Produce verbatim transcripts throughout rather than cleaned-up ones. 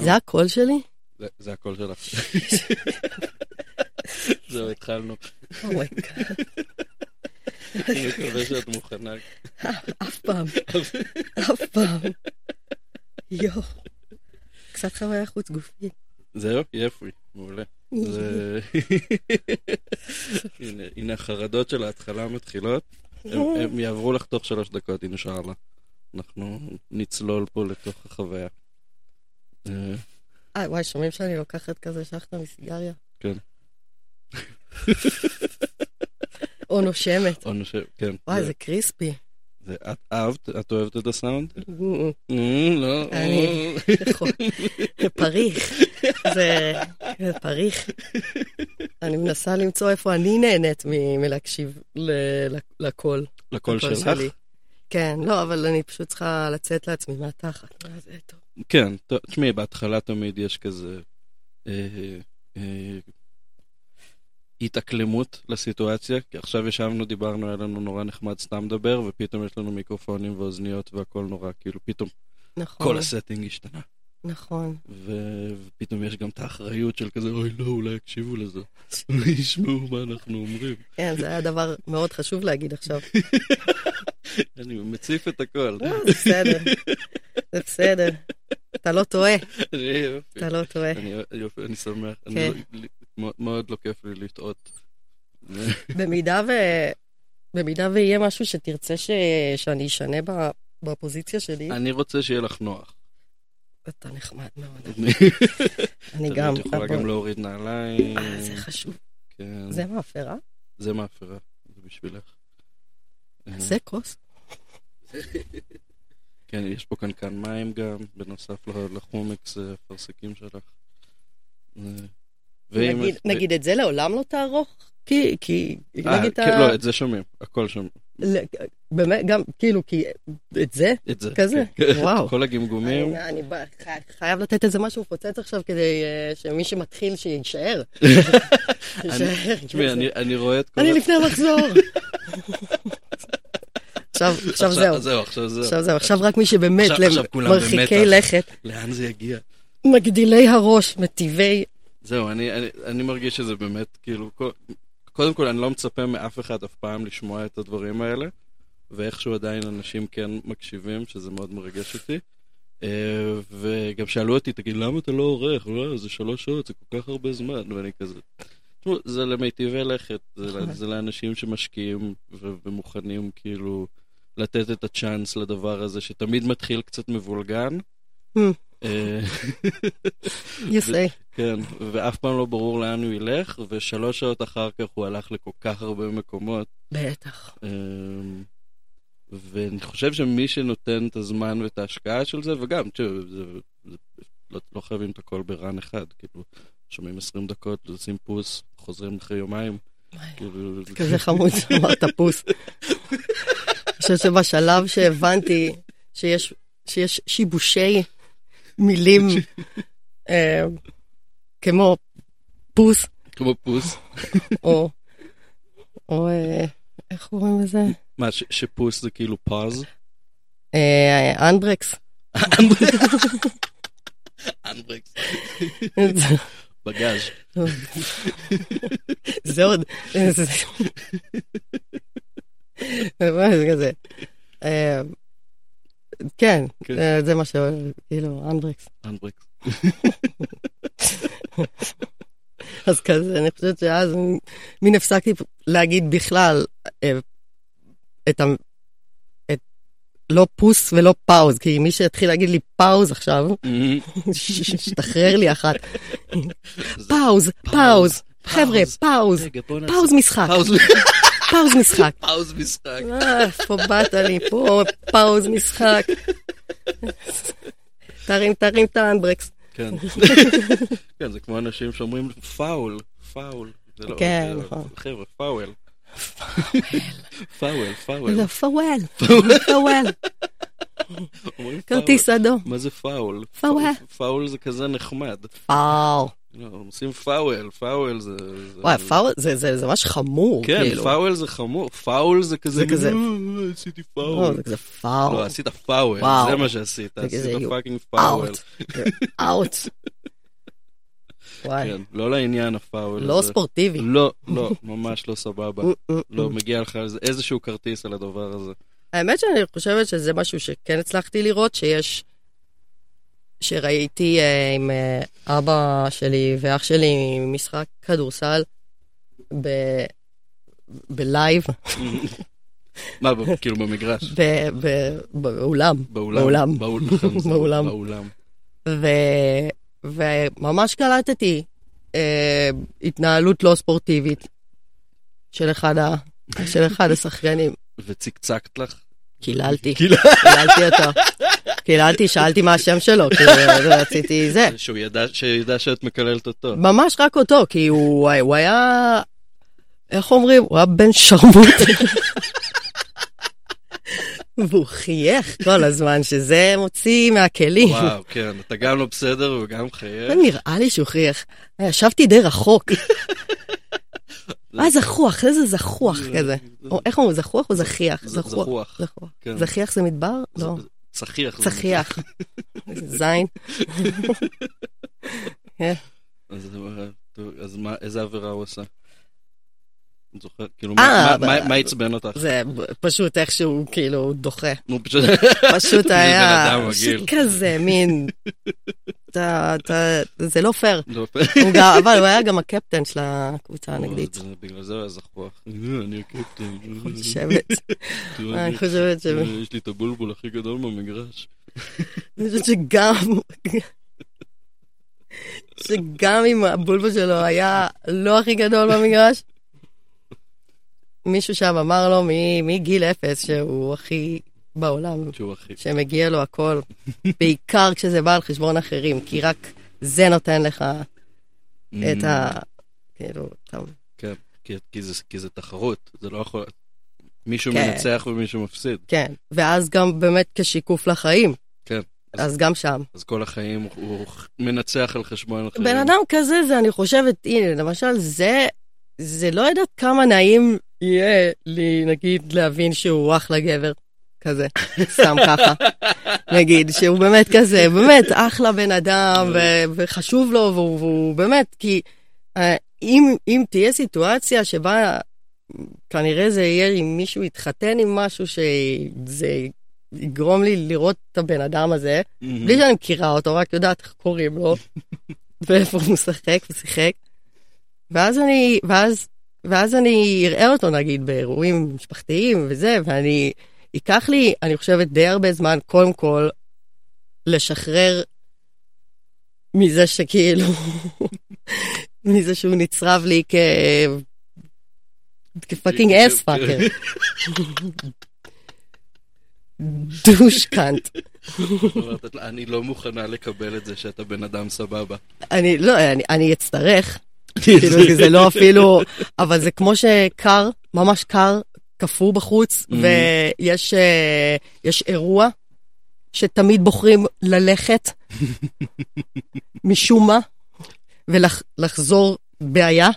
זה הקול שלי? זה הקול שלך. זהו, התחלנו. אני מקווה שאת מוכנה. אף פעם. אף פעם. יו. קצת חוויה חוץ גופי. זהו, יפוי. מעולה. הנה החרדות של ההתחלה המתחילות. הם יעברו לך תוך שלוש דקות, אינשאללה. אנחנו נצלול פה לתוך החוויה. אה, וואי, שומעים שאני לוקחת כזה שחטה מסיגריה? כן. או נושמת. או נושמת, כן. וואי, זה קריספי. את אהבת? את אוהבת את הסאונד? לא. אני... פריך. זה פריך. אני מנסה למצוא איפה אני נהנית מלהקשיב לקול. לקול שלך? כן, לא, אבל אני פשוט צריכה לצאת לעצמי מהתחת. זה טוב. כן, תשמעי, בהתחלה תמיד יש כזה התאקלמות לסיטואציה, כי עכשיו ישבנו, דיברנו, היה לנו נורא נחמד סתם דבר, ופתאום יש לנו מיקרופונים ואוזניות והכל נורא, כאילו פתאום כל הסטינג השתנה. נכון. ופתאום יש גם את האחריות של כזה, אוי לא, אולי יקשיבו לזה, אולי ישמעו מה אנחנו אומרים. כן, זה היה דבר מאוד חשוב להגיד עכשיו. אני מציף את הכל. זה בסדר. זה בסדר. אתה לא טועה. אתה לא טועה. אני שמח. מאוד לא כיף לי לטעות. במידה ויהיה משהו שתרצה שאני אשנה בפוזיציה שלי. אני רוצה שיהיה לך נוח. אתה נחמד מאוד. אני גם. אתה יכולה גם להוריד נעליים. זה חשוב. זה מאפרה? זה מאפרה. זה בשבילך. זה כוס. כן, יש פה כאן כאן מים גם, בנוסף לחומקס הפרסקים שלך. נגיד את זה לעולם לא תערוך? כי... לא, את זה שומעים, הכל שומעים. באמת, גם כאילו, כי... את זה? את זה, כן. וואו. כל הגמגומים. אני חייב לתת איזה משהו פוצץ עכשיו, כדי שמי שמתחיל שיישאר. תשמעי, אני רואה את כל... אני לפני המחזור. עכשיו זהו, עכשיו זהו, עכשיו רק מי שבאמת מרחיקי לכת, לאן זה יגיע? מגדילי הראש, מטיבי. זהו, אני מרגיש שזה באמת, כאילו, קודם כל אני לא מצפה מאף אחד אף פעם לשמוע את הדברים האלה, ואיכשהו עדיין אנשים כן מקשיבים, שזה מאוד מרגש אותי, וגם שאלו אותי, תגיד, למה אתה לא עורך? זה שלוש שעות, זה כל כך הרבה זמן, ואני כזה... זה למיטיבי לכת, זה לאנשים שמשקיעים ומוכנים כאילו לתת את הצ'אנס לדבר הזה שתמיד מתחיל קצת מבולגן. יוסי. כן, ואף פעם לא ברור לאן הוא ילך, ושלוש שעות אחר כך הוא הלך לכל כך הרבה מקומות. בטח. ואני חושב שמי שנותן את הזמן ואת ההשקעה של זה, וגם, לא חייבים את הכל ברן אחד, כאילו. שומעים עשרים דקות, עושים פוס, חוזרים אחרי יומיים. כזה חמוד שאמרת פוס. אני חושבת שבשלב שהבנתי שיש שיבושי מילים כמו פוס. כמו פוס. או, איך קוראים לזה? מה, שפוס זה כאילו פאז? אנדרקס. אנדרקס. בגז. זה עוד... זה כזה. כן, זה מה ש... כאילו, אנדריקס. אנדריקס. אז כזה, אני חושבת שאז מין הפסקתי להגיד בכלל את ה... לא פוס ולא פאוז, כי מי שהתחיל להגיד לי פאוז עכשיו, שתחרר לי אחת. פאוז, פאוז, חבר'ה, פאוז, פאוז משחק. פאוז משחק. פאוז משחק. פה באת לי, פה פאוז משחק. תרים, תרים את האנדברקס. כן. כן, זה כמו אנשים שאומרים פאול, פאול. כן, נכון. חבר'ה, פאול. פאוול, פאוול. זה פאוול, פאוול. כרטיס אדום. מה זה פאוול? פאוול. פאוול זה כזה נחמד. פאוול. עושים פאול, פאול זה... וואי, פאול זה ממש חמור, כאילו. כן, פאול זה חמור, פאול זה כזה... זה כזה... עשיתי פאול. לא, זה כזה פאול. לא, עשית פאול, זה מה שעשית, עשית פאקינג פאול. אאוט. וואי. לא לעניין הפאול. לא ספורטיבי. לא, לא, ממש לא סבבה. לא, מגיע לך איזשהו כרטיס על הדבר הזה. האמת שאני חושבת שזה משהו שכן הצלחתי לראות, שיש... שראיתי עם אבא שלי ואח שלי משחק כדורסל בלייב. מה, כאילו במגרש? באולם. באולם. באולם. וממש קלטתי התנהלות לא ספורטיבית של אחד השחקנים. וצקצקת לך? קיללתי. קיללתי אותו. קיללתי, שאלתי מה השם שלו, כי רציתי זה. שהוא ידע שאת מקללת אותו. ממש רק אותו, כי הוא היה, איך אומרים? הוא היה בן שרמוט. והוא חייך כל הזמן, שזה מוציא מהכלים. וואו, כן, אתה גם לא בסדר וגם חייך. זה נראה לי שהוא חייך. ישבתי די רחוק. מה זחוח? איזה זחוח כזה. איך אומרים? זחוח או זכיח? זחוח. זכיח זה מדבר? לא. צחיח. צחיח. זין. אז איזה עבירה הוא עשה? אני זוכר, כאילו, מה הצבן אותך? זה פשוט איכשהו, כאילו, דוחה. פשוט היה כזה, מין... זה לא פייר. אבל הוא היה גם הקפטן של הקבוצה הנגדית. בגלל זה היה זכוח. אני הקפטן. אני חושבת. אני חושבת ש... יש לי את הבולבול הכי גדול במגרש. אני חושבת שגם... שגם אם הבולבול שלו היה לא הכי גדול במגרש, מישהו שם אמר לו מגיל אפס שהוא הכי בעולם, שמגיע לו הכל, בעיקר כשזה בא על חשבון אחרים, כי רק זה נותן לך את ה... כן, כי זה תחרות, זה לא יכול... מישהו מנצח ומישהו מפסיד. כן, ואז גם באמת כשיקוף לחיים. כן. אז גם שם. אז כל החיים הוא מנצח על חשבון אחרים. בן אדם כזה, זה אני חושבת, הנה, למשל, זה... זה לא יודעת כמה נעים יהיה לי, נגיד, להבין שהוא אחלה גבר כזה, סתם ככה. נגיד, שהוא באמת כזה, באמת אחלה בן אדם, ו- וחשוב לו, והוא, והוא באמת, כי uh, אם, אם תהיה סיטואציה שבה כנראה זה יהיה אם מישהו יתחתן עם משהו, שזה יגרום לי לראות את הבן אדם הזה, mm-hmm. בלי שאני מכירה אותו, רק יודעת איך קוראים לו, ואיפה הוא משחק ושיחק. ואז אני, ואז, ואז אני אראה אותו, נגיד, באירועים משפחתיים וזה, ואני, ייקח לי, אני חושבת, די הרבה זמן, קודם כל, לשחרר מזה שכאילו, מזה שהוא נצרב לי כ... כפאקינג אס פאקר. דוש קאנט. אני לא מוכנה לקבל את זה שאתה בן אדם סבבה. אני, לא, אני, אני אצטרך. כאילו, זה לא אפילו, אבל זה כמו שקר, ממש קר, כפור בחוץ, ויש יש אירוע שתמיד בוחרים ללכת משום מה, ולחזור בעיה,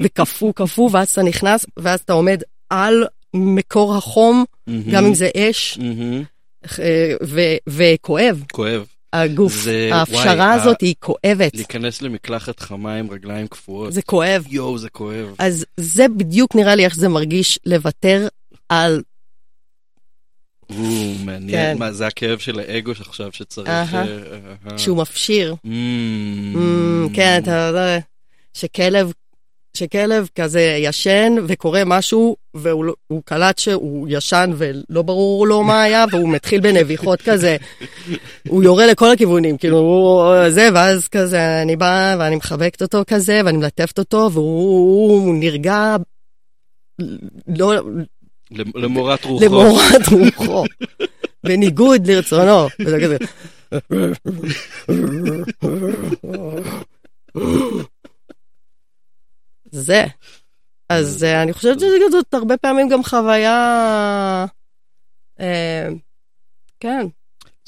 וכפו, כפו, ואז אתה נכנס, ואז אתה עומד על מקור החום, גם אם זה אש, וכואב. כואב. הגוף, ההפשרה הזאת היא כואבת. להיכנס למקלחת חמה עם רגליים קפואות. זה כואב. יואו, זה כואב. אז זה בדיוק נראה לי איך זה מרגיש לוותר על... וואו, מעניין. זה הכאב של האגו שעכשיו שצריך... שהוא מפשיר. כן, אתה יודע, שכלב... שכלב כזה ישן וקורא משהו, והוא קלט שהוא ישן ולא ברור לו מה היה, והוא מתחיל בנביחות כזה. הוא יורה לכל הכיוונים, כאילו, זה, ואז כזה, אני באה ואני מחבקת אותו כזה, ואני מלטפת אותו, והוא נרגע, לא... למורת רוחו. למורת רוחו. בניגוד לרצונו. וזה כזה... זה. אז אני חושבת שזאת הרבה פעמים גם חוויה... כן.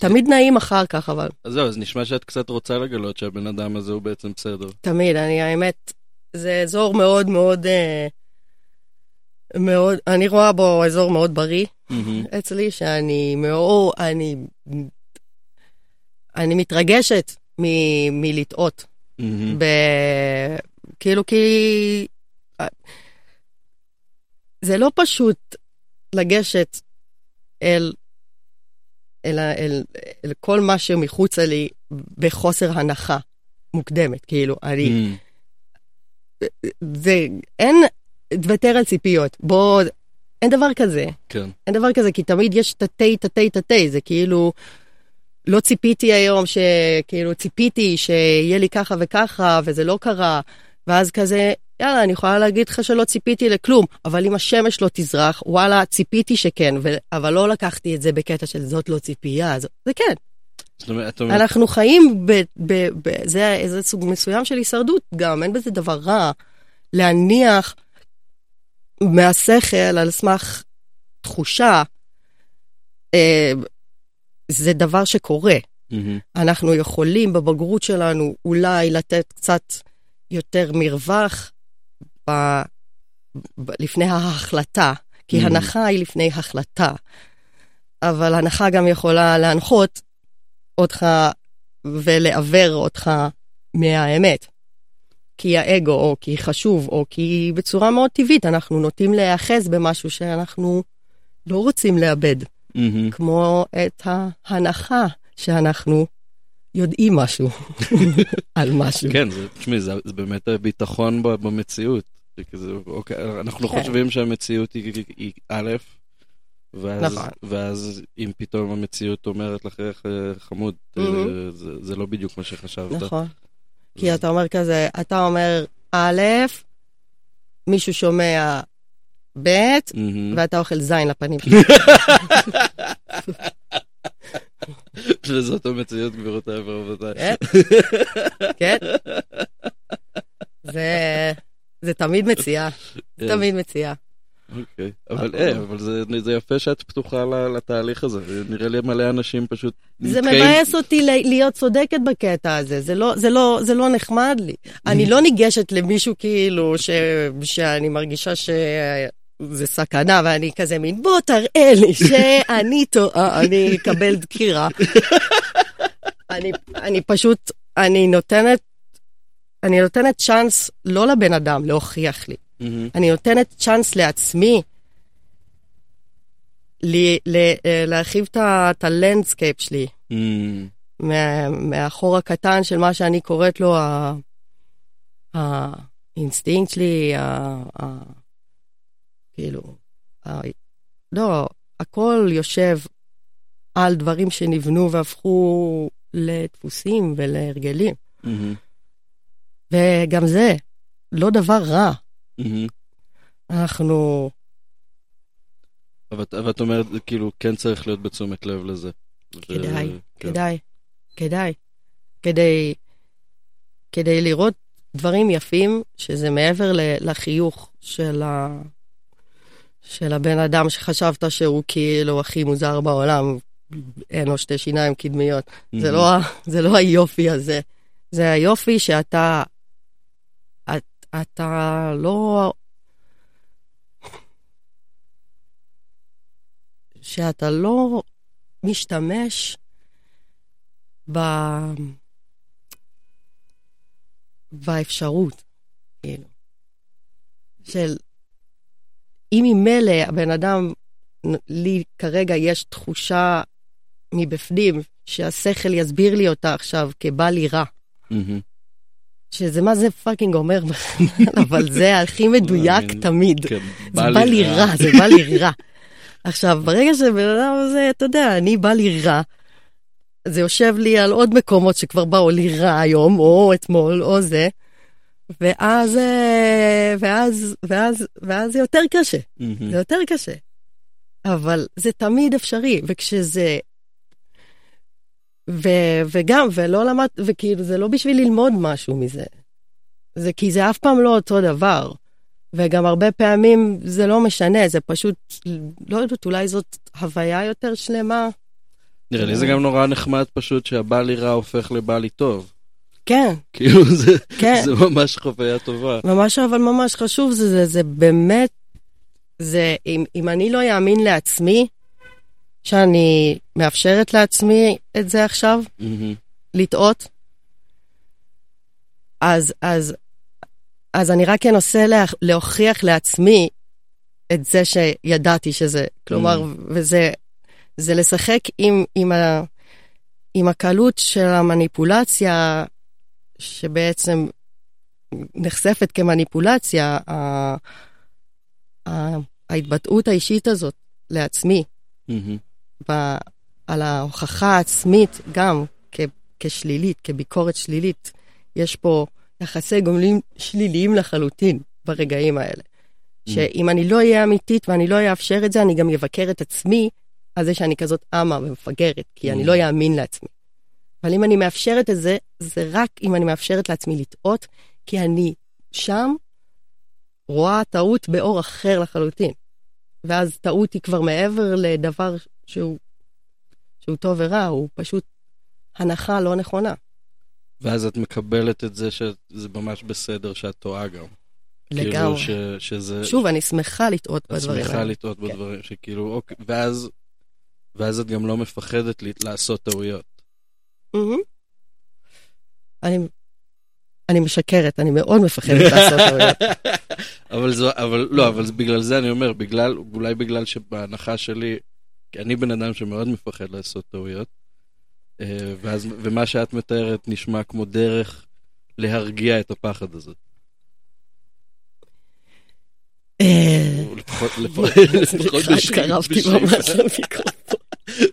תמיד נעים אחר כך, אבל. אז זהו, אז נשמע שאת קצת רוצה לגלות שהבן אדם הזה הוא בעצם בסדר. תמיד, אני, האמת, זה אזור מאוד מאוד, מאוד, אני רואה בו אזור מאוד בריא אצלי, שאני מאוד, אני, אני מתרגשת מ- מלטעות. ב- כאילו, כי זה לא פשוט לגשת אל אל, אל, אל כל מה שמחוץ לי בחוסר הנחה מוקדמת, כאילו, אני, זה, אין, תוותר על ציפיות, בוא, אין דבר כזה, כן. אין דבר כזה, כי תמיד יש תתי, תתי, תתי, זה כאילו, לא ציפיתי היום, שכאילו ציפיתי שיהיה לי ככה וככה, וזה לא קרה, ואז כזה, יאללה, אני יכולה להגיד לך שלא ציפיתי לכלום, אבל אם השמש לא תזרח, וואלה, ציפיתי שכן, ו... אבל לא לקחתי את זה בקטע של זאת לא ציפייה, זה, זה כן. אנחנו חיים, ב... ב... ב... זה איזה סוג מסוים של הישרדות גם, אין בזה דבר רע, להניח מהשכל על סמך תחושה, אה, זה דבר שקורה. Mm-hmm. אנחנו יכולים בבגרות שלנו אולי לתת קצת יותר מרווח ב... ב... לפני ההחלטה, כי mm. הנחה היא לפני החלטה, אבל הנחה גם יכולה להנחות אותך ולעבר אותך מהאמת, כי האגו או כי חשוב או כי בצורה מאוד טבעית אנחנו נוטים להיאחז במשהו שאנחנו לא רוצים לאבד, mm-hmm. כמו את ההנחה שאנחנו יודעים משהו על משהו. כן, זה, תשמעי, זה, זה באמת הביטחון במציאות. זה, אוקיי, אנחנו כן. חושבים שהמציאות היא, היא א', ואז, נכון. ואז אם פתאום המציאות אומרת לך חמוד, mm-hmm. זה, זה, זה לא בדיוק מה שחשבת. נכון. זה... כי אתה אומר כזה, אתה אומר א', מישהו שומע ב', mm-hmm. ואתה אוכל זין לפנים. שזאת המציאות, גבירותיי ורבותיי. כן. זה תמיד מציאה. זה תמיד מציאה. אוקיי. אבל זה יפה שאת פתוחה לתהליך הזה. נראה לי מלא אנשים פשוט... זה מבאס אותי להיות צודקת בקטע הזה. זה לא נחמד לי. אני לא ניגשת למישהו כאילו שאני מרגישה ש... זה סכנה, ואני כזה מין, בוא תראה לי שאני טועה, אני אקבל דקירה. אני, אני פשוט, אני נותנת, אני נותנת צ'אנס לא לבן אדם להוכיח לי. אני נותנת צ'אנס לעצמי, לי, לה, להרחיב את הלנדסקייפ שלי, מה, מהחור הקטן של מה שאני קוראת לו, האינסטינקט שלי, ה... כאילו, לא, הכל יושב על דברים שנבנו והפכו לדפוסים ולהרגלים. Mm-hmm. וגם זה לא דבר רע. Mm-hmm. אנחנו... אבל, אבל את אומרת, כאילו, כן צריך להיות בתשומת לב לזה. כדאי, ו... כדאי, כן. כדאי. כדי, כדי לראות דברים יפים, שזה מעבר לחיוך של ה... של הבן אדם שחשבת שהוא כאילו הכי מוזר בעולם, אין לו שתי שיניים קדמיות. Mm-hmm. זה לא, זה לא היופי הזה. זה היופי שאתה, את, אתה לא, שאתה לא משתמש ב, באפשרות, כאילו, של, אם היא מלא, הבן אדם, לי כרגע יש תחושה מבפנים, שהשכל יסביר לי אותה עכשיו, כבא לי רע. Mm-hmm. שזה מה זה פאקינג אומר, אבל זה הכי מדויק תמיד. כן, זה בא לי רע, רע זה בא לי רע. עכשיו, ברגע שבן אדם הזה, אתה יודע, אני בא לי רע, זה יושב לי על עוד מקומות שכבר באו לי רע היום, או אתמול, או זה. ואז, ואז, ואז, ואז זה יותר קשה. Mm-hmm. זה יותר קשה. אבל זה תמיד אפשרי. וכשזה... ו, וגם, ולא למד, וכאילו, זה לא בשביל ללמוד משהו מזה. זה, כי זה אף פעם לא אותו דבר. וגם הרבה פעמים זה לא משנה. זה פשוט, לא יודעת, אולי זאת הוויה יותר שלמה נראה לי זה גם נורא נחמד פשוט שהבעלי רע הופך לבעלי טוב. כן. כאילו זה, כן. זה ממש חוויה טובה. ממש, אבל ממש חשוב זה, זה, זה באמת, זה, אם, אם אני לא יאמין לעצמי, שאני מאפשרת לעצמי את זה עכשיו, mm-hmm. לטעות, אז, אז, אז אני רק אנסה לה, להוכיח לעצמי את זה שידעתי שזה, כלומר, mm-hmm. וזה, זה לשחק עם, עם, ה, עם הקלות של המניפולציה, שבעצם נחשפת כמניפולציה, ה, ה, ההתבטאות האישית הזאת לעצמי, mm-hmm. ב, על ההוכחה העצמית גם כ, כשלילית, כביקורת שלילית. יש פה יחסי גומלים שליליים לחלוטין ברגעים האלה. Mm-hmm. שאם אני לא אהיה אמיתית ואני לא אאפשר את זה, אני גם אבקר את עצמי, על זה שאני כזאת אמה ומפגרת, כי mm-hmm. אני לא יאמין לעצמי. אבל אם אני מאפשרת את זה, זה רק אם אני מאפשרת לעצמי לטעות, כי אני שם רואה טעות באור אחר לחלוטין. ואז טעות היא כבר מעבר לדבר שהוא, שהוא טוב ורע, הוא פשוט הנחה לא נכונה. ואז את מקבלת את זה שזה ממש בסדר שאת טועה גם. לגמרי. כאילו שזה... שוב, אני שמחה לטעות בדברים. שמחה לטעות בדברים, שכאילו, אוקיי, ואז, ואז את גם לא מפחדת לעשות טעויות. Mm-hmm. אני, אני משקרת, אני מאוד מפחדת לעשות טעויות. אבל זו, אבל, לא, אבל בגלל זה אני אומר, בגלל, אולי בגלל שבהנחה שלי, כי אני בן אדם שמאוד מפחד לעשות טעויות, ואז, ומה שאת מתארת נשמע כמו דרך להרגיע את הפחד הזה. לפחות, לפחות, לפחות בשאיפה.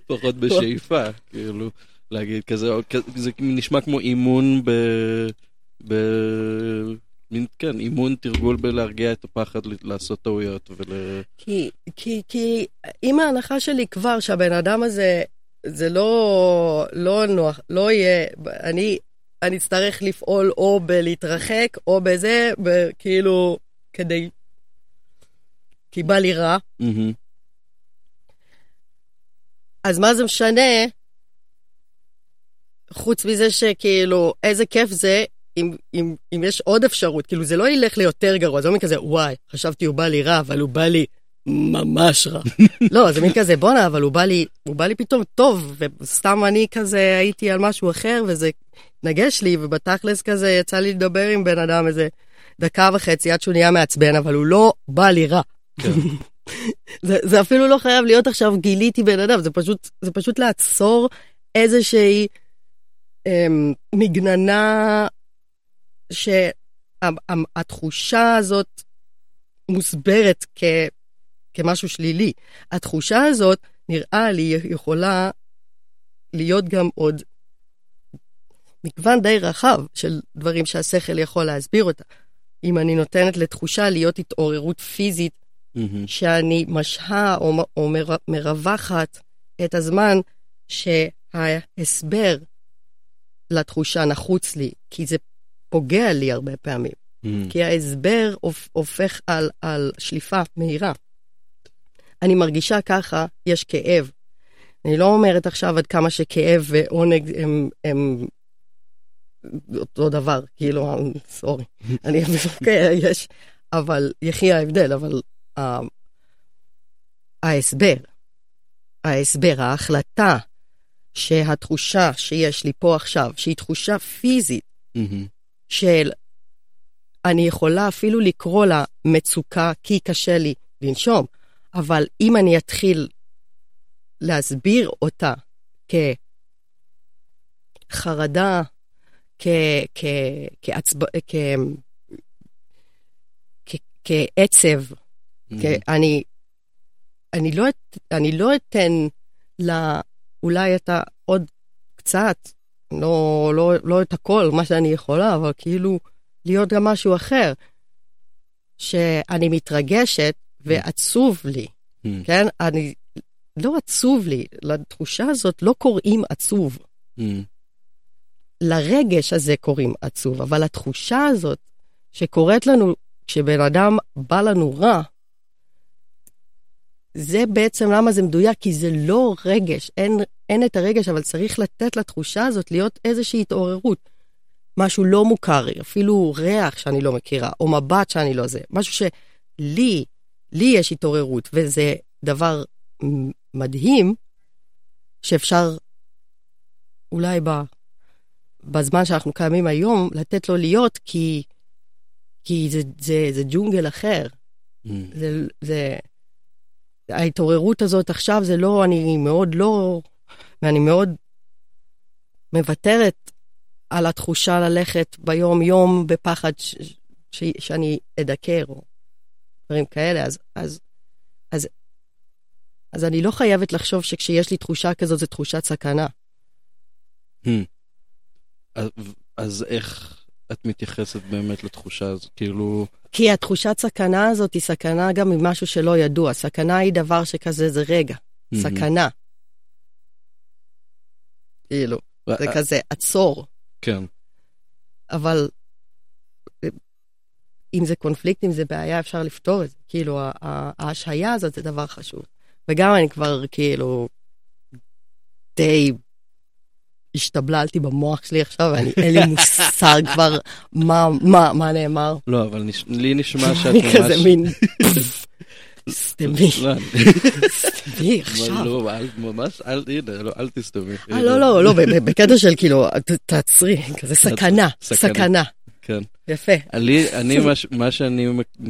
פחות בשאיפה, כאילו. להגיד, כזה, זה נשמע כמו אימון ב... ב... כן, אימון תרגול בלהרגיע את הפחד לעשות טעויות ול... כי, כי, כי אם ההנחה שלי כבר שהבן אדם הזה, זה לא, לא נוח, לא יהיה, אני, אני אצטרך לפעול או בלהתרחק, או בזה, כאילו, כדי, כי בא לי רע. Mm-hmm. אז מה זה משנה? חוץ מזה שכאילו, איזה כיף זה, אם, אם, אם יש עוד אפשרות, כאילו זה לא ילך לי יותר גרוע, זה מין כזה, וואי, חשבתי הוא בא לי רע, אבל הוא בא לי ממש רע. לא, זה מין כזה, בונה, אבל הוא בא לי, הוא בא לי פתאום טוב, וסתם אני כזה הייתי על משהו אחר, וזה נגש לי, ובתכלס כזה יצא לי לדבר עם בן אדם איזה דקה וחצי, עד שהוא נהיה מעצבן, אבל הוא לא בא לי רע. כן. זה, זה אפילו לא חייב להיות עכשיו גיליתי בן אדם, זה פשוט, זה פשוט לעצור איזושהי מגננה שהתחושה הזאת מוסברת כ, כמשהו שלילי. התחושה הזאת נראה לי יכולה להיות גם עוד מגוון די רחב של דברים שהשכל יכול להסביר אותה. אם אני נותנת לתחושה להיות התעוררות פיזית, mm-hmm. שאני משהה או, או מר, מרווחת את הזמן שההסבר לתחושה נחוץ לי, כי זה פוגע לי הרבה פעמים. Mm. כי ההסבר הופך על, על שליפה מהירה. אני מרגישה ככה, יש כאב. אני לא אומרת עכשיו עד כמה שכאב ועונג הם, הם אותו דבר, כאילו, סורי. אני מפוקע, יש, אבל יחי ההבדל, אבל uh, ההסבר, ההסבר, ההחלטה, שהתחושה שיש לי פה עכשיו, שהיא תחושה פיזית, mm-hmm. של אני יכולה אפילו לקרוא לה מצוקה, כי קשה לי לנשום, אבל אם אני אתחיל להסביר אותה כחרדה, כ- כ- כעצב- כ- כ- כעצב, mm-hmm. כ- אני, אני לא, אני לא אתן לה, אולי אתה עוד קצת, לא, לא, לא את הכל, מה שאני יכולה, אבל כאילו להיות גם משהו אחר, שאני מתרגשת ועצוב לי, mm. כן? אני, לא עצוב לי, לתחושה הזאת לא קוראים עצוב. Mm. לרגש הזה קוראים עצוב, אבל התחושה הזאת שקורית לנו, כשבן אדם בא לנו רע, זה בעצם למה זה מדויק, כי זה לא רגש, אין אין את הרגש, אבל צריך לתת לתחושה הזאת להיות איזושהי התעוררות. משהו לא מוכר, אפילו ריח שאני לא מכירה, או מבט שאני לא זה. משהו שלי, לי יש התעוררות, וזה דבר מדהים שאפשר אולי בזמן שאנחנו קיימים היום לתת לו להיות, כי, כי זה, זה, זה ג'ונגל אחר. Mm. זה, זה, ההתעוררות הזאת עכשיו זה לא, אני מאוד לא, ואני מאוד מבטרת על התחושה ללכת ביום יום בפחד ש, ש, שאני אדקר או דברים כאלה. אז, אז, אז, אז אני לא חייבת לחשוב שכשיש לי תחושה כזאת, זו תחושת סכנה. Hmm. אז, אז איך את מתייחסת באמת לתחושה הזאת? כאילו... כי התחושת סכנה הזאת היא סכנה גם ממשהו שלא ידוע. סכנה היא דבר שכזה זה רגע. Mm-hmm. סכנה. כאילו, ו... זה כזה עצור. כן. אבל אם זה קונפליקט, אם זה בעיה, אפשר לפתור את זה. כאילו, ההשהיה הזאת זה דבר חשוב. וגם אני כבר כאילו די... השתבללתי במוח שלי עכשיו, ואני אין לי מושג כבר מה, מה, מה נאמר. לא, אבל נש... לי נשמע שאת ממש... אני כזה מין... סתמי. סתמי עכשיו. לא, ממש, אל תהנה, אל תסתמי. לא, לא, לא, בקטע של כאילו, תעצרי, כזה סכנה, סכנה. כן. יפה. מה שאני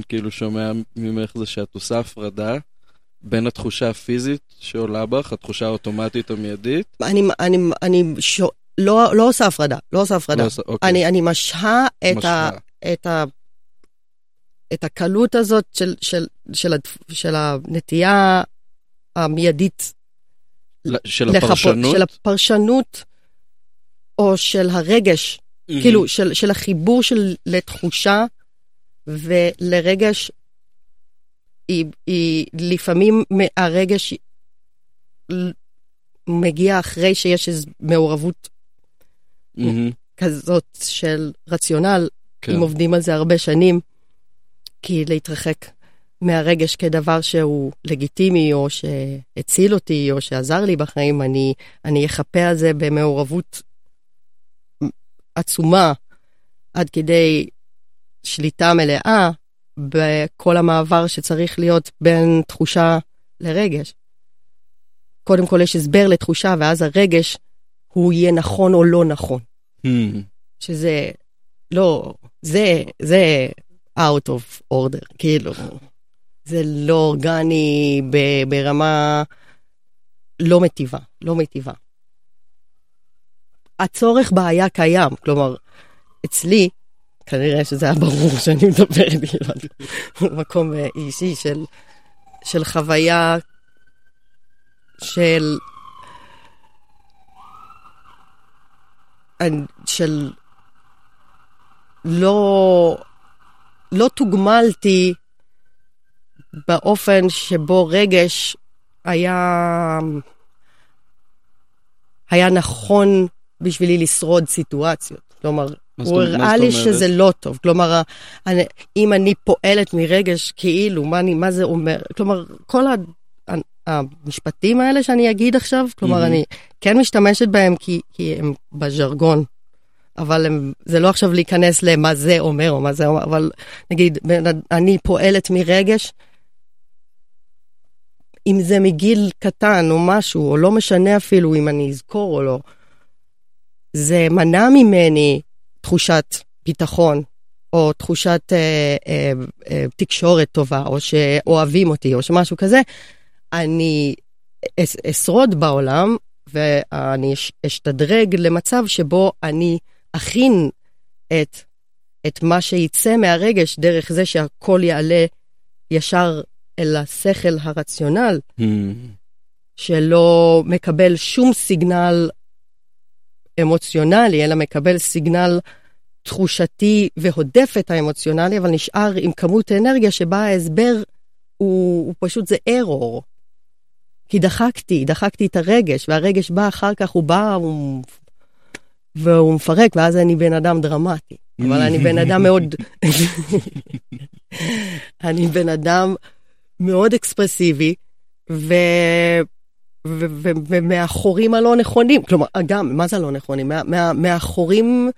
כאילו שומע ממך זה שאת עושה הפרדה, בין התחושה הפיזית שעולה בך, התחושה האוטומטית המיידית? אני, אני, אני שו... לא, לא עושה הפרדה, לא עושה הפרדה. לא עושה, אוקיי. אני, אני משהה את, ה, את, ה, את הקלות הזאת של, של, של, של הנטייה המיידית. של לחפות, הפרשנות? של הפרשנות או של הרגש, mm-hmm. כאילו של, של החיבור של לתחושה ולרגש. היא, היא לפעמים הרגש מגיע אחרי שיש איזו מעורבות mm-hmm. כזאת של רציונל, כן. אם עובדים על זה הרבה שנים, כי להתרחק מהרגש כדבר שהוא לגיטימי, או שהציל אותי, או שעזר לי בחיים, אני, אני אחפה על זה במעורבות עצומה, עד כדי שליטה מלאה, בכל המעבר שצריך להיות בין תחושה לרגש. קודם כל יש הסבר לתחושה, ואז הרגש הוא יהיה נכון או לא נכון. Mm. שזה לא, זה, זה out of order, כאילו. זה לא אורגני ברמה לא מטיבה, לא מטיבה. הצורך בעיה קיים, כלומר, אצלי, כנראה שזה היה ברור שאני מדברת במקום אישי של, של חוויה של, של לא, לא תוגמלתי באופן שבו רגש היה, היה נכון בשבילי לשרוד סיטואציות. כלומר, הוא הראה לי שזה לא טוב. כלומר, אני, אם אני פועלת מרגש כאילו, מה, אני, מה זה אומר? כלומר, כל המשפטים האלה שאני אגיד עכשיו, כלומר, mm-hmm. אני כן משתמשת בהם כי, כי הם בז'רגון, אבל הם, זה לא עכשיו להיכנס למה זה אומר או מה זה אומר, אבל נגיד, אני פועלת מרגש, אם זה מגיל קטן או משהו, או לא משנה אפילו אם אני אזכור או לא, זה מנע ממני תחושת ביטחון, או תחושת אה, אה, אה, תקשורת טובה, או שאוהבים אותי, או שמשהו כזה, אני אס, אשרוד בעולם, ואני אש, אשתדרג למצב שבו אני אכין את, את מה שיצא מהרגש, דרך זה שהכל יעלה ישר אל השכל הרציונל, mm. שלא מקבל שום סיגנל אמוציונלי, אלא מקבל סיגנל תחושתי והודף את האמוציונלי, אבל נשאר עם כמות אנרגיה שבה ההסבר הוא, הוא פשוט זה אירור. כי דחקתי, דחקתי את הרגש, והרגש בא אחר כך, הוא בא הוא, והוא מפרק, ואז אני בן אדם דרמטי. אבל אני בן אדם מאוד... אני בן אדם מאוד אקספרסיבי, ו... ומאחורים הלא נכונים, כלומר, גם, מה זה לא נכונים? מאחורים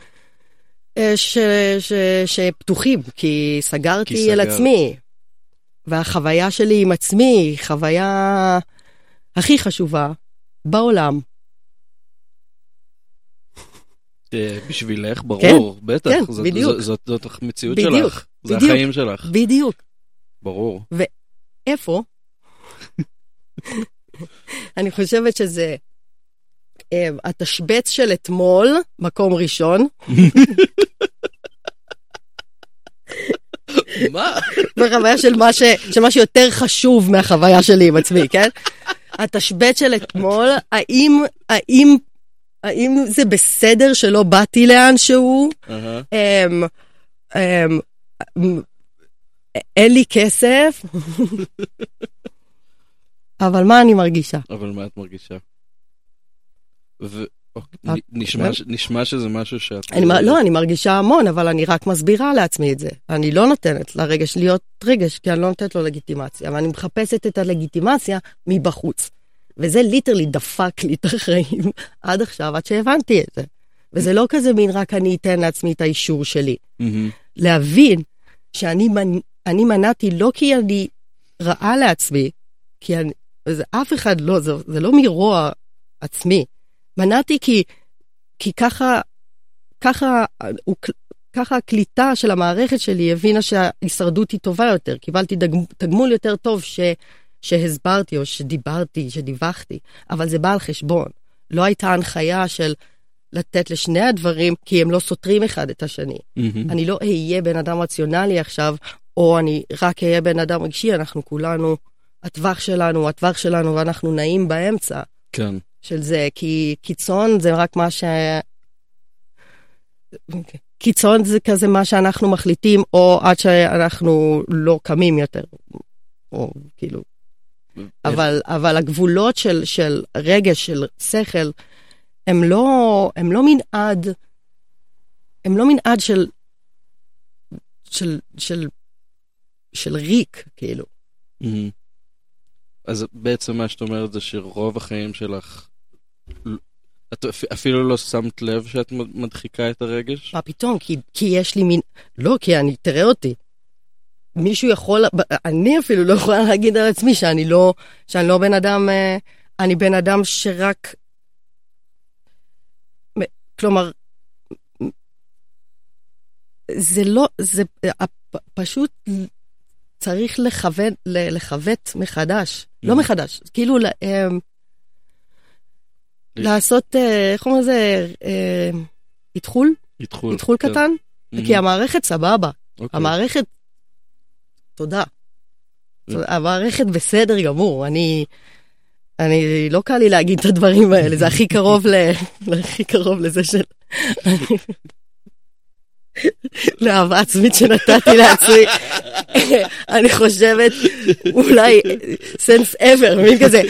שפתוחים, כי סגרתי אל עצמי, והחוויה שלי עם עצמי, חוויה הכי חשובה בעולם. בשבילך, ברור, בטח, זאת המציאות שלך, זה החיים שלך. בדיוק. ברור. ואיפה? אני חושבת שזה התשבץ של אתמול, מקום ראשון. מה? בחוויה של מה שיותר חשוב מהחוויה שלי עם עצמי, כן? התשבץ של אתמול, האם, האם, האם זה בסדר שלא באתי לאן שהוא? אמ, אמ, אין לי כסף? אבל מה אני מרגישה? אבל מה את מרגישה? נשמע שזה משהו שאת... לא, אני מרגישה המון, אבל אני רק מסבירה לעצמי את זה. אני לא נותנת לרגש להיות רגש, כי אני לא נותנת לו לגיטימציה, אבל אני מחפשת את הלגיטימציה מבחוץ. וזה ליטרלי דפק לי את החיים עד עכשיו, עד שהבנתי את זה. וזה לא כזה מין רק אני אתן לעצמי את האישור שלי. להבין שאני מנעתי לא כי אני רעה לעצמי, כי אני, זה אף אחד לא, זה, זה לא מרוע עצמי. מנעתי כי, כי ככה, ככה, ככה הקליטה של המערכת שלי הבינה שההישרדות היא טובה יותר. קיבלתי דג, תגמול יותר טוב ש, שהסברתי או שדיברתי, שדיווחתי. אבל זה בא על חשבון. לא הייתה הנחיה של לתת לשני הדברים, כי הם לא סותרים אחד את השני. Mm-hmm. אני לא אהיה בן אדם רציונלי עכשיו, או אני רק אהיה בן אדם רגשי, אנחנו כולנו... הטווח שלנו, הטווח שלנו, ואנחנו נעים באמצע כן. של זה, כי קיצון זה רק מה ש... קיצון זה כזה מה שאנחנו מחליטים, או עד שאנחנו לא קמים יותר, או כאילו... אבל, אבל הגבולות של, של רגש, של שכל, הם לא, הם לא מנעד, הם לא מנעד של, של, של, של ריק, כאילו. Mm-hmm. אז בעצם מה שאת אומרת זה שרוב החיים שלך, את אפילו לא שמת לב שאת מדחיקה את הרגש? מה פתאום? כי, כי יש לי מין... לא, כי אני, תראה אותי. מישהו יכול... אני אפילו לא יכולה להגיד על עצמי שאני לא, שאני לא בן אדם... אני בן אדם שרק... כלומר, זה לא... זה פשוט... צריך לכוון, לכוות מחדש, לא מחדש, כאילו לעשות, איך אומר זה, התחול? התחול קטן? כי המערכת סבבה, המערכת, תודה, המערכת בסדר גמור, אני, אני, לא קל לי להגיד את הדברים האלה, זה הכי קרוב ל, הכי קרוב לזה של... לאהבה עצמית שנתתי לעצמי אני חושבת אולי sense ever מין כזה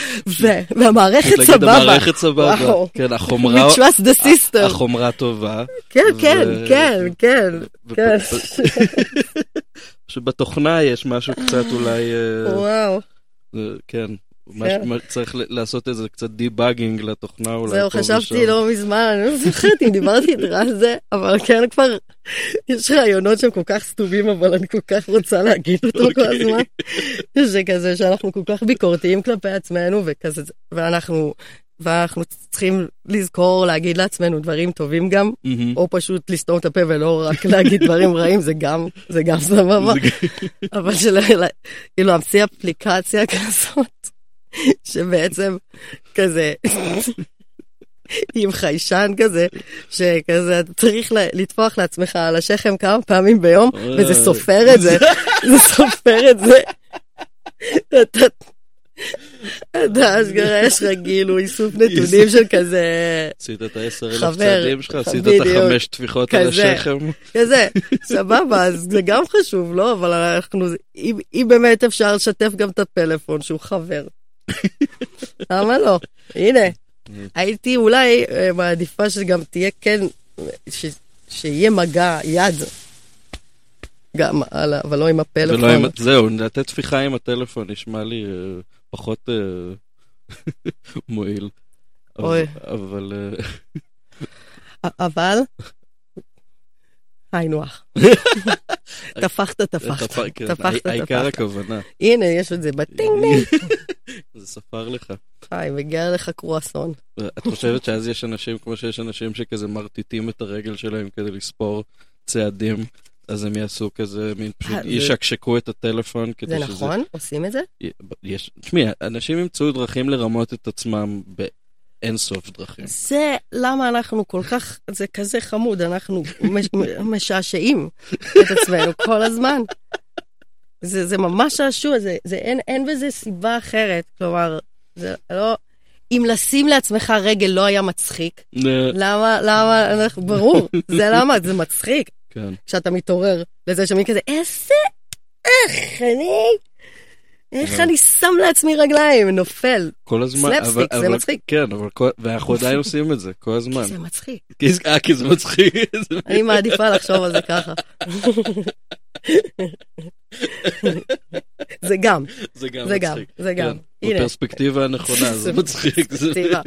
והמערכת סבבה we trust the system החומרה טובה כן כן כן כן שבתוכנה יש משהו קצת אולי וואו כן צריך לעשות איזה קצת דיבאגינג לתוכנה אולי. זהו, חשבתי לא מזמן, אני לא זוכרת אם דיברתי איתך על זה, אבל כן כבר יש רעיונות שהם כל כך סתובים, אבל אני כל כך רוצה להגיד אותו כל הזמן. זה כזה שאנחנו כל כך ביקורתיים כלפי עצמנו, ואנחנו צריכים לזכור להגיד לעצמנו דברים טובים גם, או פשוט לסתום את הפה ולא רק להגיד דברים רעים, זה גם סבבה. אבל כאילו, המציא אפליקציה כזאת, שבעצם כזה עם חיישן כזה שכזה צריך לטפוח לעצמך על השכם כמה פעמים ביום וזה סופר את זה זה סופר את זה אתה אתה אשגרה יש רגיל הוא איסוף נתונים של כזה עשית את העשר אלף צעדים שלך עשית את החמש טפיחות על השכם כזה סבבה אז זה גם חשוב לא אבל אנחנו אם באמת אפשר לשתף גם את הפלאפון שהוא חבר למה לא? הנה, הייתי אולי מעדיפה שגם תהיה כן, שיהיה מגע יד, גם על, אבל לא עם הפלאפון. זהו, לתת תפיחה עם הטלפון, נשמע לי פחות מועיל. אוי. אבל... אבל... היי נוח. תפחת, תפחת. העיקר הכוונה. הנה, יש את זה בטינג-דינג. זה ספר לך. היי, מגיע לך קרואסון. את חושבת שאז יש אנשים, כמו שיש אנשים שכזה מרטיטים את הרגל שלהם כדי לספור צעדים, אז הם יעשו כזה, מין פשוט ישקשקו את הטלפון. זה נכון? עושים את זה? שמי, אנשים ימצאו דרכים לרמות את עצמם ב... אין סוף דרכים. זה למה אנחנו כל כך, זה כזה חמוד, אנחנו משעשעים את עצמנו כל הזמן. זה, זה ממש שעשוע, זה, זה, אין, אין בזה סיבה אחרת. כלומר, זה לא, אם לשים לעצמך רגל לא היה מצחיק, למה, למה, אנחנו, ברור, זה למה, זה מצחיק. כן. כשאתה מתעורר לזה שמי כזה, איזה, איך אני... איך אני שם לעצמי רגליים, נופל. כל הזמן. סלאפסטיק, זה מצחיק. כן, אבל ואנחנו עדיין עושים את זה, כל הזמן. כי זה מצחיק. כי זה מצחיק. אני מעדיפה לחשוב על זה ככה. זה גם. זה גם מצחיק. זה גם. בפרספקטיבה הנכונה, זה מצחיק. פרספקטיבה.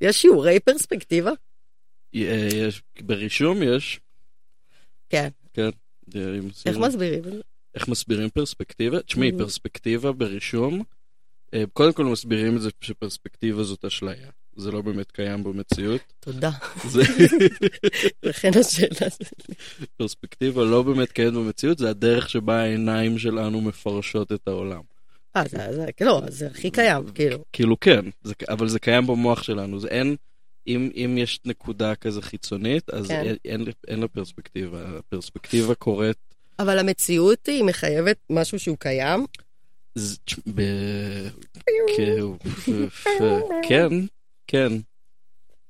יש שיעורי פרספקטיבה? יש, ברישום יש. כן. כן. איך מסבירים? איך מסבירים פרספקטיבה? תשמעי, פרספקטיבה ברישום, קודם כל מסבירים את זה שפרספקטיבה זאת אשליה. זה לא באמת קיים במציאות. תודה. לכן השאלה. פרספקטיבה לא באמת קיים במציאות, זה הדרך שבה העיניים שלנו מפרשות את העולם. אה, זה כאילו, זה הכי קיים, כאילו. כאילו כן, אבל זה קיים במוח שלנו. זה אין, אם יש נקודה כזה חיצונית, אז אין לה פרספקטיבה. הפרספקטיבה קורית, אבל המציאות היא מחייבת משהו שהוא קיים? כן, כן.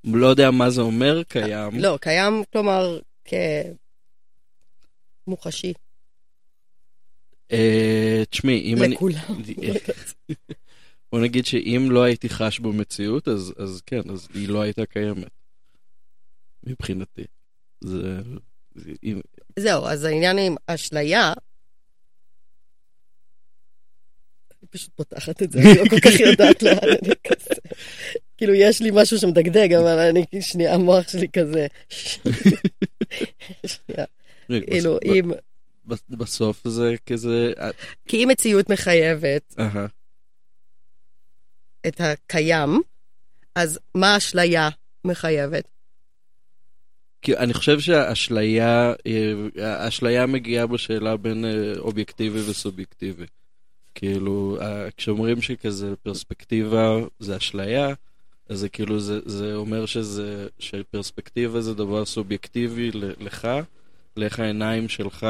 לא יודע מה זה אומר, קיים. לא, קיים, כלומר, כמוחשי. תשמעי, אם אני... לכולם. בוא נגיד שאם לא הייתי חש במציאות, אז כן, אז היא לא הייתה קיימת. מבחינתי. זה... זהו, אז העניין עם אשליה, אני פשוט פותחת את זה, אני לא כל כך יודעת לאן אני כזה, כאילו יש לי משהו שמדגדג, אבל אני שנייה, המוח שלי כזה, שנייה, כאילו אם... בסוף זה כזה... כי אם מציאות מחייבת את הקיים, אז מה האשליה מחייבת? כי אני חושב שהאשליה, האשליה מגיעה בשאלה בין אובייקטיבי וסובייקטיבי. כאילו, כשאומרים שכזה פרספקטיבה זה אשליה, אז זה כאילו, זה, זה אומר שזה, שפרספקטיבה זה דבר סובייקטיבי לך, לך העיניים שלך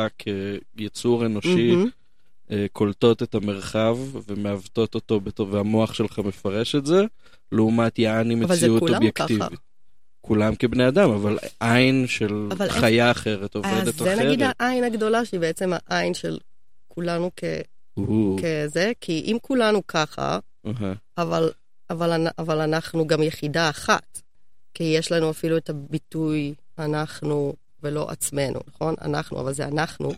כיצור אנושי, mm-hmm. קולטות את המרחב ומעוותות אותו בטוב, והמוח שלך מפרש את זה, לעומת יעני מציאות אובייקטיבית. ככה. כולם כבני אדם, אבל עין של אבל חיה איך... אחרת, עובדת אחרת. אז זה נגיד העין הגדולה, שהיא בעצם העין של כולנו כ... כזה, כי אם כולנו ככה, אבל, אבל, אבל אנחנו גם יחידה אחת, כי יש לנו אפילו את הביטוי אנחנו ולא עצמנו, נכון? אנחנו, אבל זה אנחנו,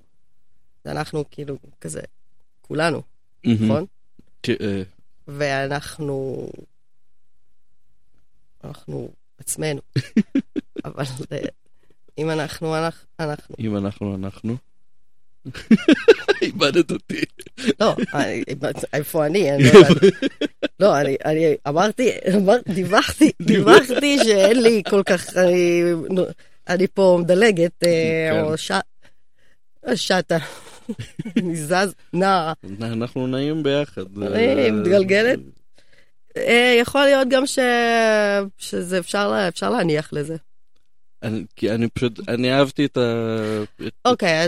זה אנחנו כאילו כזה, כולנו, נכון? ואנחנו... אנחנו... עצמנו. אבל אם אנחנו, אנחנו. אם אנחנו, אנחנו. איבדת אותי. לא, איפה אני? לא, אני אמרתי, דיווחתי, דיווחתי שאין לי כל כך, אני פה מדלגת, או שטה. אני זז, נע. אנחנו נעים ביחד. אני מתגלגלת. יכול להיות גם שזה אפשר להניח לזה. כי אני פשוט, אני אהבתי את ה... אוקיי,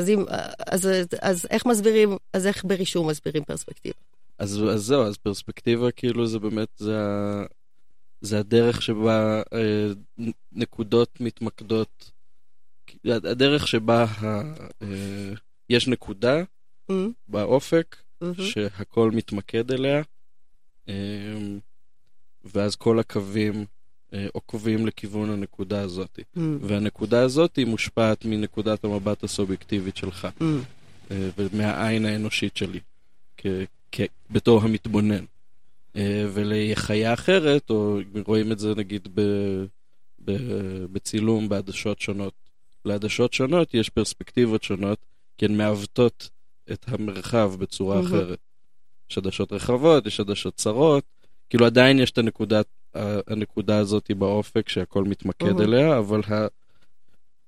אז איך מסבירים, אז איך ברישום מסבירים פרספקטיבה? אז זהו, אז פרספקטיבה כאילו זה באמת, זה הדרך שבה נקודות מתמקדות, הדרך שבה יש נקודה באופק שהכל מתמקד אליה, ואז כל הקווים עוקבים לכיוון הנקודה הזאת. והנקודה הזאת היא מושפעת מנקודת המבט הסובייקטיבית שלך, ומהעין האנושית שלי, בתור המתבונן. ולחיה אחרת, או רואים את זה נגיד ב, ב, בצילום בעדשות שונות. לעדשות שונות יש פרספקטיבות שונות, כי הן מעוותות את המרחב בצורה אחרת. יש עדשות רחבות, יש עדשות צרות, כאילו עדיין יש את הנקודה, הנקודה הזאת באופק שהכל מתמקד אליה, אבל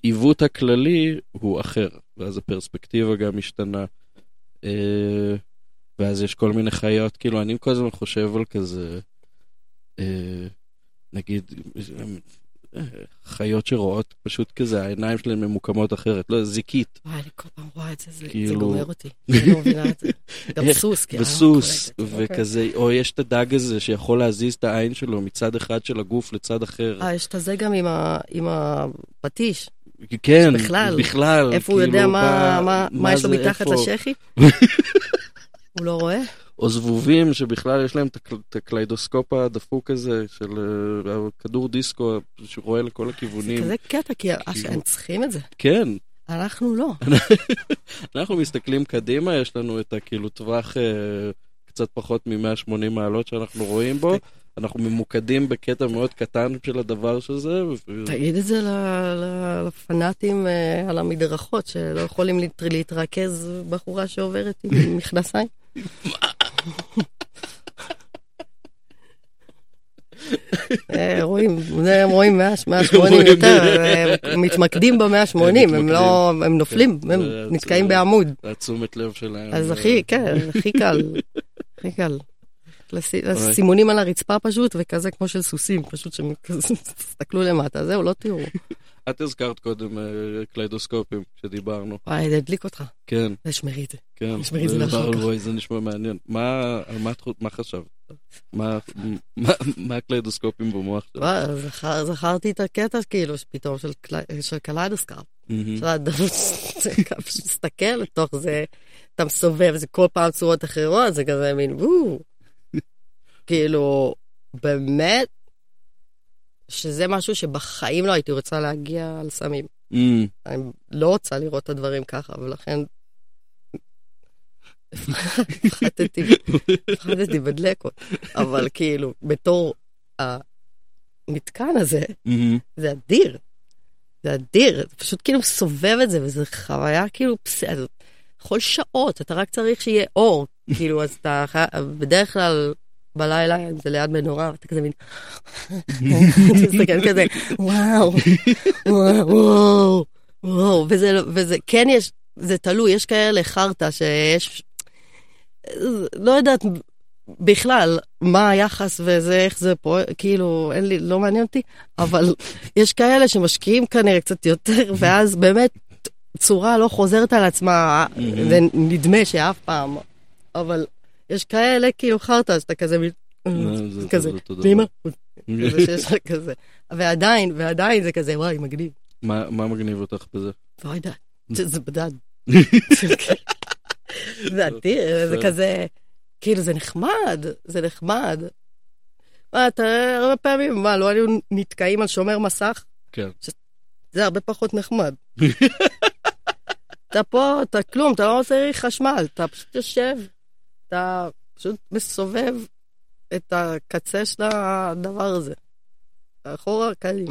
העיוות הכללי הוא אחר, ואז הפרספקטיבה גם משתנה, ואז יש כל מיני חיות, כאילו אני כל הזמן חושב על כזה, נגיד, חיות שרואות פשוט כזה, העיניים שלהן ממוקמות אחרת, לא, זיקית. וואי, אני כל פעם רואה את זה, זה גומר אותי. גם סוס. וסוס, וכזה, או יש את הדג הזה שיכול להזיז את העין שלו מצד אחד של הגוף לצד אחר. אה, יש את זה גם עם הפטיש. כן, בכלל. איפה הוא יודע מה יש לו מתחת לשכי? הוא לא רואה? או זבובים שבכלל יש להם את הקליידוסקופ הדפוק הזה של כדור דיסקו שרואה לכל הכיוונים. זה כזה קטע, כי הם צריכים את זה. כן. אנחנו לא. אנחנו מסתכלים קדימה, יש לנו את הכאילו טווח קצת פחות מ-מאה ושמונים מעלות שאנחנו רואים בו. אנחנו ממוקדים בקטע מאוד קטן של הדבר שזה. תגיד את זה לפנאטים על המדרכות, שלא יכולים להתרכז בחורה שעוברת עם מכנסיים. רואים, הם רואים מאה שמונים יותר, הם מתמקדים ב-מאה שמונים, הם נופלים, הם נתקעים בעמוד. תשומת לב שלהם. אז הכי, כן, הכי קל, הכי קל. סימונים על הרצפה פשוט, וכזה כמו של סוסים, פשוט שמסתכלו למטה, זהו, לא תראו. את הזכרת קודם קליידוסקופים שדיברנו. וואי, זה הדליק אותך. כן. זה שמרי את זה. כן. שמרי את זה לאחר כך. זה נשמע מעניין. על מה חשבת? מה הקליידוסקופים במוח שלך? וואי, זכרתי את הקטע כאילו פתאום של קליידוסקופ. שאתה מסתכל לתוך זה, אתה מסובב, זה כל פעם צורות אחרות, זה כזה מין וואו. כאילו, באמת, שזה משהו שבחיים לא הייתי רוצה להגיע על סמים. Mm. אני לא רוצה לראות את הדברים ככה, אבל לכן פחדתי, פחדתי בדלקות. אבל כאילו, בתור המתקן הזה, mm-hmm. זה אדיר. זה אדיר. פשוט כאילו סובב את זה, וזו חוויה כאילו פסד. כל שעות, אתה רק צריך שיהיה אור. כאילו, אז אתה בדרך כלל בלילה, זה ליד מנורה, אתה כזה מין, אתה מסתכל כזה, וואו, וואו, וואו, וזה, כן יש, זה תלוי, יש כאלה חרטה שיש, לא יודעת בכלל מה היחס וזה, איך זה פה, כאילו, אין לי, לא מעניין אותי, אבל יש כאלה שמשקיעים כנראה קצת יותר, ואז באמת צורה לא חוזרת על עצמה, זה נדמה שאף פעם, אבל יש כאלה כאילו חרטה, שאתה כזה, כזה, ואימא, כזה שיש לך כזה. ועדיין, ועדיין זה כזה, וואי, מגניב. מה מגניב אותך בזה? וואי, די, זה בדד. זה כזה, כאילו, זה נחמד, זה נחמד. מה, אתה הרבה פעמים, מה, לא היינו נתקעים על שומר מסך? כן. זה הרבה פחות נחמד. אתה פה, אתה כלום, אתה לא עושה חשמל, אתה פשוט יושב. אתה פשוט מסובב את הקצה של הדבר הזה. אחורה קלים.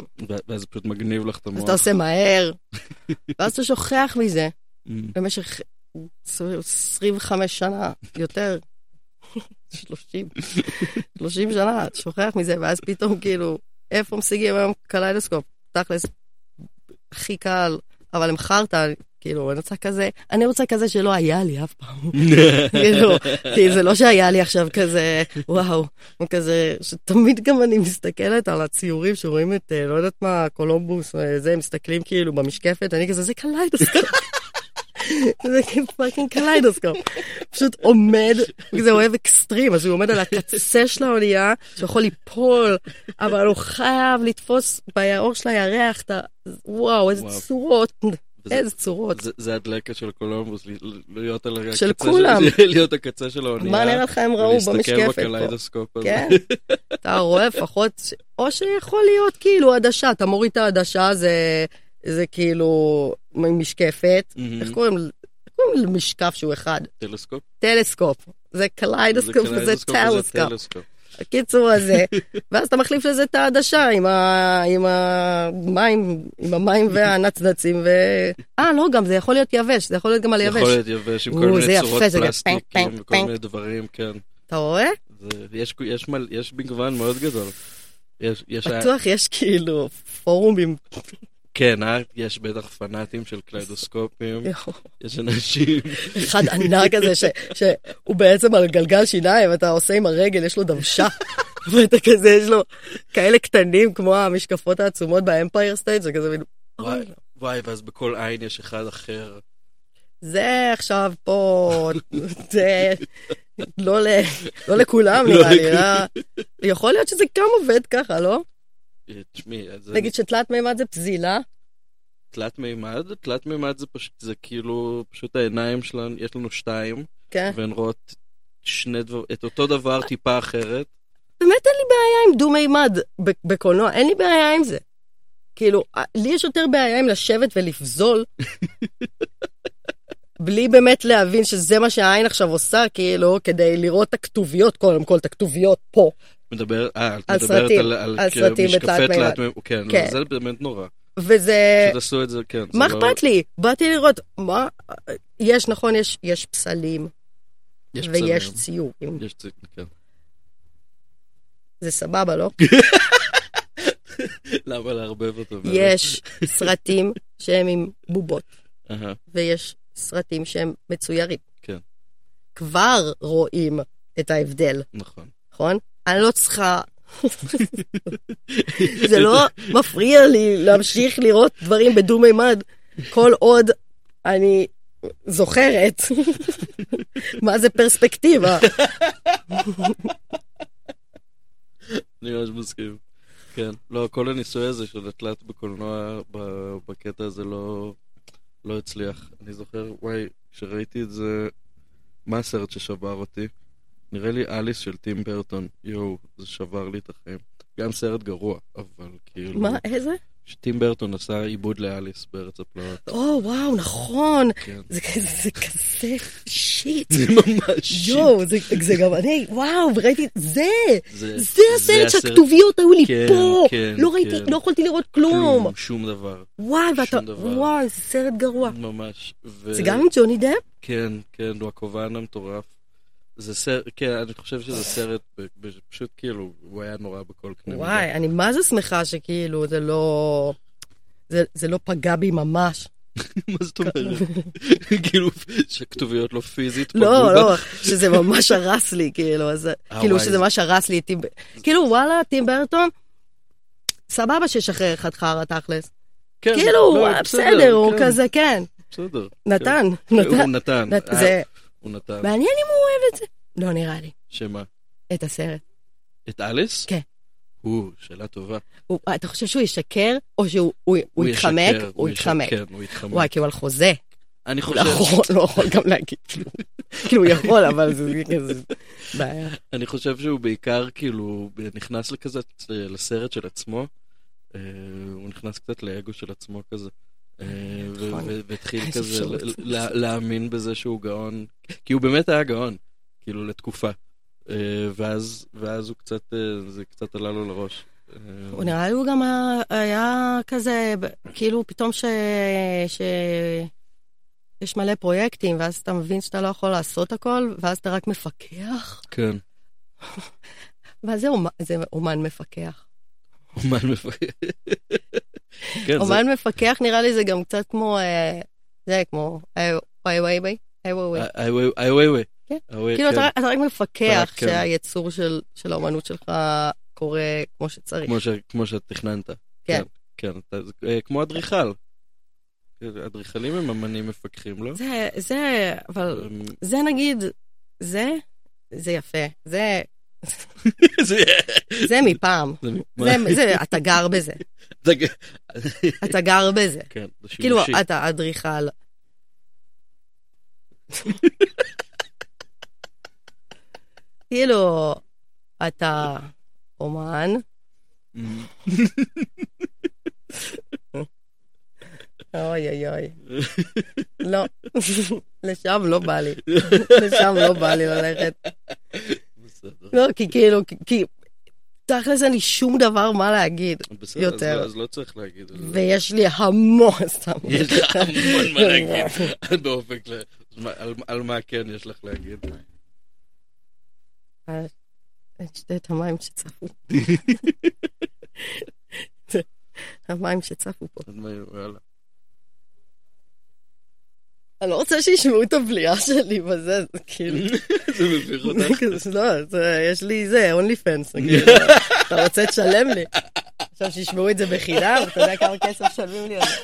ואז פשוט מגניב לך את המוח. אז אתה עושה מהר. ואז אתה שוכח מזה. במשך עשרים וחמש שנה, יותר. שלושים. שלושים שנה, שוכח מזה. ואז פתאום כאילו, איפה משיגים היום קליידוסקופ? תכלס, הכי קל. אבל המחרת, כאילו, אני רוצה כזה, אני רוצה כזה שלא היה לי אף פעם. כאילו, כי זה לא שהיה לי עכשיו כזה, וואו, כזה, שתמיד גם אני מסתכלת על הציורים שרואים את, לא יודעת מה, קולומבוס, זה, מסתכלים כאילו במשקפת, אני כזה, זה קליידוסקופ. זה פאקינג קליידוסקופ. פשוט עומד, זה אוהב אקסטרים, אז הוא עומד על הקצה של האונייה, שיכול ליפול, אבל הוא חייב לתפוס באור של הירח, וואו, איזה צורות. איזה צורות. זה הדלקה של קולומבוס, להיות על הקצה של כולם. להיות הקצה של האונייה. מה נראה לך הם ראו במשקפת פה? בקליידוסקופ הזה. כן. אתה רואה פחות, או שיכול להיות כאילו עדשה, אתה מוריד את העדשה, זה זה כאילו משקפת, איך קוראים למשקף שהוא אחד? טלסקופ. טלסקופ. זה קליידוסקופ, זה טלסקופ. הקיצור הזה, ואז אתה מחליף לזה את העדשה עם המים, עם המים והנצנצים, ו... אה, לא, גם זה יכול להיות יבש, זה יכול להיות גם על יבש. יכול להיות יבש, עם כל מיני צורות פלסטיקים, וכל מיני דברים, כן. אתה רואה? יש מגוון מאוד גדול. בטוח יש כאילו פורומים. כן, יש בטח פנאטים של קליידוסקופים, יש אנשים. אחד ענק כזה שהוא בעצם על גלגל שיניים, אתה עושה עם הרגל, יש לו דוושה, ואתה כזה, יש לו כאלה קטנים כמו המשקפות העצומות באמפייר סטייט, זה כזה מין... וואי, ואז בכל עין יש אחד אחר. זה עכשיו פה, זה... לא לכולם נראה לי, יכול להיות שזה גם עובד ככה, לא? נגיד שתלת מימד זה פזילה? תלת מימד? תלת מימד זה כאילו פשוט העיניים שלנו, יש לנו שתיים, והן רואות את אותו דבר טיפה אחרת. באמת אין לי בעיה עם דו מימד בקולנוע, אין לי בעיה עם זה. כאילו, לי יש יותר בעיה עם לשבת ולפזול, בלי באמת להבין שזה מה שהעין עכשיו עושה, כאילו, כדי לראות את הכתוביות, קודם כל, את הכתוביות פה. מדברת על סרטים בתלת מימד. כן, זה באמת נורא. וזה... שתעשו את זה, כן. מה אכפת לי? באתי לראות, מה? יש, נכון, יש פסלים. יש פסלים. ויש ציורים. יש ציורים, כן. זה סבבה, לא? למה להרבב אותו? יש סרטים שהם עם בובות. ויש... סרטים שהם מצוירים. כן. כבר רואים את ההבדל. נכון. נכון? אני לא צריכה... זה לא מפריע לי להמשיך לראות דברים בדו מימד, כל עוד אני זוכרת מה זה פרספקטיבה. אני ממש מסכים. כן. לא, כל הניסוי הזה של התלת בקולנוע בקטע הזה לא... לא הצליח. אני זוכר, וואי, כשראיתי את זה, מה הסרט ששבר אותי? נראה לי אליס של טים ברטון. יואו, זה שבר לי את החיים. גם סרט גרוע, אבל כאילו... מה? איזה? שטים ברטון עשה עיבוד לאליס בארץ הפלאות. או, וואו, נכון. כן. זה כזה שיט. זה ממש שיט. יואו, זה גם... אני, וואו, וראיתי... זה! זה הסרט שהכתוביות היו לי פה! לא יכולתי לראות כלום. שום דבר. וואי, ואתה... וואי, זה סרט גרוע. ממש. זה גם עם ג'וני דאפ? כן, כן, הוא הכובען המטורף. זה סרט, כן, אני חושב שזה סרט, פשוט כאילו, הוא היה נורא בכל קנה. וואי, אני מה זה שמחה שכאילו, זה לא, זה לא פגע בי ממש. מה זאת אומרת? כאילו, שהכתוביות לא פיזית פגעו בה. לא, לא, שזה ממש הרס לי, כאילו, כאילו שזה ממש הרס לי, כאילו, וואלה, טים ברטון, סבבה שישחרר אחד חרא תכלס. כאילו, בסדר, הוא כזה, כן. בסדר. נתן, נתן. זה... מעניין אם הוא אוהב את זה. לא נראה לי. שמה? את הסרט. את אליס? כן. הוא, שאלה טובה. אתה חושב שהוא ישקר או שהוא יתחמק? הוא יתחמק. וואי, כי הוא על חוזה. אני חושב... לא יכול גם להגיד. כאילו, הוא יכול, אבל זה כזה בעיה. אני חושב שהוא בעיקר כאילו נכנס לכזה לסרט של עצמו. הוא נכנס קצת לאגו של עצמו כזה. והתחיל כזה להאמין בזה שהוא גאון, כי הוא באמת היה גאון כאילו לתקופה, ואז הוא קצת, זה קצת עלה לו לראש. הוא נראה לי הוא גם היה כזה כאילו פתאום שיש מלא פרויקטים ואז אתה מבין שאתה לא יכול לעשות הכל ואז אתה רק מפקח. כן, ואז זה אומן מפקח. אומן מפקח. אומן מפקח נראה לי זה גם קצת כמו זה כמו איי ווי ווי איי ווי ווי איי ווי ווי כאילו אתה רק מפקח שהייצור של האומנות שלך קורה כמו שצריך, כמו שתכננת. כן, כמו אדריכל. אדריכלים הם אמנים מפקחים, לא? זה, זה, אבל זה נגיד זה זה יפה, זה זה מפעם. אתה גר בזה. אתה גר בזה. כאילו אתה אדריכל. כאילו אתה אומן. אוי אוי אוי. לא. לשם לא בא לי. לשם לא בא לי ללכת. בסדר. לא, כי כאילו, כי... תכל'ס אין לי שום דבר מה להגיד יותר. אז לא צריך להגיד. ויש לי המון סתם. יש לך המון מה להגיד. באופק, על מה כן יש לך להגיד? את שתי את המים שצפו. המים שצפו פה. אני לא רוצה שישמעו את הבליעה שלי בזה, זה כאילו... זה מביך אותך. לא, יש לי זה, אונלי פנס. אתה רוצה תשלם לי. עכשיו שישמעו את זה בחינם, אתה יודע כמה כסף שלמים לי על זה.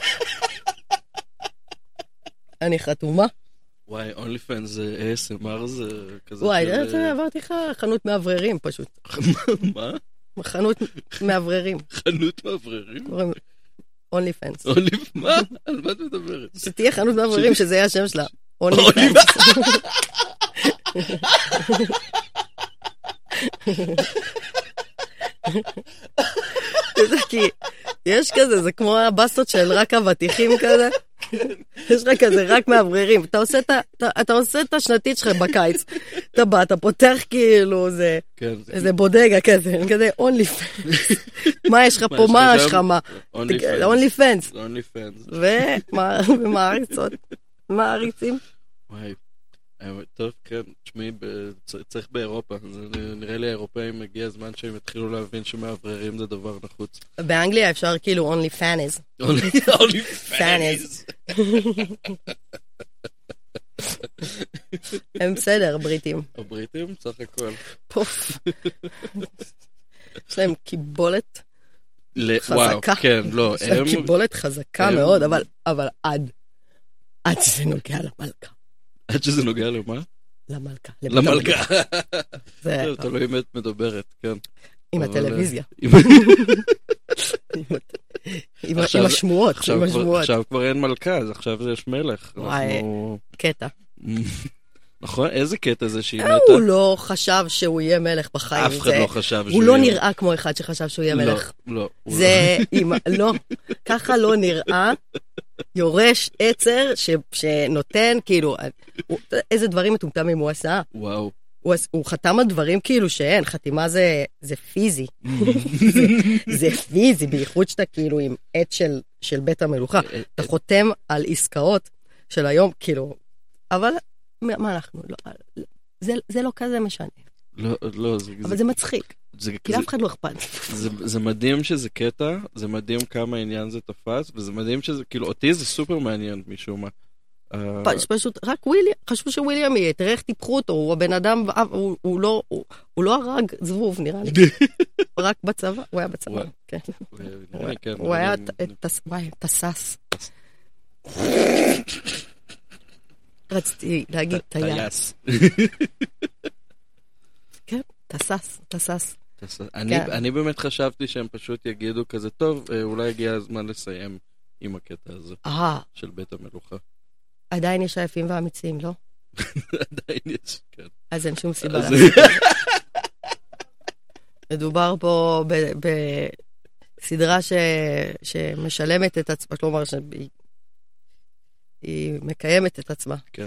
אני חתומה. וואי, אונלי פנס זה אס אם אר זה כזה... וואי, עברתי לך חנות מאווררים פשוט. מה? חנות מאווררים. חנות מאווררים? קוראים... אונלי פנס. אונלי פנס? מה? על מה את מדברת? שתהיה חנות מעברים, שזה יהיה השם שלה. אונלי פנס. זה כי יש כזה, זה כמו הבסטות של רק הבטיחים כזה. יש לך כזה, רק מעברים. אתה עושה את השנתית שלך בקיץ. אתה בא, אתה פותח כאילו, זה בודגה כזה, כזה אונלי פנס. מה יש לך פה, מה יש לך, מה? אונלי פנס. אונלי פנס. ומעריצות. מעריצים. וואי. טוב, כן, תשמעי, צריך באירופה. נראה לי האירופאים הגיע הזמן שהם התחילו להבין שמעבררים זה דבר נחוץ. באנגליה אפשר כאילו אונלי פאנז. אונלי פאנז. הם בסדר, בריטים. הבריטים? סך הכל. פוף. יש להם קיבולת חזקה. כן, לא. יש להם קיבולת חזקה מאוד, אבל עד. עד שזה נוגע למלכה. עד שזה נוגע למה? למלכה. למלכה. זה תלוי אם את מדברת, כן. עם הטלוויזיה. עם השמועות. עכשיו כבר אין מלכה, אז עכשיו יש מלך. וואי, קטע. נכון? איזה קטע זה שהיא מתה? הוא לא חשב שהוא יהיה מלך בחיים. אף אחד לא חשב שהוא יהיה. הוא לא נראה כמו אחד שחשב שהוא יהיה מלך. לא, לא. זה, לא, ככה לא נראה. יורש עצר שנותן, כאילו, איזה דברים מטומטמים הוא עשה. וואו. הוא חתם על דברים כאילו שאין, חתימה זה פיזי. זה פיזי, בייחוד שאתה כאילו עם עת של בית המלוכה. אתה חותם על עסקאות של היום, כאילו, אבל... מה אנחנו? זה לא כזה משנה. אבל זה מצחיק. כי אף אחד לא אכפת. זה מדהים שזה קטע, זה מדהים כמה עניין זה תפס, וזה מדהים שזה, כאילו, אותי זה סופר מעניין משום מה. פשוט, רק וויליאם, חשבו שוויליאם יתארך טיפחו אותו, הוא הבן אדם, הוא לא הרג זבוב, נראה לי. רק בצבא, הוא היה בצבא. הוא היה תסס. רציתי להגיד טייס. כן, תסס, תסס. אני באמת חשבתי שהם פשוט יגידו כזה, טוב, אולי הגיע הזמן לסיים עם הקטע הזה של בית המלוכה. עדיין יש עייפים ואמיצים, לא? עדיין יש, כן. אז אין שום סיבה לעשות. מדובר פה בסדרה שמשלמת את עצמה, כלומר שהיא... היא מקיימת את עצמה. כן,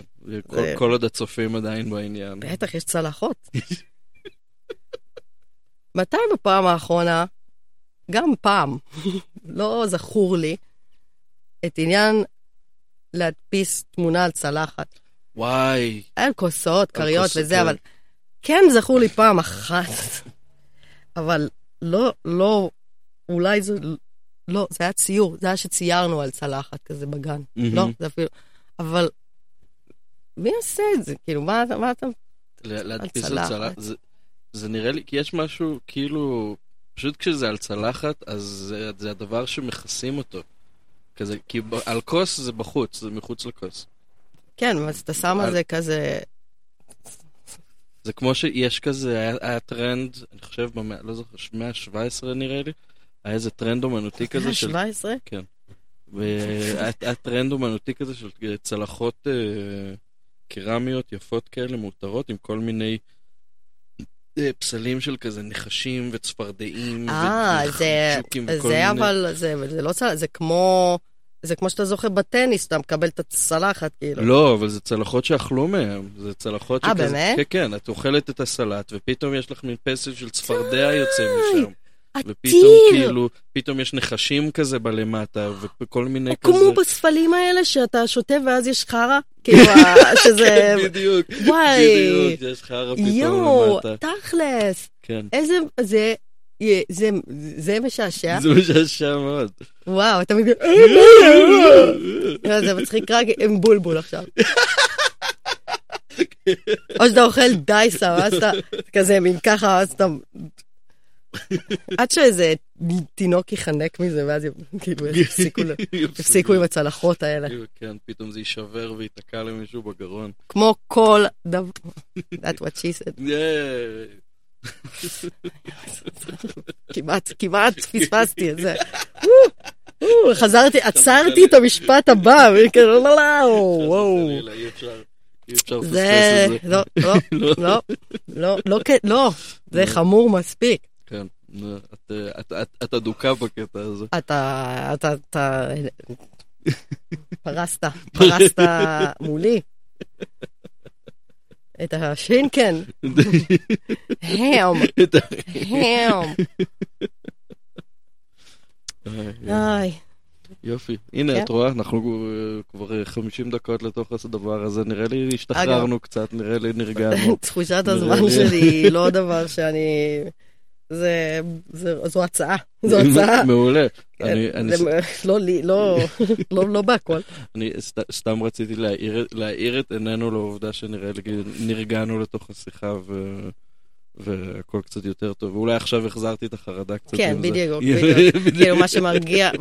כל עוד הצופים עדיין בעניין. בטח, יש צלחות. מתי בפעם האחרונה, גם פעם, לא זכור לי, את עניין להדפיס תמונה על צלחת. וואי. על כוסות, קריות וזה, אבל כן זכור לי פעם אחת. אבל לא, לא, אולי זה... לא, זה היה ציור, זה היה שציירנו על צלחת כזה בגן, mm-hmm. לא, זה אפילו, אבל מי עושה את זה? כאילו, מה, מה אתה... להדפיס על צלחת, צלח... זה, זה נראה לי, כי יש משהו, כאילו, פשוט כשזה על צלחת, אז זה, זה הדבר שמכסים אותו, כזה, כי על כוס זה בחוץ, זה מחוץ לכוס. כן, אז אתה שם על זה כזה... זה כמו שיש כזה, היה, היה טרנד, אני חושב, במא, לא זוכר, מאה שבע עשרה נראה לי, היה איזה טרנד אומנותי כזה של... שבע עשרה? כן. היה טרנד אומנותי כזה של צלחות קרמיות יפות כאלה, מאותרות, עם כל מיני פסלים של כזה נחשים וצפרדעים. אה, זה אבל... זה לא צלח, זה כמו זה כמו שאתה זוכר בטניס, אתה מקבל את הצלחת, כאילו. לא, אבל זה צלחות שאכלו מהם. זה צלחות שכזה... אה, באמת? כן, כן, את אוכלת את הסלט, ופתאום יש לך מין פסל של צפרדע יוצא משם. ופתאום כאילו, פתאום יש נחשים כזה בלמטה, וכל מיני כזה. כמו בספלים האלה שאתה שותה ואז יש חרה, כאילו, שזה... בדיוק, בדיוק, יש חרה פתאום למטה. יו, תכלס. כן. איזה, זה... זה, זה משעשע? זה משעשע מאוד. וואו, אתה מבין... זה מצחיק רק עם בולבול עכשיו. או שאתה אוכל דייסה, או שאתה כזה, אם ככה, או שאתה... עד שאיזה תינוק יחנק מזה, ואז כאילו יפסיקו עם הצלחות האלה. כן, פתאום זה יישבר ויתקע למישהו בגרון. כמו כל דבר. That's what she said. Yeah. כמעט, כמעט פספסתי את זה. חזרתי, עצרתי את המשפט הבא. זה לא, לא, לא, לא, לא, זה חמור מספיק. כן, את אדוקה בקטע הזה. אתה, אתה, אתה פרסת, פרסת מולי את השינקן. הם. הם. איי. יופי. הנה, את רואה, אנחנו כבר חמישים דקות לתוך הדבר הזה. נראה לי השתחררנו קצת, נראה לי נרגענו. תחושת הזמן שלי לא דבר שאני... זו הצעה. זו הצעה. מעולה. לא בא הכל. אני סתם רציתי להעיר את עינינו לעובדה שנרגענו לתוך השיחה והכל קצת יותר טוב. ואולי עכשיו החזרתי את החרדה קצת. כן, בדיוק. כאילו מה שמרגיע.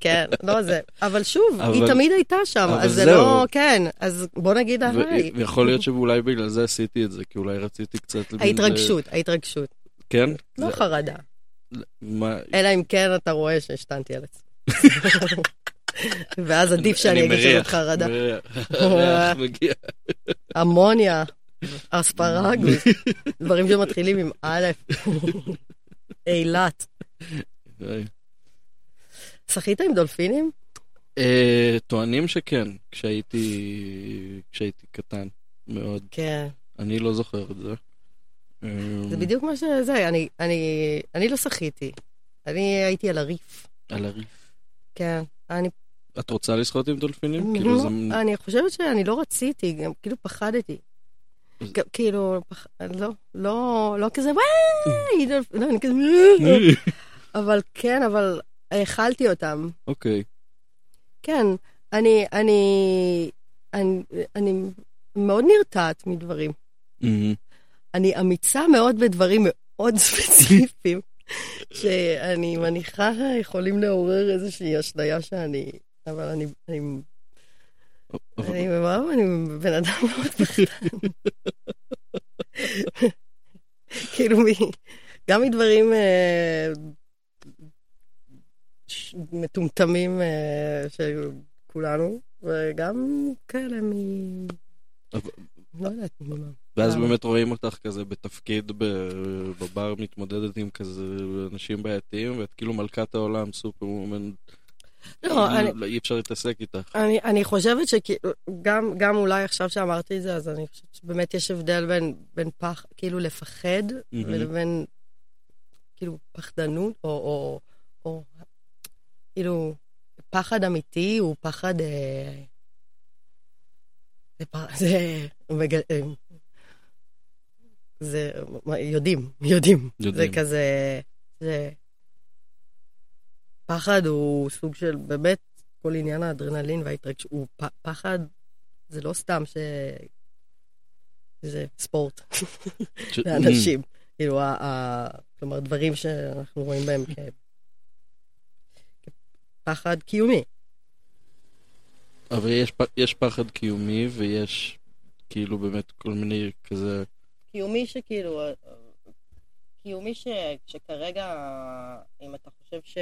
כן, לא זה. אבל שוב, היא תמיד הייתה שם. אז זה לא, כן. אז בוא נגיד ההיי. ויכול להיות שאולי בגלל זה עשיתי את זה, כי אולי רציתי קצת... ההתרגשות, ההתרגשות. כן? לא זה... חרדה. מה... אלא אם כן אתה רואה שהשתנתי על עצמי. ואז עדיף שאני אגיד שזאת חרדה. אני מריח, מגיע. אמוניה, אספרגוס, דברים שמתחילים עם א', אילת. שחית עם דולפינים? טוענים שכן, כשהייתי קטן מאוד. כן. אני לא זוכר את זה. זה בדיוק מה שזה, אני, אני, אני לא שחיתי. אני הייתי על הריף. על הריף. כן, אני... את רוצה לשחות עם דולפינים? כאילו זה... אני חושבת שאני לא רציתי, גם כאילו פחדתי. כאילו, פח... לא, לא, לא כזה, וואי, דולפינים, לא, אני כזה... אבל כן, אבל אכלתי אותם. אוקיי. כן, אני, אני, אני, אני מאוד נרתעת מדברים. אהה. אני אמיצה מאוד בדברים מאוד ספציפיים, שאני מניחה יכולים לעורר איזושהי אשליה שאני... אבל אני... אני... אני ממש, אני בן אדם מאוד פחדן. כאילו, גם מדברים מטומטמים של כולנו, וגם כאלה מ... לא יודעת ממה. ואז באמת רואים אותך כזה בתפקיד בבר, מתמודדת עם כזה אנשים בעייתיים, ואת כאילו מלכת העולם, סופרוומן, אי אפשר להתעסק איתך. אני חושבת שגם אולי עכשיו שאמרתי את זה, אז אני חושבת שבאמת יש הבדל בין פח, כאילו לפחד, ובין כאילו פחדנות, או כאילו פחד אמיתי, הוא פחד... זה... זה, יודעים, יודעים. זה כזה, זה... פחד הוא סוג של, באמת, כל עניין האדרנלין וההתרגש, הוא פ, פחד, זה לא סתם ש... זה ספורט. לאנשים. כאילו, ה, ה, כלומר, דברים שאנחנו רואים בהם כ... כפחד קיומי. אבל יש, יש פחד קיומי, ויש כאילו באמת כל מיני כזה... קיומי שכאילו, קיומי ש, שכרגע, אם אתה חושב ש,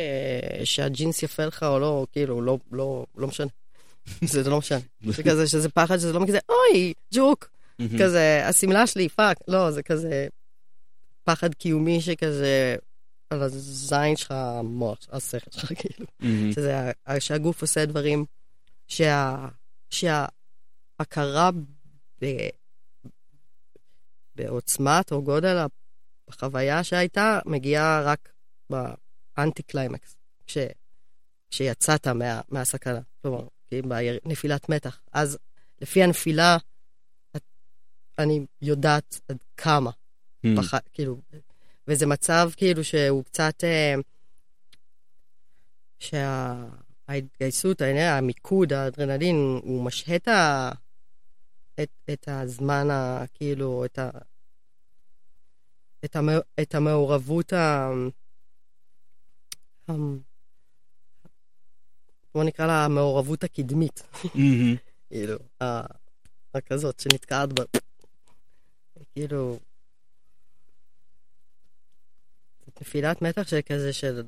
שהג'ינס יפה לך או לא, כאילו, לא, לא, לא משנה. זה לא משנה. זה כזה, שזה פחד, שזה לא כזה, אוי, ג'וק. כזה, הסמלה שלי, פאק. לא, זה כזה, פחד קיומי שכזה, על הזין שלך, המוח, השכל שלך, כאילו. Mm-hmm. שזה, שהגוף עושה דברים שה, שההכרה ב, בעוצמת או גודל החוויה שהייתה, מגיעה רק באנטי-קליימקס, ש, שיצאת מה, מהסכנה. כלומר, בנפילת מתח. אז לפי הנפילה, אני יודעת עד כמה. Mm. בח, כאילו, וזה מצב כאילו שהוא קצת אה, שההתגייסות, העניין, המיקוד, האדרנלין, הוא משהה את, ה, את, את הזמן, ה, כאילו, את, ה, את, המע, את המעורבות ה... ה בוא נקרא לה המעורבות הקדמית. כאילו, הכזאת שנתקעת בה. כאילו, נפילת מתח שכזה של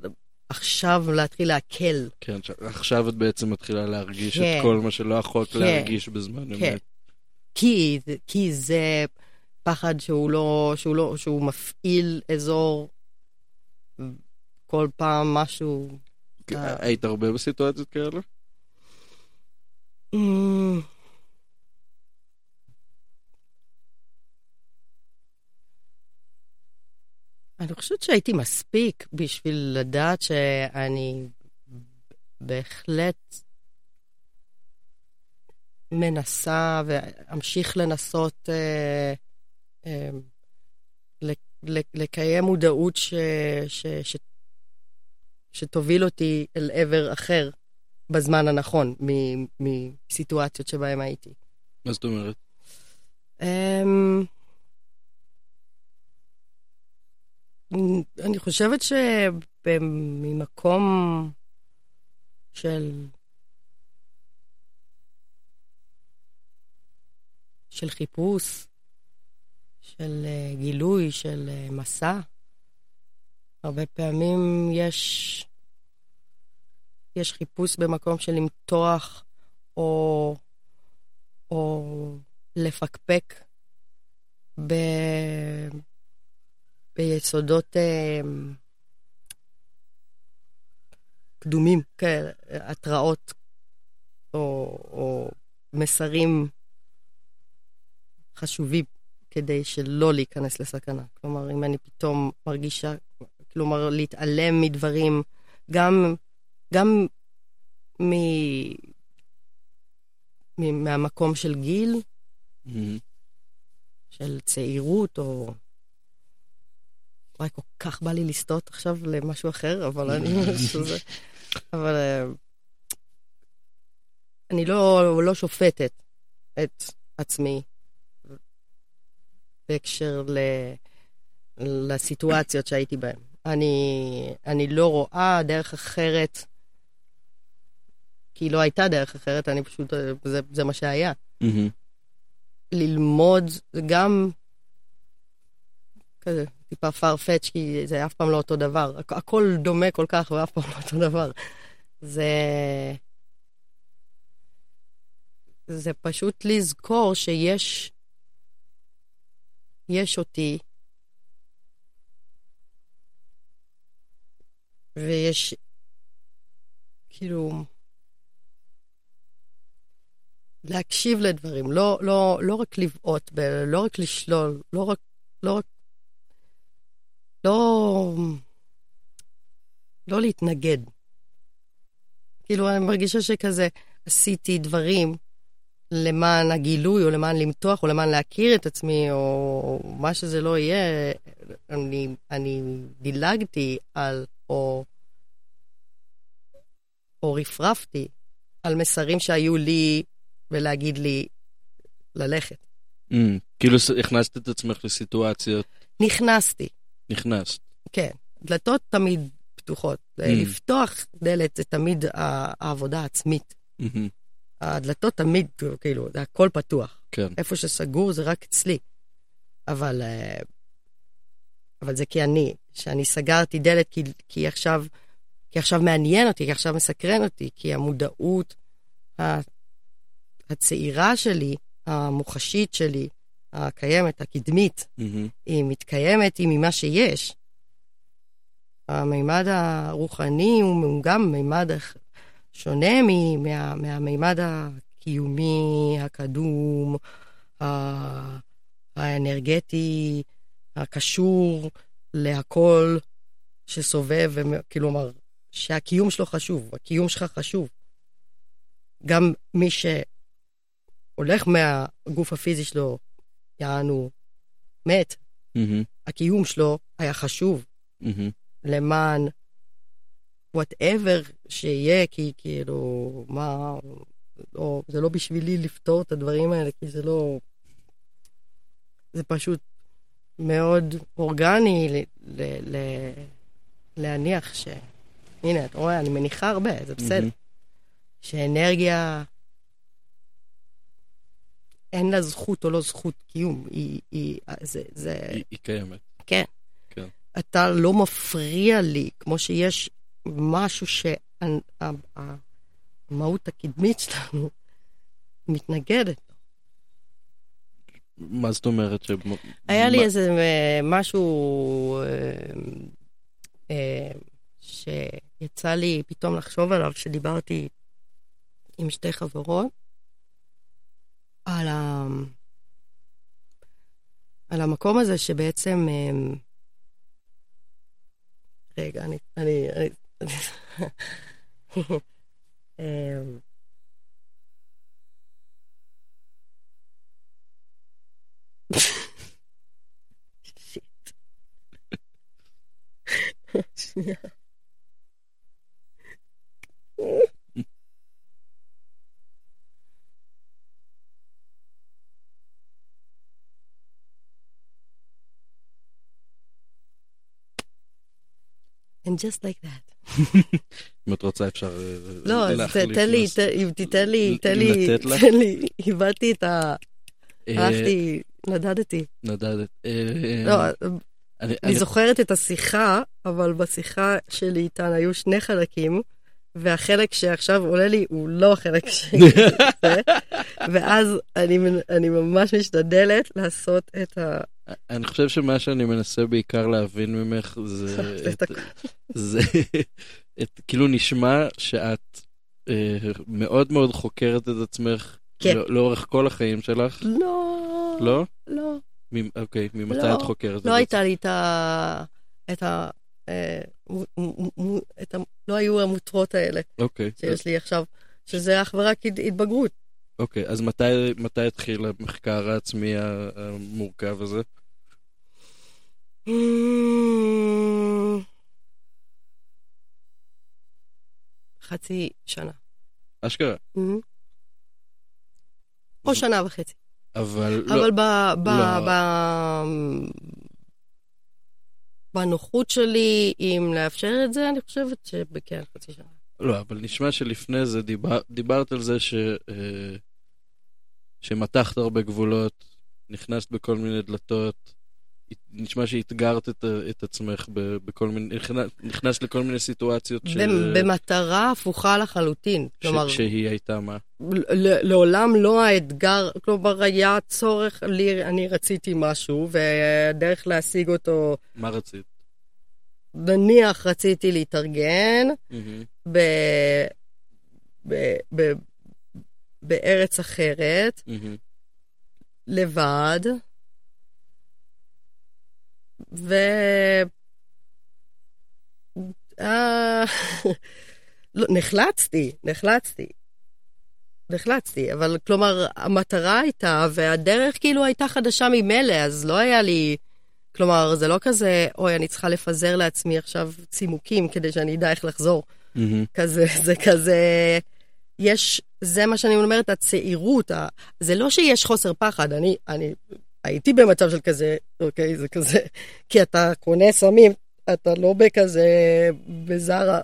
עכשיו להתחיל להקל. כן, עכשיו את בעצם מתחילה להרגיש את כל מה שלא יכולת להרגיש בזמן אמת. כי זה פחד שהוא לא, שהוא מפעיל אזור כל פעם משהו... היית הרבה בסיטואציות כאלה? אני חושבת שהייתי מספיק בשביל לדעת שאני בהחלט מנסה ואמשיך לנסות לקיים מודעות ש... שתוביל אותי אל עבר אחר בזמן הנכון מסיטואציות שבהם הייתי. מה זאת אומרת? אני חושבת שממקום של של חיפוש, של גילוי, של מסע, הרבה פעמים יש יש חיפוש במקום של למתוח או או לפקפק ב ביסודות קדומים כאלה, התראות או או מסרים חשובים כדי שלא להיכנס לסכנה. כלומר, אם אני פתאום מרגישה, כלומר, להתעלם מדברים, גם, גם מ, מ, מהמקום של גיל, mm-hmm. של צעירות, או... וואי, כל כך בא לי לסטות עכשיו למשהו אחר, אבל אני שזה... אבל... אני לא, לא שופטת את עצמי בהקשר ל... לסיטואציות שהייתי בהן. אני, אני לא רואה דרך אחרת, כי לא הייתה דרך אחרת, אני פשוט, זה, זה מה שהיה. Mm-hmm. ללמוד גם כזה, טיפה farfetch, כי זה אף פעם לא אותו דבר. הכ- הכל דומה כל כך ואף פעם לא אותו דבר. זה... זה פשוט לזכור שיש יש אותי ויש, כאילו, להקשיב לדברים, לא, לא, לא רק לבעוט, לא רק לשלול, לא רק, לא רק, לא, לא להתנגד. כאילו, אני מרגישה שכזה, עשיתי דברים למען הגילוי, או למען למתוח, או למען להכיר את עצמי, או מה שזה לא יהיה, אני, אני דילגתי על או, או רפרפתי על מסרים שהיו לי ולהגיד לי ללכת. Mm, כאילו הכנסת את עצמך לסיטואציות. נכנסתי. נכנסת. כן. דלתות תמיד פתוחות. Mm. לפתוח דלת זה תמיד העבודה העצמית. Mm-hmm. הדלתות תמיד, כאילו, זה הכל פתוח. כן. איפה שסגור זה רק אצלי. אבל... אבל זה כי אני, שאני סגרתי דלת, כי, כי עכשיו, כי עכשיו מעניין אותי, כי עכשיו מסקרן אותי, כי המודעות הצעירה שלי, המוחשית שלי, הקיימת, הקדמית, mm-hmm. היא מתקיימת עם מה שיש. המימד הרוחני הוא גם מימד שונה מה, מהמימד הקיומי, הקדום, האנרגטי, הקשור להכל שסובב, כלומר, שהקיום שלו חשוב, הקיום שלך חשוב. גם מי שהולך מהגוף הפיזי שלו, יענו, מת, mm-hmm. הקיום שלו היה חשוב, mm-hmm. למען whatever שיהיה, כי כאילו, מה, לא, זה לא בשבילי לפתור את הדברים האלה, כי זה לא, זה פשוט מאוד אורגני ל, ל, ל, להניח ש, הנה, אתה רואה, אני מניחה הרבה, זה בסדר. Mm-hmm. שאנרגיה אין לה זכות או לא זכות קיום, היא, היא, זה, זה... היא, היא קיימת. כן. כן. אתה לא מפריע לי, כמו שיש משהו שהמהות הקדמית שלנו מתנגדת. מה זאת אומרת? היה לי איזה משהו שיצא לי פתאום לחשוב עליו, שדיברתי עם שתי חברות, על ה... על המקום הזה שבעצם רגע אני אני אממ שיט שנייה And just like that. אם את רוצה אפשר... לא, אז תתן לי, תתן לי, תתן לי, תתן לי, הבאתי את ה... הלכתי, נדדתי. נדדת. לא, אני זוכרת את השיחה, אבל בשיחה שלי איתן היו שני חלקים, והחלק שעכשיו עולה לי הוא לא החלק שלי. ואז אני ממש משתדלת לעשות את ה... אני חושב שמה שאני מנסה בעיקר להבין ממך זה... זה... כאילו נשמע שאת מאוד מאוד חוקרת את עצמך לאורך כל החיים שלך. לא. לא? לא. אוקיי, ממתי את חוקרת את זה? לא הייתה לי את ה... לא היו המותרות האלה שיש לי עכשיו, שזה אך ורק התבגרות. אוקיי, אז מתי התחיל המחקר העצמי המורכב הזה? חצי שנה. אשכרה? או שנה וחצי. אבל לא... אבל ב... בנוחות שלי, אם לאפשר את זה, אני חושבת שבכן חצי שנה. לא, אבל נשמע שלפני זה דיבר, דיברת על זה ש, שמתחת הרבה גבולות, נכנסת בכל מיני דלתות, נשמע שהתגרת את, את עצמך בכל מיני, נכנסת לכל מיני סיטואציות של... במטרה הפוכה לחלוטין. ש, כלומר, שהיא הייתה מה? לעולם לא האתגר, כלומר היה צורך, לי, אני רציתי משהו, והדרך להשיג אותו... מה רצית? נניח רציתי להתארגן, mm-hmm. ב... ב... ב... בארץ אחרת, mm-hmm. לבד, ו... לא, נחלצתי, נחלצתי. נחלצתי, אבל כלומר, המטרה הייתה, והדרך כאילו הייתה חדשה ממלא, אז לא היה לי... כלומר, זה לא כזה, אוי, אני צריכה לפזר לעצמי עכשיו צימוקים, כדי שאני אדע איך לחזור. Mm-hmm. כזה, זה כזה... יש... זה מה שאני אומרת, הצעירות. ה... זה לא שיש חוסר פחד. אני, אני הייתי במצב של כזה, אוקיי, זה כזה... כי אתה קונה סמים, אתה לא בכזה... בזרה.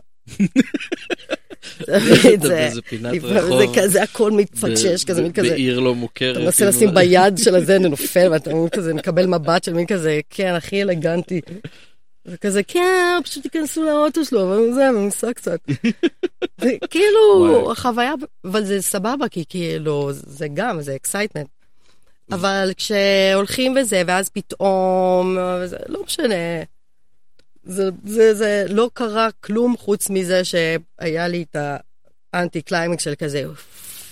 זה פינת רחוב. זה כזה, הכל מתפקשש, כזה מין כזה. בעיר לא מוכרת. אתה מנסה לשים ביד של הזה, נופל, ואתה מין כזה, מקבל מבט של מין כזה, כן, הכי אלגנטי. וכזה, כן, פשוט תיכנסו לאוטו שלו, אבל זה, מנסה קצת. כאילו, החוויה, אבל זה סבבה, כי כאילו, זה גם, זה אקסייטמנט. אבל כשהולכים וזה, ואז פתאום, לא משנה... זה, זה, זה לא קרה כלום חוץ מזה שהיה לי את האנטי קליימקס של כזה.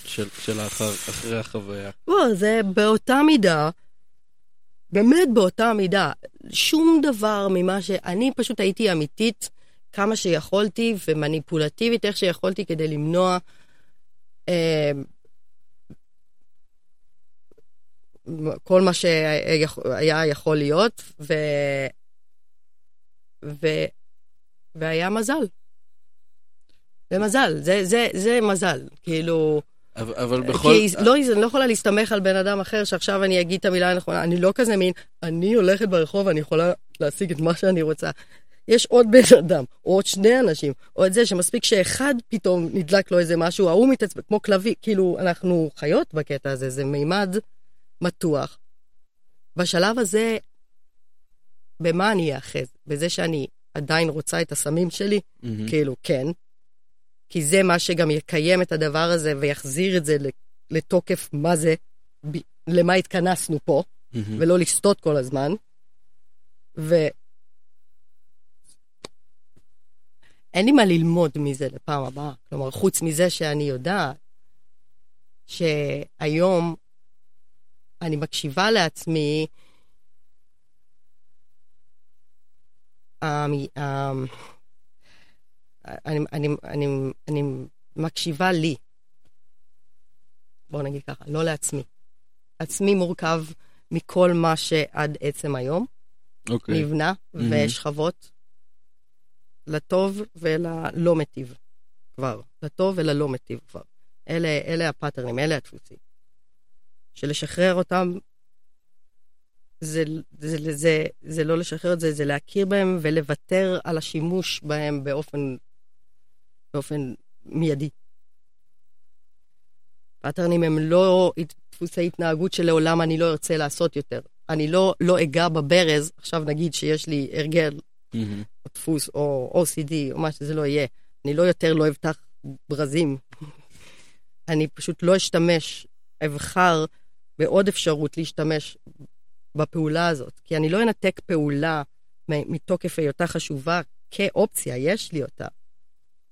של, של האחר, אחרי החוויה. ווא, זה באותה מידה, באמת באותה מידה, שום דבר ממה שאני פשוט הייתי אמיתית כמה שיכולתי ומניפולטיבית איך שיכולתי כדי למנוע אה, כל מה שהיה יכול להיות ו, ו, והיה מזל. זה מזל, זה, זה, זה מזל, כאילו אבל, אבל בכל... כי לא, אני לא יכולה להסתמך על בן אדם אחר שעכשיו אני אגיד את המילה הנכונה. אני לא כזה מין, אני הולכת ברחוב ואני יכולה להשיג את מה שאני רוצה. יש עוד בן אדם, או עוד שני אנשים, או את זה שמספיק שאחד פתאום נדלק לו איזה משהו, ההוא מתעצבן, כמו כלבי, כאילו אנחנו חיות בקטע הזה, זה מימד מתוח. בשלב הזה, במה אני אחז? בזה שאני עדיין רוצה את הסמים שלי? Mm-hmm. כאילו, כן. כי זה מה שגם יקיים את הדבר הזה ויחזיר את זה לתוקף מה זה, ב, למה התכנסנו פה, mm-hmm. ולא לסטות כל הזמן. ו... אין לי מה ללמוד מזה לפעם הבאה. כלומר, חוץ מזה שאני יודעת שהיום אני מקשיבה לעצמי אני, אני, אני, אני מקשיבה לי. בוא נגיד ככה, לא לעצמי. עצמי מורכב מכל מה שעד עצם היום נבנה ושכבות לטוב וללא מטיב כבר. לטוב וללא מטיב כבר. אלה, אלה הפאטרנים, אלה הדפוסים. שלשחרר אותם, זה, זה, זה, זה, זה לא לשחרר את זה, זה להכיר בהם ולוותר על השימוש בהם באופן, באופן מיידי. פאטרנים הם לא דפוסי התנהגות שלעולם אני לא ארצה לעשות יותר. אני לא, לא אגע בברז, עכשיו נגיד שיש לי הרגל, Mm-hmm. או דפוס, או או סי די, או מה שזה לא יהיה. אני לא יותר לא אבטח ברזים. אני פשוט לא אשתמש, אבחר בעוד אפשרות להשתמש בפעולה הזאת. כי אני לא אנתק פעולה מתוקף היותה חשובה כאופציה, יש לי אותה.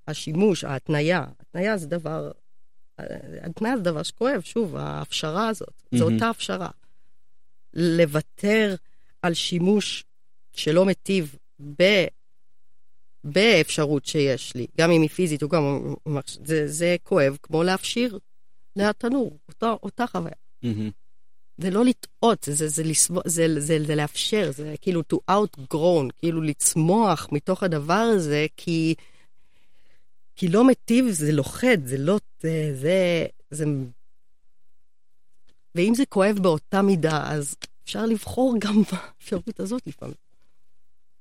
השימוש, ההתניה. התניה זה דבר, התניה זה דבר שכואב, שוב, ההפשרה הזאת. Mm-hmm. זו אותה הפשרה. לוותר על שימוש שלא מטיב ב... באפשרות שיש לי, גם אם היא פיזית, או גם... זה, זה כואב, כמו להפשיר להתנור, אותה, אותה חוויה. Mm-hmm. זה לא לטעות, זה, זה, לסב... זה, זה, זה לאפשר, זה כאילו to outgrown, כאילו לצמוח מתוך הדבר הזה, כי, כי לא מטיב, זה לוחד, זה לא... זה, זה, זה... ואם זה כואב באותה מידה, אז אפשר לבחור גם באפשרות הזאת לפעמים.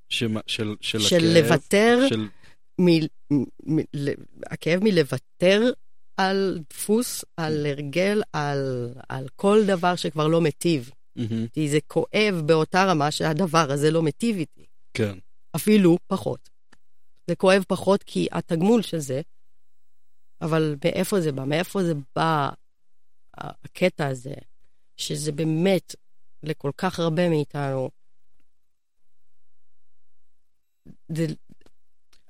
שמה, של, של, של הכאב, לוותר של... מ, מ, מ, הכאב מלוותר על דפוס, על הרגל, על, על כל דבר שכבר לא מטיב. Mm-hmm. כי זה כואב באותה רמה שהדבר הזה לא מטיב איתי. כן. אפילו פחות. זה כואב פחות כי התגמול של זה, אבל מאיפה זה בא? מאיפה זה בא הקטע הזה, שזה באמת לכל כך הרבה מאיתנו, זה,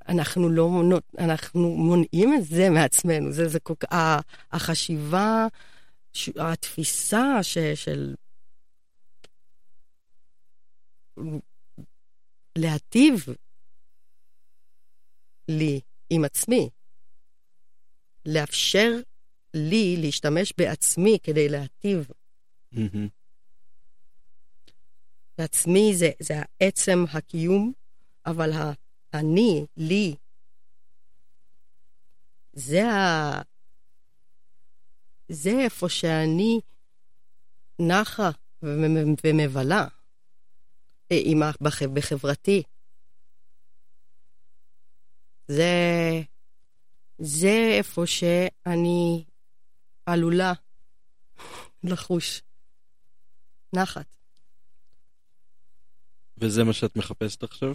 אנחנו לא מונות, אנחנו מונעים את זה מעצמנו. זה, זה כל, החשיבה, התפיסה ש, של להטיב לי עם עצמי, לאפשר לי להשתמש בעצמי כדי להטיב. לעצמי זה, זה העצם הקיום, אבל אני, לי, זה ה... זה איפה שאני נחה ומבלה בחברתי. זה... זה איפה שאני עלולה לחוש נחת. וזה מה שאת מחפשת עכשיו?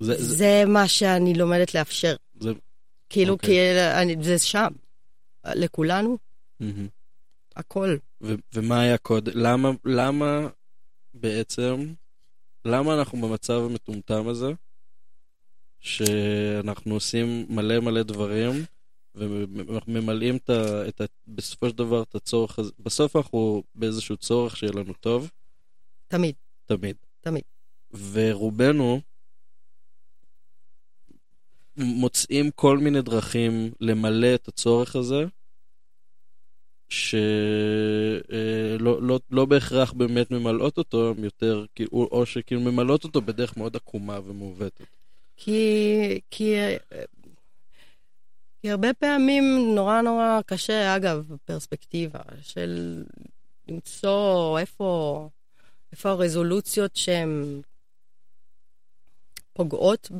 זה, זה... זה מה שאני לומדת לאפשר. זה... כאילו, okay. כי אני, זה שם. לכולנו. Mm-hmm. הכל. ו- ומה היה קודם? למה, למה בעצם למה אנחנו במצב המטומטם הזה, שאנחנו עושים מלא מלא דברים, וממלאים את, את, בסופו של דבר את הצורך הזה, בסוף אנחנו באיזשהו צורך שיהיה לנו טוב. תמיד. תמיד. תמיד. ורובנו מוצאים כל מיני דרכים למלא את הצורך הזה, שלא לא, לא בהכרח באמת ממלאות אותו, יותר, או שכאילו ממלאות אותו בדרך מאוד עקומה ומעוותת. כי, כי, כי הרבה פעמים נורא נורא קשה, אגב, פרספקטיבה של למצוא איפה, איפה הרזולוציות שהן פוגעות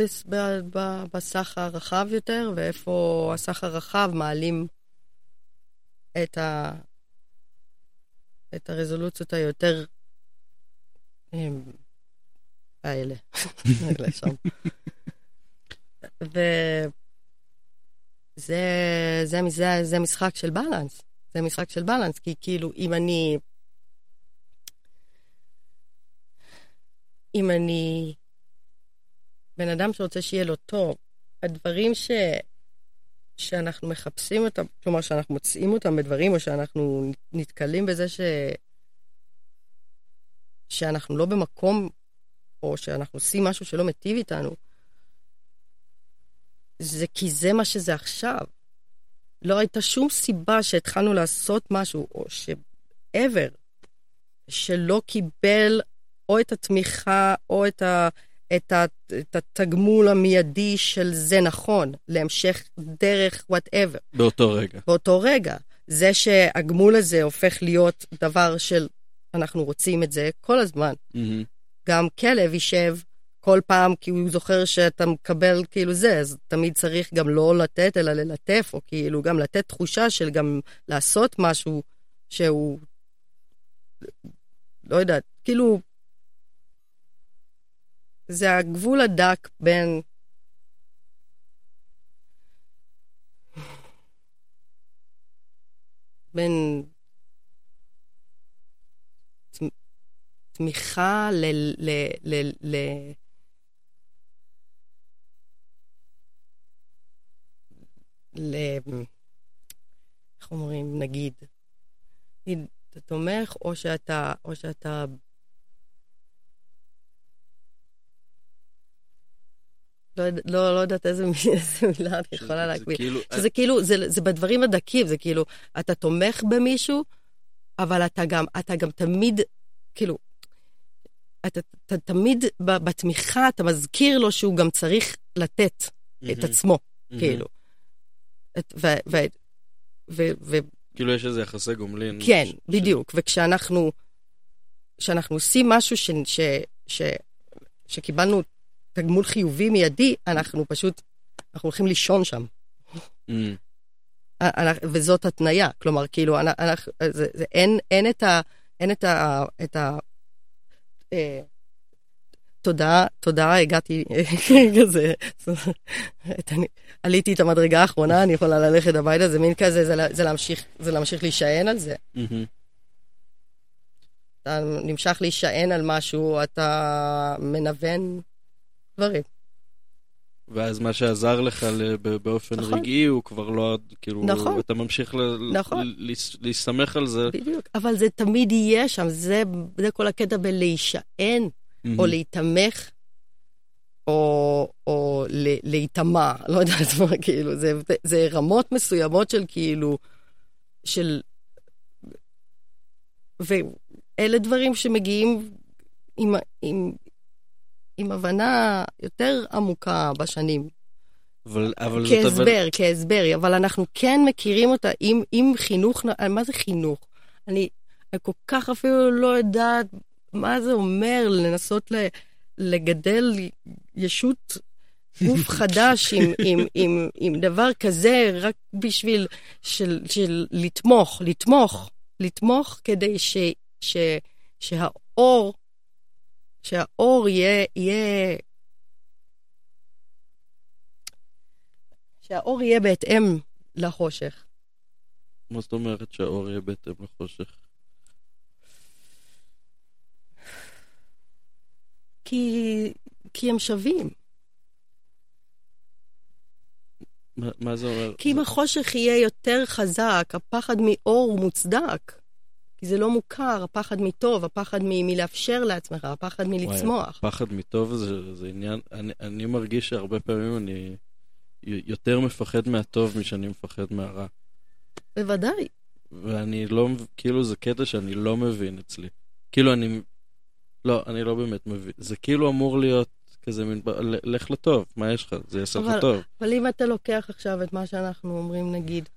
בסחר הרחב יותר, ואיפה הסחר הרחב מעלים את ה את הרזולוציות היותר האלה האלה שם. וזה זה זה זה משחק של בלנס, זה משחק של בלנס, כי כאילו אם אני אם אני בן אדם שרוצה שיהיה לו טוב, הדברים ש שאנחנו מחפשים אותם, כלומר שאנחנו מוצאים אותם בדברים, או שאנחנו נתקלים בזה ש... שאנחנו לא במקום, או שאנחנו עושים משהו שלא מטיב איתנו, זה כי זה מה שזה עכשיו. לא הייתה שום סיבה שהתחלנו לעשות משהו, או שעבר, שלא קיבל או את התמיכה, או את ה... את התגמול המיידי של זה נכון, להמשך דרך whatever. באותו רגע. באותו רגע. זה שהגמול הזה הופך להיות דבר של אנחנו רוצים את זה כל הזמן. Mm-hmm. גם כלב יישב כל פעם, כי הוא זוכר שאתה מקבל כאילו זה, אז תמיד צריך גם לא לתת, אלא ללטף, או כאילו גם לתת תחושה של גם לעשות משהו שהוא, לא יודעת, כאילו, זה הגבול הדק בין בין תמיכה ל ל ל ל ל איך אומרים, נגיד אתה תומך או שאתה או שאתה לא, לא יודעת איזה מילה אני יכולה להקביל. שזה כאילו, זה בדברים הדקים, זה כאילו, אתה תומך במישהו, אבל אתה גם, אתה גם תמיד, כאילו, אתה תמיד בתמיכה, אתה מזכיר לו שהוא גם צריך לתת את עצמו, כאילו. כאילו יש איזה יחסי גומלין. כן, בדיוק. וכשאנחנו, כשאנחנו עושים משהו שקיבלנו תגמול חיובי מיידי, אנחנו פשוט, אנחנו הולכים לישון שם. וזאת התניה. כלומר, כאילו, אין את ה... תודה, תודה, הגעתי כזה. עליתי את המדרגה האחרונה, אני יכולה ללכת הביתה, זה מין כזה, זה להמשיך להישען על זה. אתה נמשך להישען על משהו, אתה מנוון... דברים. ואז מה שעזר לך באופן רגעי הוא כבר לא, כאילו, אתה ממשיך להסתמך על זה. בדיוק, אבל זה תמיד יהיה שם, זה כל הקטע בלהישען, או להתמך, או להתאמה, לא יודעת מה, כאילו, זה רמות מסוימות של כאילו, של, ואלה דברים שמגיעים עם, עם, עם הבנה יותר עמוקה בשנים. אבל, אבל כהסבר, כהסבר, אבל אנחנו כן מכירים אותה עם, עם חינוך, מה זה חינוך? אני כל כך אפילו לא יודעת מה זה אומר לנסות לגדל ישות גוף חדש עם, עם, עם, עם דבר כזה, רק בשביל של, של לתמוך, לתמוך, לתמוך כדי ש, ש, שהאור שהאור יהיה, יהיה... שהאור יהיה בהתאם לחושך. מה זאת אומרת שהאור יהיה בהתאם לחושך? כי, כי הם שווים. מה, מה זה אומר? כי אם החושך יהיה יותר חזק, הפחד מאור הוא מוצדק. כי זה לא מוכר, הפחד מטוב, הפחד מ- מלאפשר לעצמך, הפחד מלצמוח. וואי, הפחד מטוב זה, זה עניין, אני, אני מרגיש שהרבה פעמים אני יותר מפחד מהטוב משאני מפחד מהרע. בוודאי. ואני לא, כאילו זה קטע שאני לא מבין אצלי. כאילו אני, לא, אני לא באמת מבין. זה כאילו אמור להיות כזה מין, לך לטוב, מה יש לך? זה יעשה לך טוב. אבל אם אתה לוקח עכשיו את מה שאנחנו אומרים, נגיד,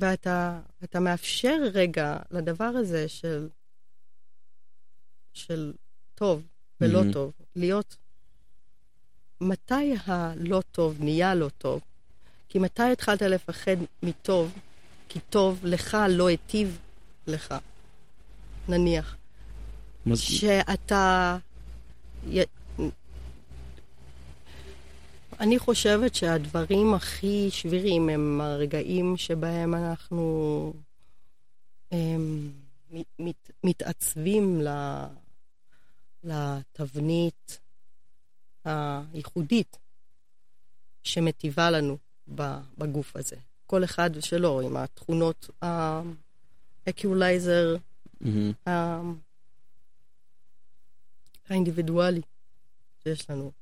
ואתה אתה מאפשר רגע לדבר הזה של, של טוב ולא mm-hmm. טוב, להיות, מתי הלא טוב נהיה לא טוב? כי מתי התחלת לפחד מטוב? כי טוב לך לא היטיב לך. נניח. מז... שאתה... י... אני חושבת שהדברים הכי שבירים הם הרגעים שבהם אנחנו הם, מת, מת, מתעצבים לתבנית הייחודית שמטיבה לנו בגוף הזה. כל אחד שלו עם התכונות האקיולייזר mm-hmm. האינדיבידואלי שיש לנו.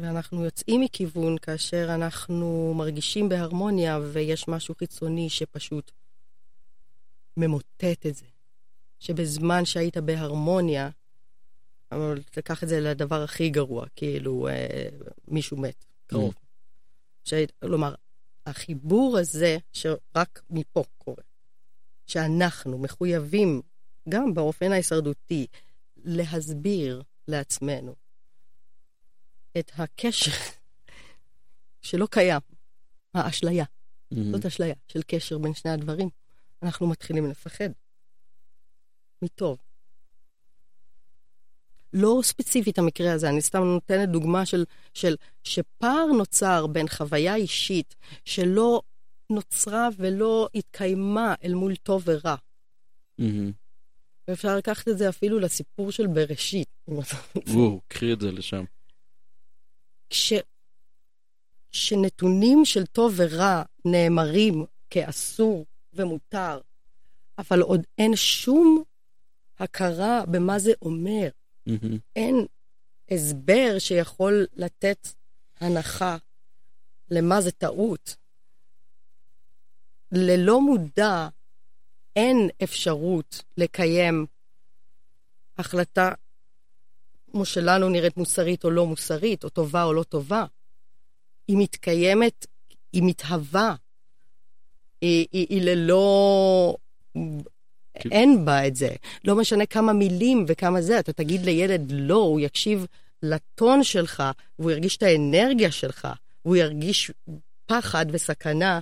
ואנחנו יוצאים מכיוון כאשר אנחנו מרגישים בהרמוניה ויש משהו חיצוני שפשוט ממוטט את זה. שבזמן שהיית בהרמוניה, אבל לקח את זה לדבר הכי גרוע, כאילו אה, מישהו מת, קרוב. כלומר, החיבור הזה שרק מפה קורה, שאנחנו מחויבים גם באופן ההישרדותי להסביר לעצמנו את הקשר שלא קיים, האשליה. Mm-hmm. זאת אשליה של קשר בין שני הדברים. אנחנו מתחילים לפחד. מטוב. לא ספציפית המקרה הזה, אני סתם נותנת דוגמה של, של שפער נוצר בין חוויה אישית שלא נוצרה ולא התקיימה אל מול טוב ורע. Mm-hmm. ואפשר לקחת את זה אפילו לסיפור של בראשית. וואו, קחי את זה לשם. כש... שנתונים של טוב ורע נאמרים כאסור ומותר, אבל עוד אין שום הכרה במה זה אומר. Mm-hmm. אין הסבר שיכול לתת הנחה למה זה טעות. ללא מודע אין אפשרות לקיים החלטה כמו שלנו נראית מוסרית או לא מוסרית, או טובה או לא טובה. היא מתקיימת, היא מתהווה. היא, היא, היא ללא... אין בה את זה. לא משנה כמה מילים וכמה זה. אתה תגיד לילד לא, הוא יקשיב לטון שלך, והוא ירגיש את האנרגיה שלך, והוא ירגיש פחד וסכנה.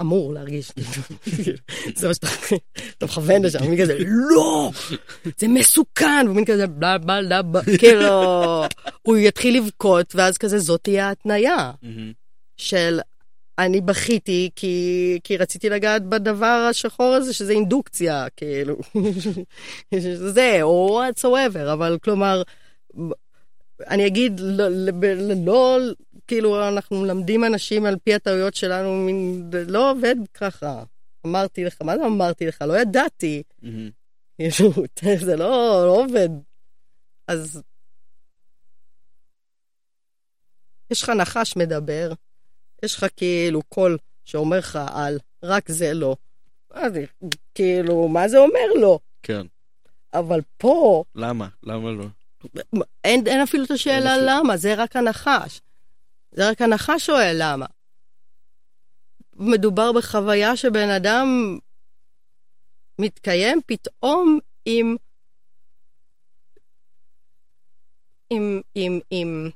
אמור להרגיש. זה מה שאתה מכוון לשם, מין כזה, לא! זה מסוכן! ומין כזה, בלה בלה בלה בלה, כאילו, הוא יתחיל לבכות, ואז כזה, זאת תהיה התניה של... אני בכיתי כי, כי רציתי לגעת בדבר השחור הזה, שזה אינדוקציה, כאילו. זה, או it's whatever, אבל כלומר, אני אגיד, לא, לא, כאילו, אנחנו למדים אנשים על פי הטעויות שלנו, מין, לא עובד ככה. אמרתי לך, מה זה אמרתי לך? לא ידעתי. זה לא, לא עובד. אז, יש לך נחש מדבר, יש לך כאילו קול שאומר לך על, רק זה לא. כאילו, מה זה אומר לו? כן. אבל פה... למה? למה לא? אין, אין אפילו את השאלה אפילו. למה, זה רק הנחש. זה רק הנחש שואל למה. מדובר בחוויה שבן אדם מתקיים פתאום עם... עם, עם, עם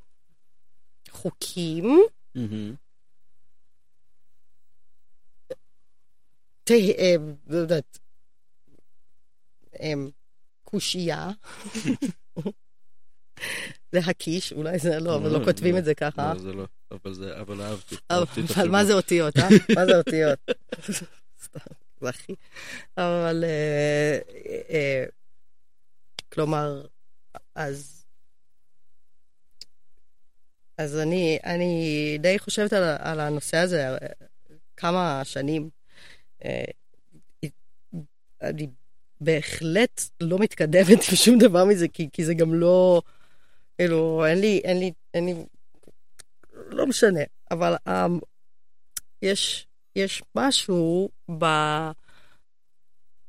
חוקים... Mm-hmm. לא יודעת, קושייה, להקיש, אולי זה לא, אבל לא כותבים את זה ככה. לא, זה לא, אבל אהבתי. אבל מה זה אותיות, אה? מה זה אותיות? סתם, זה הכי. אבל כלומר, אז, אז אני, אני די חושבת על, על הנושא הזה, כמה שנים, אני בהחלט לא מתקדמת עם שום דבר מזה, כי, כי זה גם לא, אלו, אין לי, אין לי, אין לי, לא משנה, אבל יש, יש משהו ב,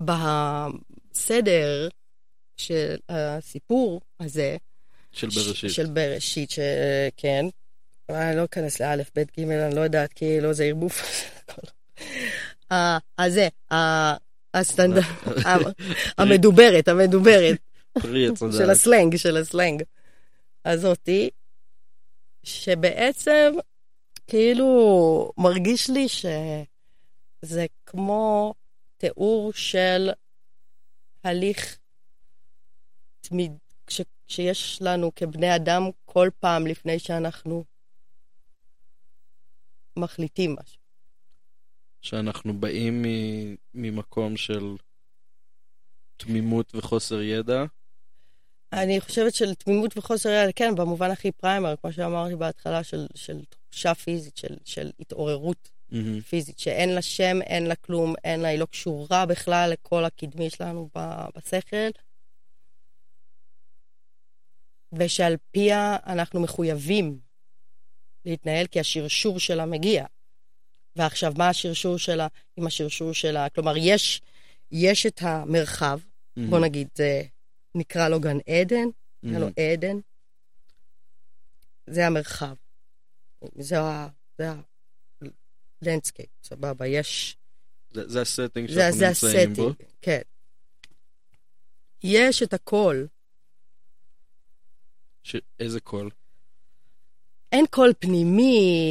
בסדר של הסיפור הזה, של בראשית, של בראשית, שכן, אני לא אכנס לאלף, בית ג', אני לא יודעת, כי לא זה ערבוף, אז זה, הסטנדרט, המדוברת, המדוברת, של הסלנג, של הסלנג, הזאתי, שבעצם, כאילו, מרגיש לי שזה כמו תיאור של הליך תמיד, ש, שיש לנו כבני אדם כל פעם לפני שאנחנו מחליטים משהו. שאנחנו באים ממקום של תמימות וחוסר ידע. אני חושבת של תמימות וחוסר ידע, כן, במובן הכי פריימר, כמו שאמרתי בהתחלה, של, של תחושה פיזית, של, של התעוררות mm-hmm. פיזית, שאין לה שם, אין לה כלום, אין לה, היא לא קשורה בכלל לכל הקדמי שלנו בשכל, ושעל פיה אנחנו מחויבים להתנהל, כי השרשור שלה מגיע. ועכשיו, מה השרשור שלה עם השרשור שלה? כלומר, יש, יש את המרחב, mm-hmm. בוא נגיד, זה נקרא לו גן עדן, mm-hmm. נקרא לו עדן, זה המרחב, זה הלנדסקייפ, סבבה, יש... זה, זה הסטינג שאנחנו זה נמצאים הסטינג, בו? כן. יש את הכל. ש... איזה קול? אין קול פנימי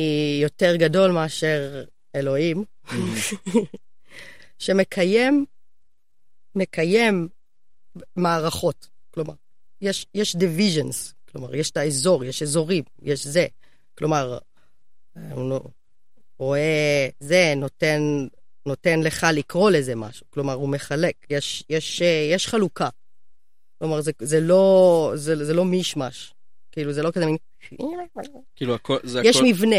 יותר גדול מאשר אלוהים, שמקיים מקיים מערכות, כלומר, יש, יש divisions, כלומר, יש את האזור, יש אזורים, יש זה, כלומר, הוא רואה זה, נותן, נותן לך לקרוא לזה משהו, כלומר, הוא מחלק, יש, יש, יש חלוקה, כלומר, זה, זה לא, זה, זה לא מישמש, כאילו, זה לא כזה מין... כאילו, הכל, זה הכל... יש מבנה.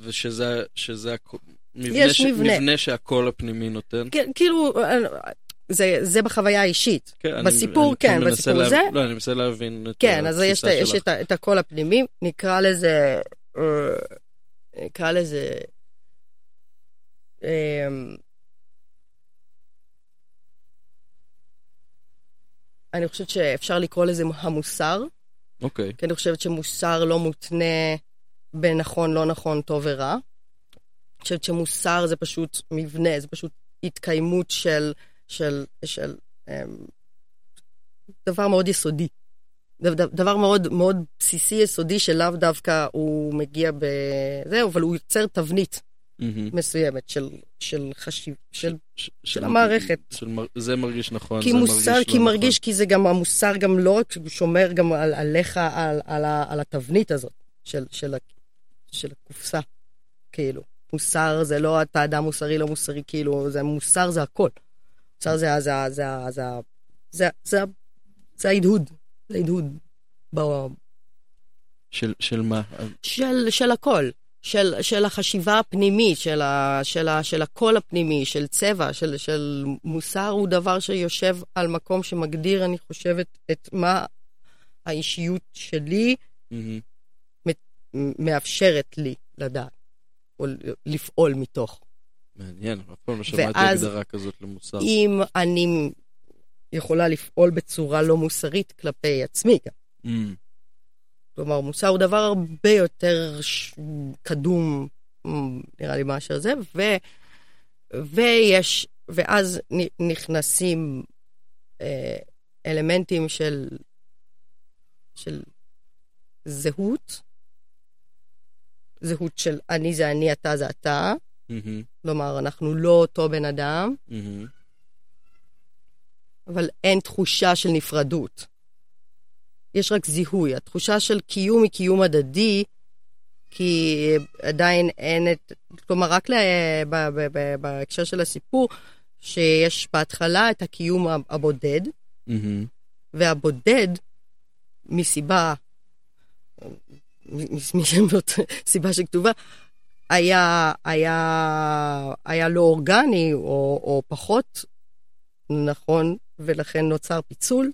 ושזה, שזה הכל... מבנה יש ש... מבנה. מבנה שהכל הפנימי נותן. כ- כאילו, זה, זה בחוויה האישית. כן, בסיפור, אני, כן, אני בסיפור זה... לה... לא, אני מנסה להבין את כן, אז יש, יש את, את הכל הפנימי, נקרא לזה... נקרא לזה... אני חושבת שאפשר לקרוא לזה המוסר. אוקיי. כי אני חושבת שמוסר לא מותנה בנכון, לא נכון, טוב ורע. אני חושבת שמוסר זה פשוט מבנה, זה פשוט התקיימות של, של, של, דבר מאוד יסודי. דבר מאוד, מאוד בסיסי, יסודי, שלאו דווקא הוא מגיע בזהו, אבל הוא יוצר תבנית מסוימת של, של חשיב, של, של המערכת. זה מרגיש נכון, זה מרגיש לא נכון. כי מרגיש, כי זה גם, המוסר גם לא רק שומר גם עליך, על התבנית הזאת של הקופסה, כאילו. מוסר זה לא, אתה אדם מוסרי, לא מוסרי, כאילו, מוסר זה הכל. מוסר זה, זה, זה, זה, זה, זה, זה ההדהוד, זה ההדהוד של מה? של הכל. של של החשיבה הפנימית של ה, של ה, של הקול הפנימי של צבע של של מוסר הוא דבר שיושב על מקום שמגדיר אני חושבת את מה האישיות שלי mm-hmm. מאפשרת לי לדעת או לפעול מתוך מעניין אף פעם לא שמעתי הגדרה כזאת למוסר אם אני יכולה לפעול בצורה לא מוסרית כלפי עצמי גם mm. כלומר, מוסר הוא דבר הרבה יותר קדום, נראה לי מאשר זה, ו, ויש, ואז נכנסים אה, אלמנטים של, של זהות, זהות של אני זה אני, אתה זה אתה, mm-hmm. כלומר, אנחנו לא אותו בן אדם, mm-hmm. אבל אין תחושה של נפרדות. יש רק זיהוי. התחושה של קיום היא קיום הדדי, כי עדיין אין את... כלומר, רק בהקשר של הסיפור, שיש בהתחלה את הקיום הבודד, והבודד, מסיבה, מסיבה שכתובה, היה, היה, היה לא אורגני, או, או פחות, נכון, ולכן נוצר פיצול.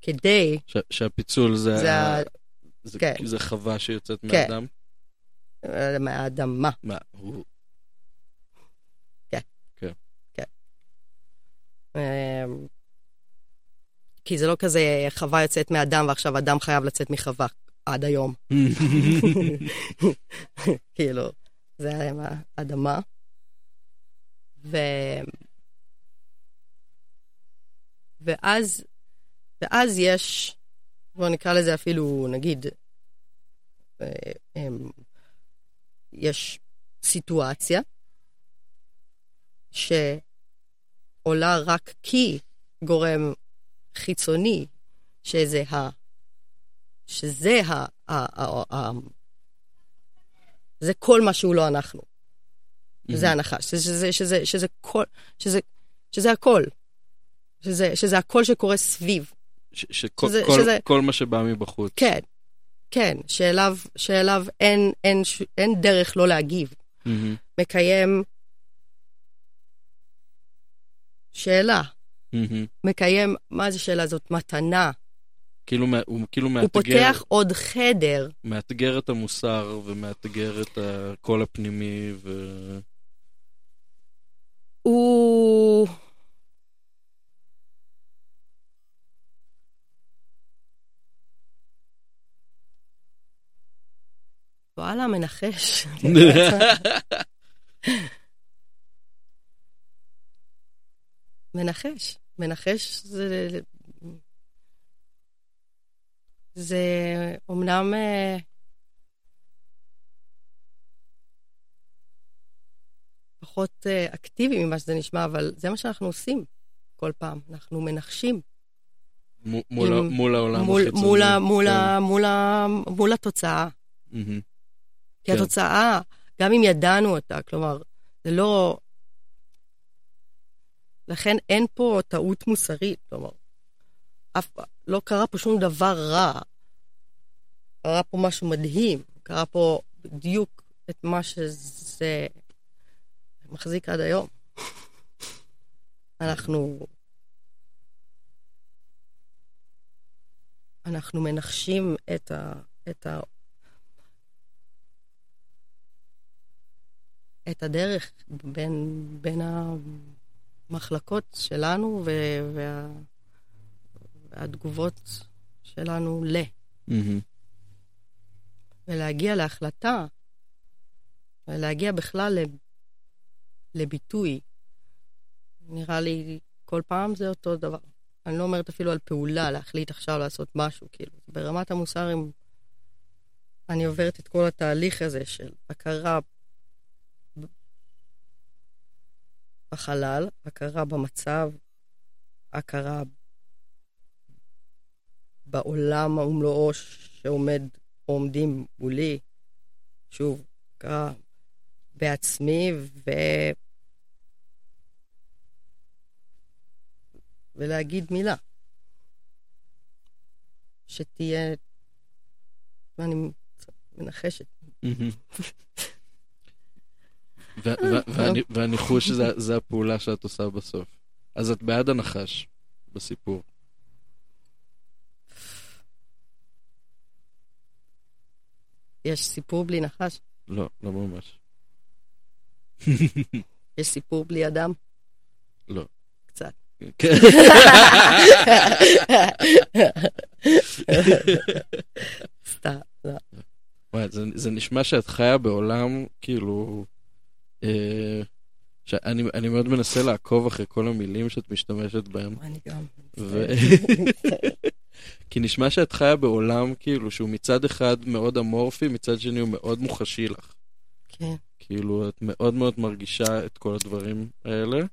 כדי... שהפיצול זה... זה חווה שיוצאת מהאדם? מהאדמה. כן. כן. כי זה לא כזה חווה יוצאת מהאדם, ועכשיו אדם חייב לצאת מחווה עד היום. כאילו, זה האדמה. ו... ואז... ואז יש, בוא נקרא לזה אפילו, נגיד, יש סיטואציה שעולה רק כי גורם חיצוני, שזה ה... שזה ה... זה כל מה שהוא לא אנחנו. זה ההנחה. שזה, שזה, שזה כל, שזה, שזה הכל. שזה, שזה הכל שקורה סביב. שכל ש- שזה... כל מה שבא מבחוץ. כן, כן, שאליו, שאליו אין, אין, אין דרך לא להגיב. Mm-hmm. מקיים שאלה. Mm-hmm. מקיים, מה זה שאלה זאת? מתנה. כאילו, הוא, כאילו הוא מאתגר... פותח עוד חדר. מאתגר את המוסר ומאתגר את הקול הפנימי ו... הוא... וואלה, מנחש. מנחש. מנחש זה... זה אומנם... פחות אקטיבי ממה שזה נשמע, אבל זה מה שאנחנו עושים כל פעם. אנחנו מנחשים. מול העולם החיצוני. מול התוצאה. כי התוצאה, גם אם ידענו אותה, כלומר, זה לא... לכן אין פה טעות מוסרית, כלומר, אף... לא קרה פה שום דבר רע, קרה פה משהו מדהים, קרה פה בדיוק את מה שזה מחזיק עד היום. אנחנו... אנחנו מנחשים את ה... את ה... את הדרך בין, בין המחלקות שלנו ו, וה, והתגובות שלנו ל. Mm-hmm. ולהגיע להחלטה, ולהגיע בכלל לב, לביטוי. נראה לי כל פעם זה אותו דבר. אני לא אומרת אפילו על פעולה, להחליט עכשיו לעשות משהו, כאילו. ברמת המוסר, אם אני עוברת את כל התהליך הזה של הכרה, בחלל, הכרה במצב, הכרה בעולם המלואו שעומד, עומדים מולי, שוב, הכרה בעצמי, ו... ולהגיד מילה. שתהיה... אני מנחשת. והניחוש זה הפעולה שאת עושה בסוף. אז את בעד הנחש בסיפור. יש סיפור בלי נחש? לא, לא ממש. יש סיפור בלי אדם? לא. קצת. סתם, לא. זה נשמע שאת חיה בעולם כאילו... שאני, אני מאוד מנסה לעקוב אחרי כל המילים שאת משתמשת בהם. אני גם. ו... כי נשמע שאת חיה בעולם, כאילו, שהוא מצד אחד מאוד אמורפי, מצד שני הוא מאוד מוחשי לך. כן. כאילו, את מאוד מאוד מרגישה את כל הדברים האלה,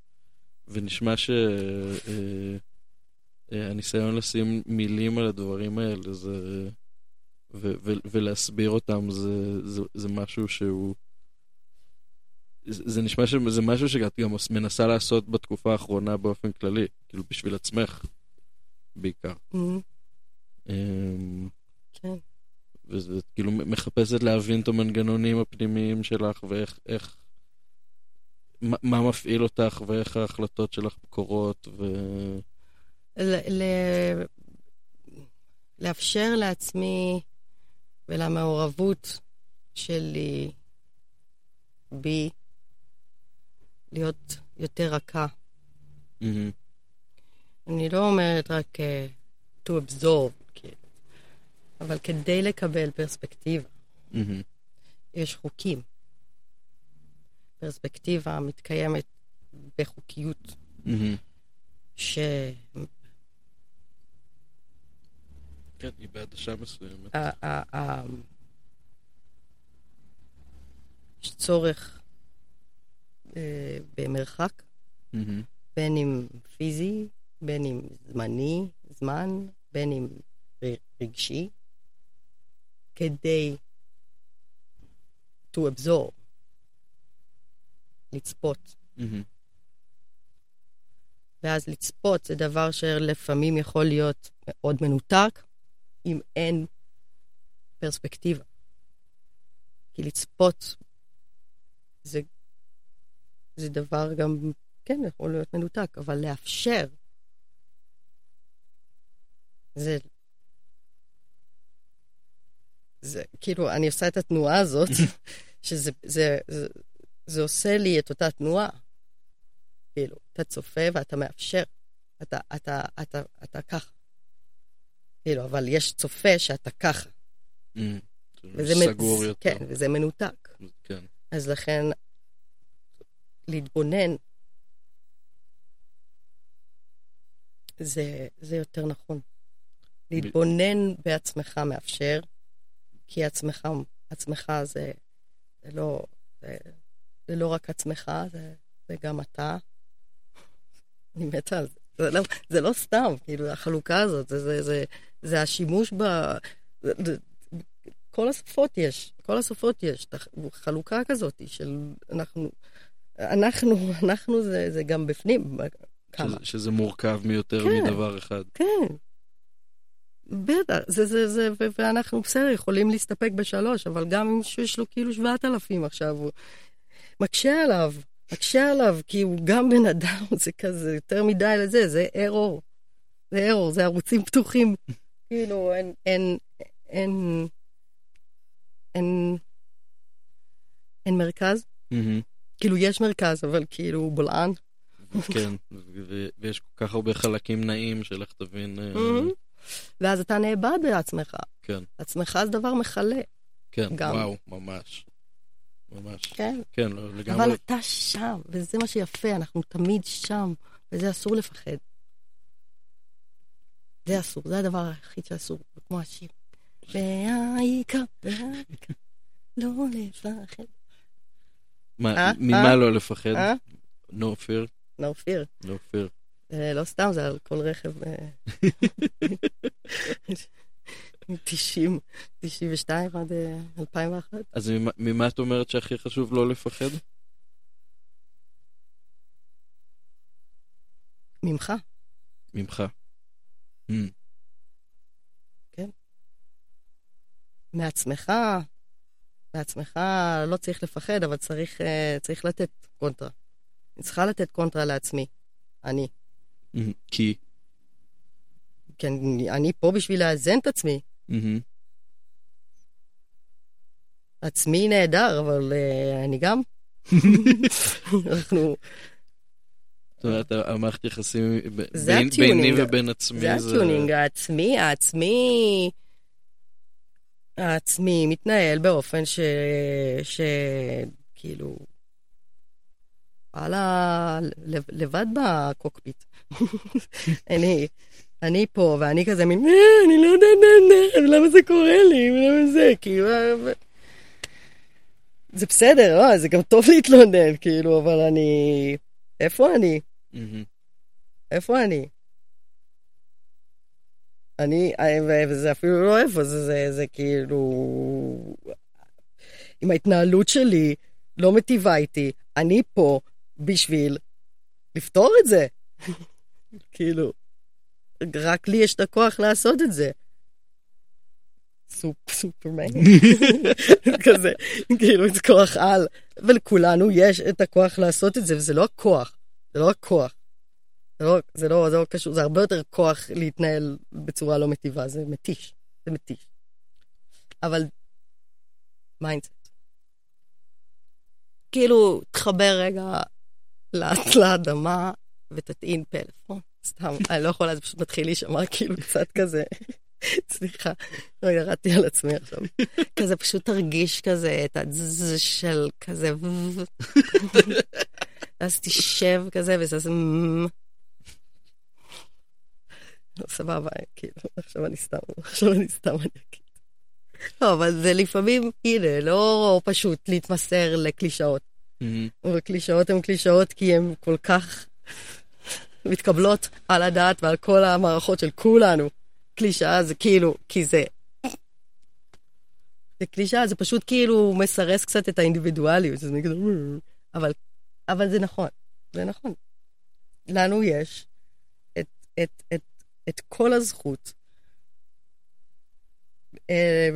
ונשמע שהניסיון לשים מילים על הדברים האלה, זה... ו- ו- ולהסביר אותם, זה, זה, זה משהו שהוא... זה נשמע שזה משהו שאת גם מנסה לעשות בתקופה האחרונה באופן כללי, כאילו בשביל עצמך. בעיקר. כן. וזה כאילו מחפשת להבין את המנגנונים הפנימיים שלך, ואיך, איך, מה, מה מפעיל אותך, ואיך ההחלטות שלך בקורות, ו... ל- ל- לאפשר לעצמי ולמעורבות שלי בי להיות יותר רכה. Mm-hmm. אני לא אומרת רק uh, to absorb, כי... אבל כדי לקבל פרספקטיבה, mm-hmm. יש חוקים. פרספקטיבה מתקיימת בחוקיות, mm-hmm. ש... כן, היא בעדשה מסוימת. יש צורך במרחק, בין אם פיזי, בין אם זמני, זמן, בין אם רגשי, כדי to absorb, לצפות. ואז לצפות זה דבר שלפעמים יכול להיות מאוד מנותק, אם אין פרספקטיבה. כי לצפות זה, זה דבר גם, כן, יכול להיות מנותק, אבל לאפשר זה, זה, כאילו, אני עושה את התנועה הזאת, שזה, זה, זה, זה עושה לי את אותה תנועה. כאילו, אתה צופה ואתה מאפשר. אתה, אתה, אתה, אתה, אתה כך. כאילו, אבל יש צופה שאתה ככה. Mm, וזה, סגור מצ... כן, וזה מנותק. כן. אז לכן, להתבונן, זה, זה יותר נכון. להתבונן ב... בעצמך מאפשר, כי עצמך, עצמך זה, זה, לא, זה, זה לא רק עצמך, זה, זה גם אתה. אני מתה על זה. זה לא, זה לא סתם, כאילו, החלוקה הזאת, זה, זה, זה, זה השימוש ב... כל השפות יש, כל השפות יש, חלוקה כזאת של אנחנו, אנחנו, אנחנו זה, זה גם בפנים, כמה. שזה, שזה מורכב מיותר כן, מדבר אחד. כן. בטח, זה, זה, זה, ואנחנו בסדר, יכולים להסתפק בשלוש, אבל גם אם שיש לו כאילו שבעת אלפים עכשיו, הוא מקשה עליו. מקשה עליו, כי הוא גם בן אדם, זה כזה, יותר מדי לזה, זה אירור. זה אירור, זה ערוצים פתוחים. כאילו, אין, אין, אין, אין, אין מרכז. כאילו, יש מרכז, אבל כאילו, הוא בולען. כן, ויש כל כך הרבה חלקים נעים שלך תבין. ואז אתה נאבד בעצמך. כן. עצמך זה דבר מחלה. כן, וואו, ממש. ממש. כן, כן לא, לגמרי... אבל אתה שם, וזה מה שיפה, אנחנו תמיד שם, וזה אסור לפחד. זה אסור, זה הדבר היחיד שאסור, כמו השיר. והעיקר, והעיקר, לא לפחד. מה, ממה לא לפחד? No fear. No fear. No fear. לא סתם, זה על כל רכב... תשעים, תשעים ושתיים עד אלפיים ואחת. אז ממה את אומרת שהכי חשוב לא לפחד? ממך. ממך. כן. מעצמך, מעצמך לא צריך לפחד, אבל צריך, צריך לתת קונטרה. אני צריכה לתת קונטרה לעצמי. אני. כי? כי אני, אני פה בשביל להאזן את עצמי. Mm-hmm. עצמי נהדר, אבל uh, אני גם אנחנו זאת אומרת, המערכת יחסים ביני ובין עצמי זה הטיונינג, העצמי העצמי העצמי מתנהל באופן ש... ש... כאילו פעלה לבד בקוקפיט אני אני פה, ואני כזה מין, אני לא יודעת, למה זה קורה לי, למה זה, כאילו, זה בסדר, זה גם טוב להתלונן, כאילו, אבל אני, איפה אני? איפה אני? אני, וזה אפילו לא איפה, זה כאילו, אם ההתנהלות שלי לא מטיבה איתי, אני פה בשביל לפתור את זה, כאילו. רק לי יש את הכוח לעשות את זה. סופ, סופרמן. כזה, כאילו, את כוח על. אבל לכולנו יש את הכוח לעשות את זה, וזה לא הכוח. זה לא הכוח. זה לא, זה לא, זה לא קשור. זה הרבה יותר כוח להתנהל בצורה לא מטיבה. זה מתיש. זה מתיש. אבל, מיינדסט. כאילו, תחבר רגע לאדמה, ותטעין פלאפון. סתם, אני לא יכולה, זה פשוט מתחיל להישמע כאילו קצת כזה. סליחה, לא ירדתי על עצמי עכשיו. כזה פשוט תרגיש כזה את הזז של כזה אז תשב כזה וזה סבבה, כאילו עכשיו אני סתם עכשיו אני סתם אני אגיד לא, אבל זה לפעמים הנה, לא פשוט להתמסר לקלישאות וקלישאות הן קלישאות כי הן כל כך מתקבלות על הדעת ועל כל המערכות של כולנו. קלישאה זה כאילו, כי זה זה קלישאה, זה פשוט כאילו מסרס קצת את האינדיבידואליות, זה נגד אבל, אבל זה נכון, זה נכון. לנו יש את, את, את, את כל הזכות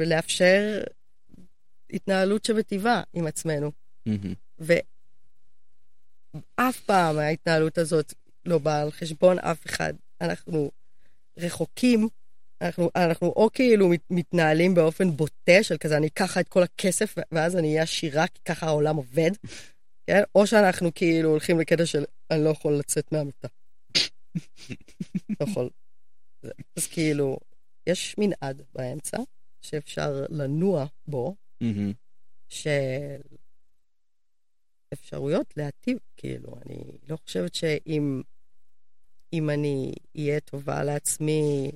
לאפשר התנהלות שמטיבה עם עצמנו. ואף פעם ההתנהלות הזאת לא באה על חשבון אף אחד. אנחנו רחוקים, אנחנו, אנחנו או כאילו מתנהלים באופן בוטה של כזה, אני אקח את כל הכסף ואז אני אהיה עשירה, כי ככה העולם עובד, כן? או שאנחנו כאילו הולכים לקטע של אני לא יכול לצאת מהמיטה. לא יכול. אז כאילו, יש מנעד באמצע שאפשר לנוע בו, של אפשרויות להטיב, כאילו, אני לא חושבת שאם אם אני אהיה טובה לעצמי,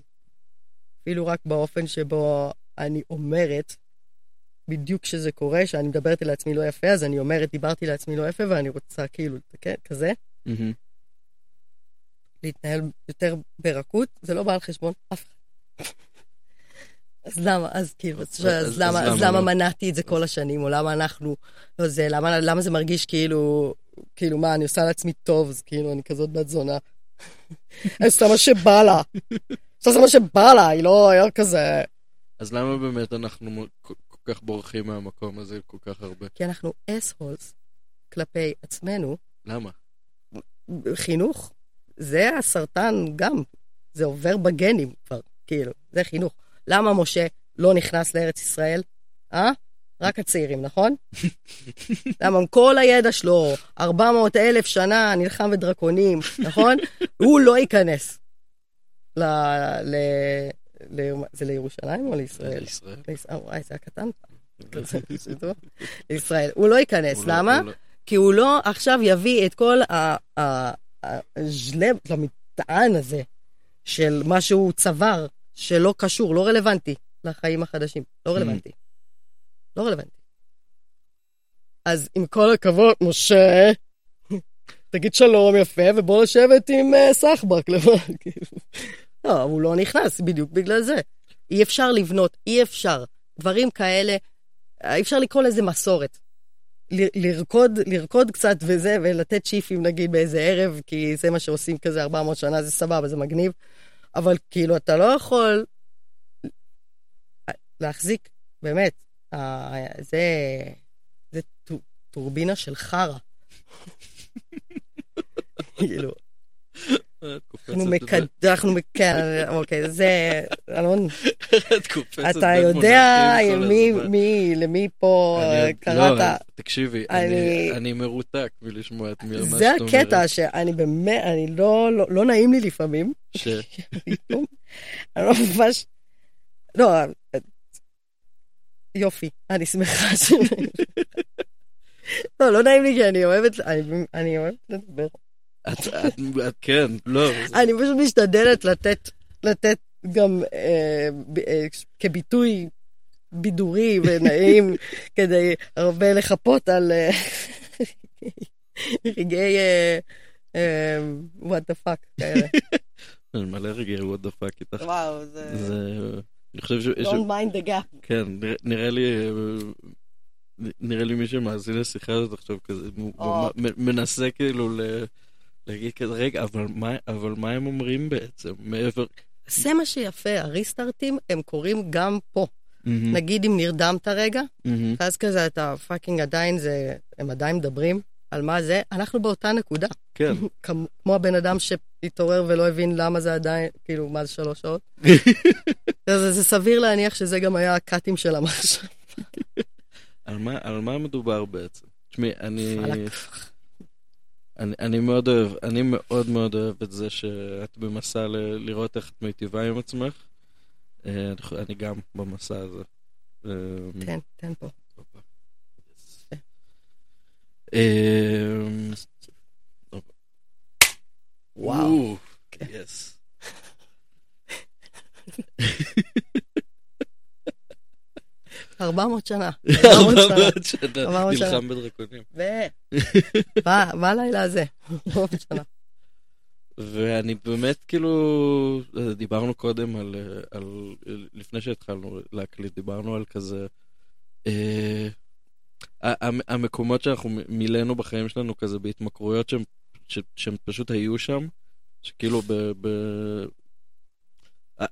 אפילו רק באופן שבו אני אומרת, בדיוק שזה קורה, שאני מדברת לעצמי לא יפה, אז אני אומרת, דיברתי לעצמי לא יפה, ואני רוצה כאילו, כן, כזה. Mm-hmm. להתנהל יותר ברכות, זה לא בא על חשבון אף אחד. אז למה, אז כאילו, אז, אז, אז למה, אז למה לא. מנעתי את זה כל השנים, או למה אנחנו, לא זה, למה, למה זה מרגיש כאילו, כאילו מה, אני עושה לעצמי טוב, אז כאילו, אני כזאת בת זונה. אני עושה מה שבא לה עושה מה שבא לה, היא לא היה כזה. אז למה באמת אנחנו כל כך בורחים מהמקום הזה כל כך הרבה? כי אנחנו אס-הולס כלפי עצמנו. למה? חינוך זה הסרטן גם, זה עובר בגנים כבר, כאילו, זה חינוך. למה משה לא נכנס לארץ ישראל? אה? רק הצעירים, נכון? למה כל הידע שלו, ארבע מאות אלף שנה נלחם בדרקונים, נכון? הוא לא ייכנס. ל... ל... ל... זה לירושלים או לישראל? לישראל. אוי, זה הקטן. לישראל. הוא לא ייכנס, למה? כי הוא לא עכשיו יביא את כל הז'לב, המטען הזה, של מה שהוא צבר, שלא קשור, לא רלוונטי לחיים החדשים. לא רלוונטי. לא רלוונטי. אז עם כל הכבוד, משה, תגיד שלום יפה, ובוא לשבת עם uh, סחבק לבן. לא, הוא לא נכנס בדיוק בגלל זה. אי אפשר לבנות, אי אפשר. דברים כאלה, אי אפשר לקרוא לזה מסורת. ל- לרקוד, לרקוד קצת וזה, ולתת שיפים נגיד באיזה ערב, כי זה מה שעושים כזה ארבע מאות שנה, זה סבבה, זה מגניב. אבל כאילו אתה לא יכול להחזיק, באמת, זה זה טורבינה של חרה. כאילו אנחנו מקדחנו אוקיי, זה אלון, אתה יודע מי למי פה קראת? תקשיבי, אני מרותק מלשמוע את מירמה. זה הקטע שאני באמת, אני לא לא נעים לי לפעמים אני לא ממש לא יופי, אני שמחה ש... לא, לא נעים לי כי אני אוהבת... אני אוהבת לדבר. את כן, לא. אני פשוט משתדלת לתת גם כביטוי בידורי ונעים כדי הרבה לחפות על רגעי what the fuck כאלה. אני מלא רגעי what the fuck איתך. וואו, זה... זה... Don't mind the gap. כן, נראה לי נראה לי מי שמאזין לשיחה הזאת עכשיו כזה מנסה כאילו להגיד כזה, רגע, אבל מה, אבל מה הם אומרים בעצם? מעבר... זה מה שיפה, הריסטארטים הם קוראים גם פה. Mm-hmm. נגיד אם נרדמת רגע, mm-hmm. אז כזה אתה פאקינג עדיין, זה, הם עדיין מדברים על מה זה, אנחנו באותה נקודה. כן. כמו הבן אדם שהתעורר ולא הבין למה זה עדיין, כאילו, מה זה שלוש שעות. זה, זה סביר להניח שזה גם היה הקאטים של המשהו. על מה, על מה מדובר בעצם? תשמעי, אני... אני, אני מאוד אוהב, אני מאוד מאוד אוהב את זה שאת במסע ל- לראות איך את מיטיבה עם עצמך. אני גם במסע הזה. תן, תן פה. וואו. יס. ארבע מאות שנה. ארבע מאות שנה. נלחם בדרקונים. ו... מה הלילה הזה? ארבע מאות שנה. ואני באמת כאילו... דיברנו קודם על... לפני שהתחלנו להקליט, דיברנו על כזה... המקומות שאנחנו מילאנו בחיים שלנו כזה בהתמקרויות שהם פשוט היו שם, שכאילו ב...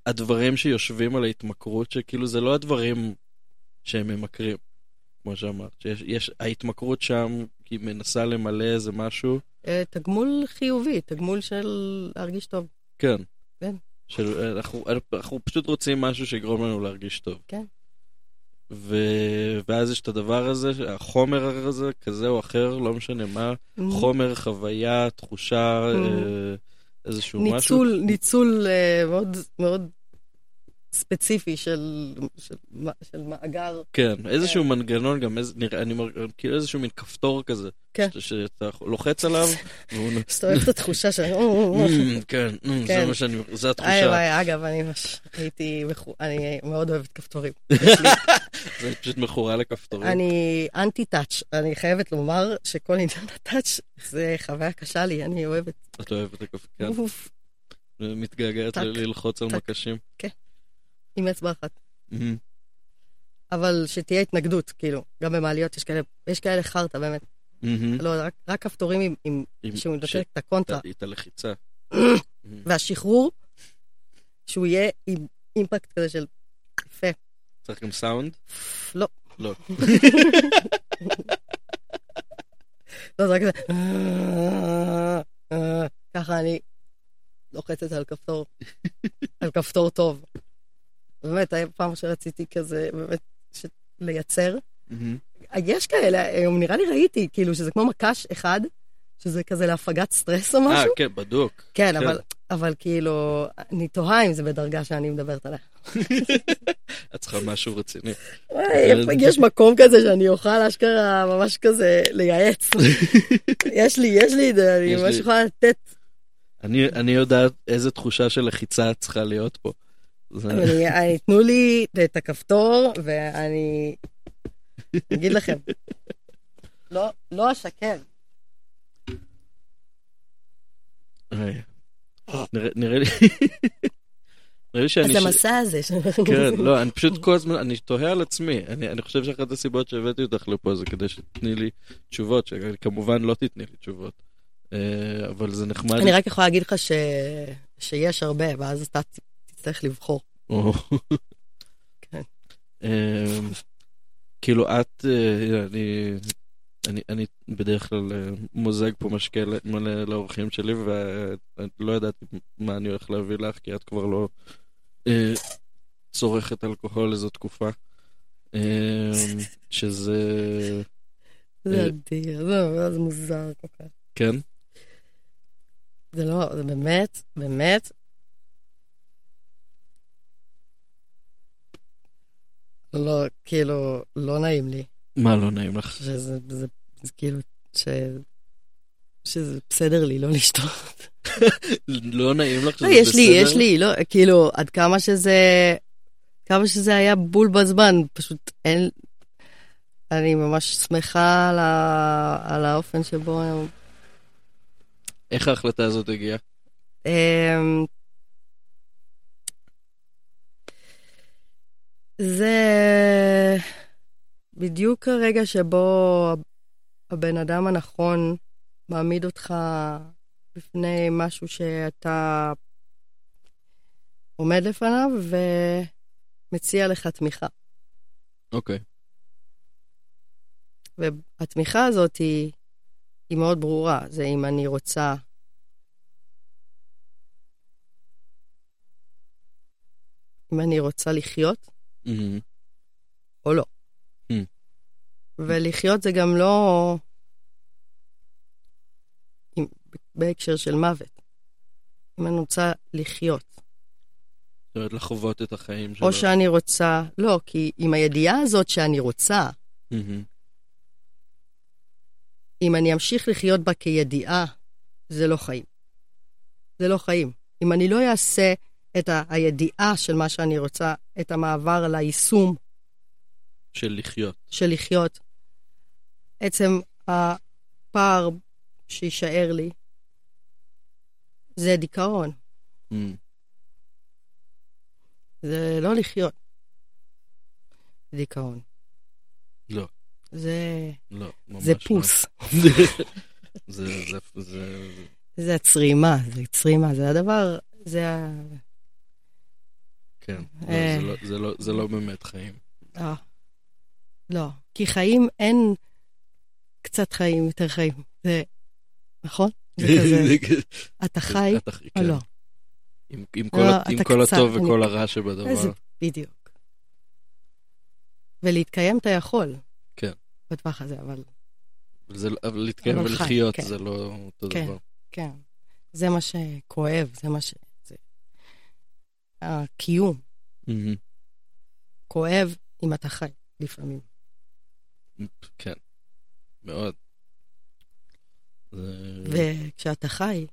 הדברים שיושבים על ההתמקרות, שכאילו זה לא הדברים... שהם ממקרים, כמו שאמרת. שיש, יש, ההתמקרות שם, היא מנסה למלא איזה משהו. תגמול חיובי, תגמול של להרגיש טוב. כן. כן. של, אנחנו, אנחנו פשוט רוצים משהו שיגרום לנו להרגיש טוב. כן. ו, ואז יש את הדבר הזה, החומר הזה, כזה או אחר, לא משנה מה, חומר, חוויה, תחושה, איזשהו ניצול, משהו. ניצול מאוד מאוד... ספציפי של, של, של מאגר. כן, איזשהו מנגנון, גם איז, נראה, אני מראה, כאילו איזשהו מין כפתור כזה, כן. ש, שאתה לוחץ עליו, והוא... מסתובב את התחושה של... כן, זה מה שאני... זה התחושה. אגב, אני הייתי... אני מאוד אוהבת כפתורים. זה פשוט מכורה לכפתורים. אני אנטי-טאץ', אני חייבת לומר שכל עניין הטאץ' זה חוויה קשה לי, אני אוהבת. את אוהבת הכפתורים, כן. מתגעגעת ללחוץ על מקשים. כן. עם אצבע אחת. אבל שתהיה התנגדות, כאילו, גם במעליות, יש כאלה חרטה, באמת. לא, רק כפתורים שהוא נותן את הקונטרה. את הלחיצה. והשחרור, שהוא יהיה עם אימפקט כזה של יפה. צריך גם סאונד? לא. לא. לא, זה רק כזה. ככה אני לוחצת על כפתור, על כפתור טוב. באמת, היה פעם שרציתי כזה, באמת, לייצר. יש כאלה, היום נראה לי ראיתי, כאילו, שזה כמו מקש אחד, שזה כזה להפגת סטרס או משהו. אה, כן, בדוק. כן, אבל כאילו, אני תוהה אם זה בדרגה שאני מדברת עליה. את צריכה משהו רציני. יש מקום כזה שאני אוכל אשכרה ממש כזה לייעץ. יש לי, יש לי, אני ממש יכולה לתת. אני יודעת איזה תחושה של לחיצה צריכה להיות פה. אני, תנו לי את הכפתור ואני אגיד לכם לא, לא אשקר. נראה לי אז המסע הזה כן, לא, אני פשוט כל הזמן אני תוהה על עצמי, אני חושב שאחת הסיבות שהבאתי אותך לפה זה כדי שתתני לי תשובות, שכמובן לא תתני לי תשובות, אבל זה נחמד. אני רק יכולה להגיד לך שיש הרבה, ואז אתה צריך לבחור. כאילו את, אני בדרך כלל מוזג פה משקה לאורחים שלי, ולא ידעתי מה אני הולך להביא לך, כי את כבר לא צורכת אלכוהול איזו תקופה. שזה... זה אדיר, זה מוזר כל כך. כן? זה לא, זה באמת, באמת, לא, כאילו, לא נעים לי. מה לא נעים לך? שזה, זה, זה, כאילו, ש... שזה בסדר לי, לא לשתות. לא נעים לך שזה בסדר? יש לי, יש לי, לא, כאילו, עד כמה שזה, כמה שזה היה בול בזמן, פשוט אין, אני ממש שמחה על ה... על האופן שבו... איך ההחלטה הזאת הגיעה? אממ... זה בדיוק הרגע שבו הבן אדם הנכון מעמיד אותך בפני משהו שאתה עומד לפניו ומציע לך תמיכה. אוקיי. Okay. והתמיכה הזאת היא, היא מאוד ברורה. זה אם אני רוצה אם אני רוצה לחיות mm-hmm. או לא. Mm-hmm. ולחיות זה גם לא אם, בהקשר של מוות. אם אני רוצה לחיות. זאת אומרת, לחוות את החיים שלו. או שאני רוצה, לא, כי עם הידיעה הזאת שאני רוצה, mm-hmm. אם אני אמשיך לחיות בה כידיעה, זה לא חיים. זה לא חיים. אם אני לא אעשה את ה- הידיעה של מה שאני רוצה, את המעבר ליישום. של לחיות. של לחיות. עצם הפער שישאר לי, זה דיכאון. Mm. זה לא לחיות. דיכאון. לא. זה... לא, ממש זה פוס. זה, זה, זה, זה... זה הצרימה, זה הצרימה, זה הדבר, זה ה... כן, לא, זה, לא, זה, לא, זה לא באמת חיים. לא, לא, כי חיים אין קצת חיים, יותר חיים. זה, נכון? זה כזה, אתה חי או לא? עם, עם כל, לא, עם כל קצת, הטוב אני... וכל הרע שבדבר. איזה, בדיוק. ולהתקיים אתה יכול. כן. בטווח הזה, אבל... זה, אבל להתקיים אבל ולחיות, חי, כן. זה לא אותו כן, דבר. כן, זה מה שכואב, זה מה ש... זה... הקיום. Mm-hmm. כואב אם אתה חי, לפעמים. כן, מאוד. זה... וכשאתה חי,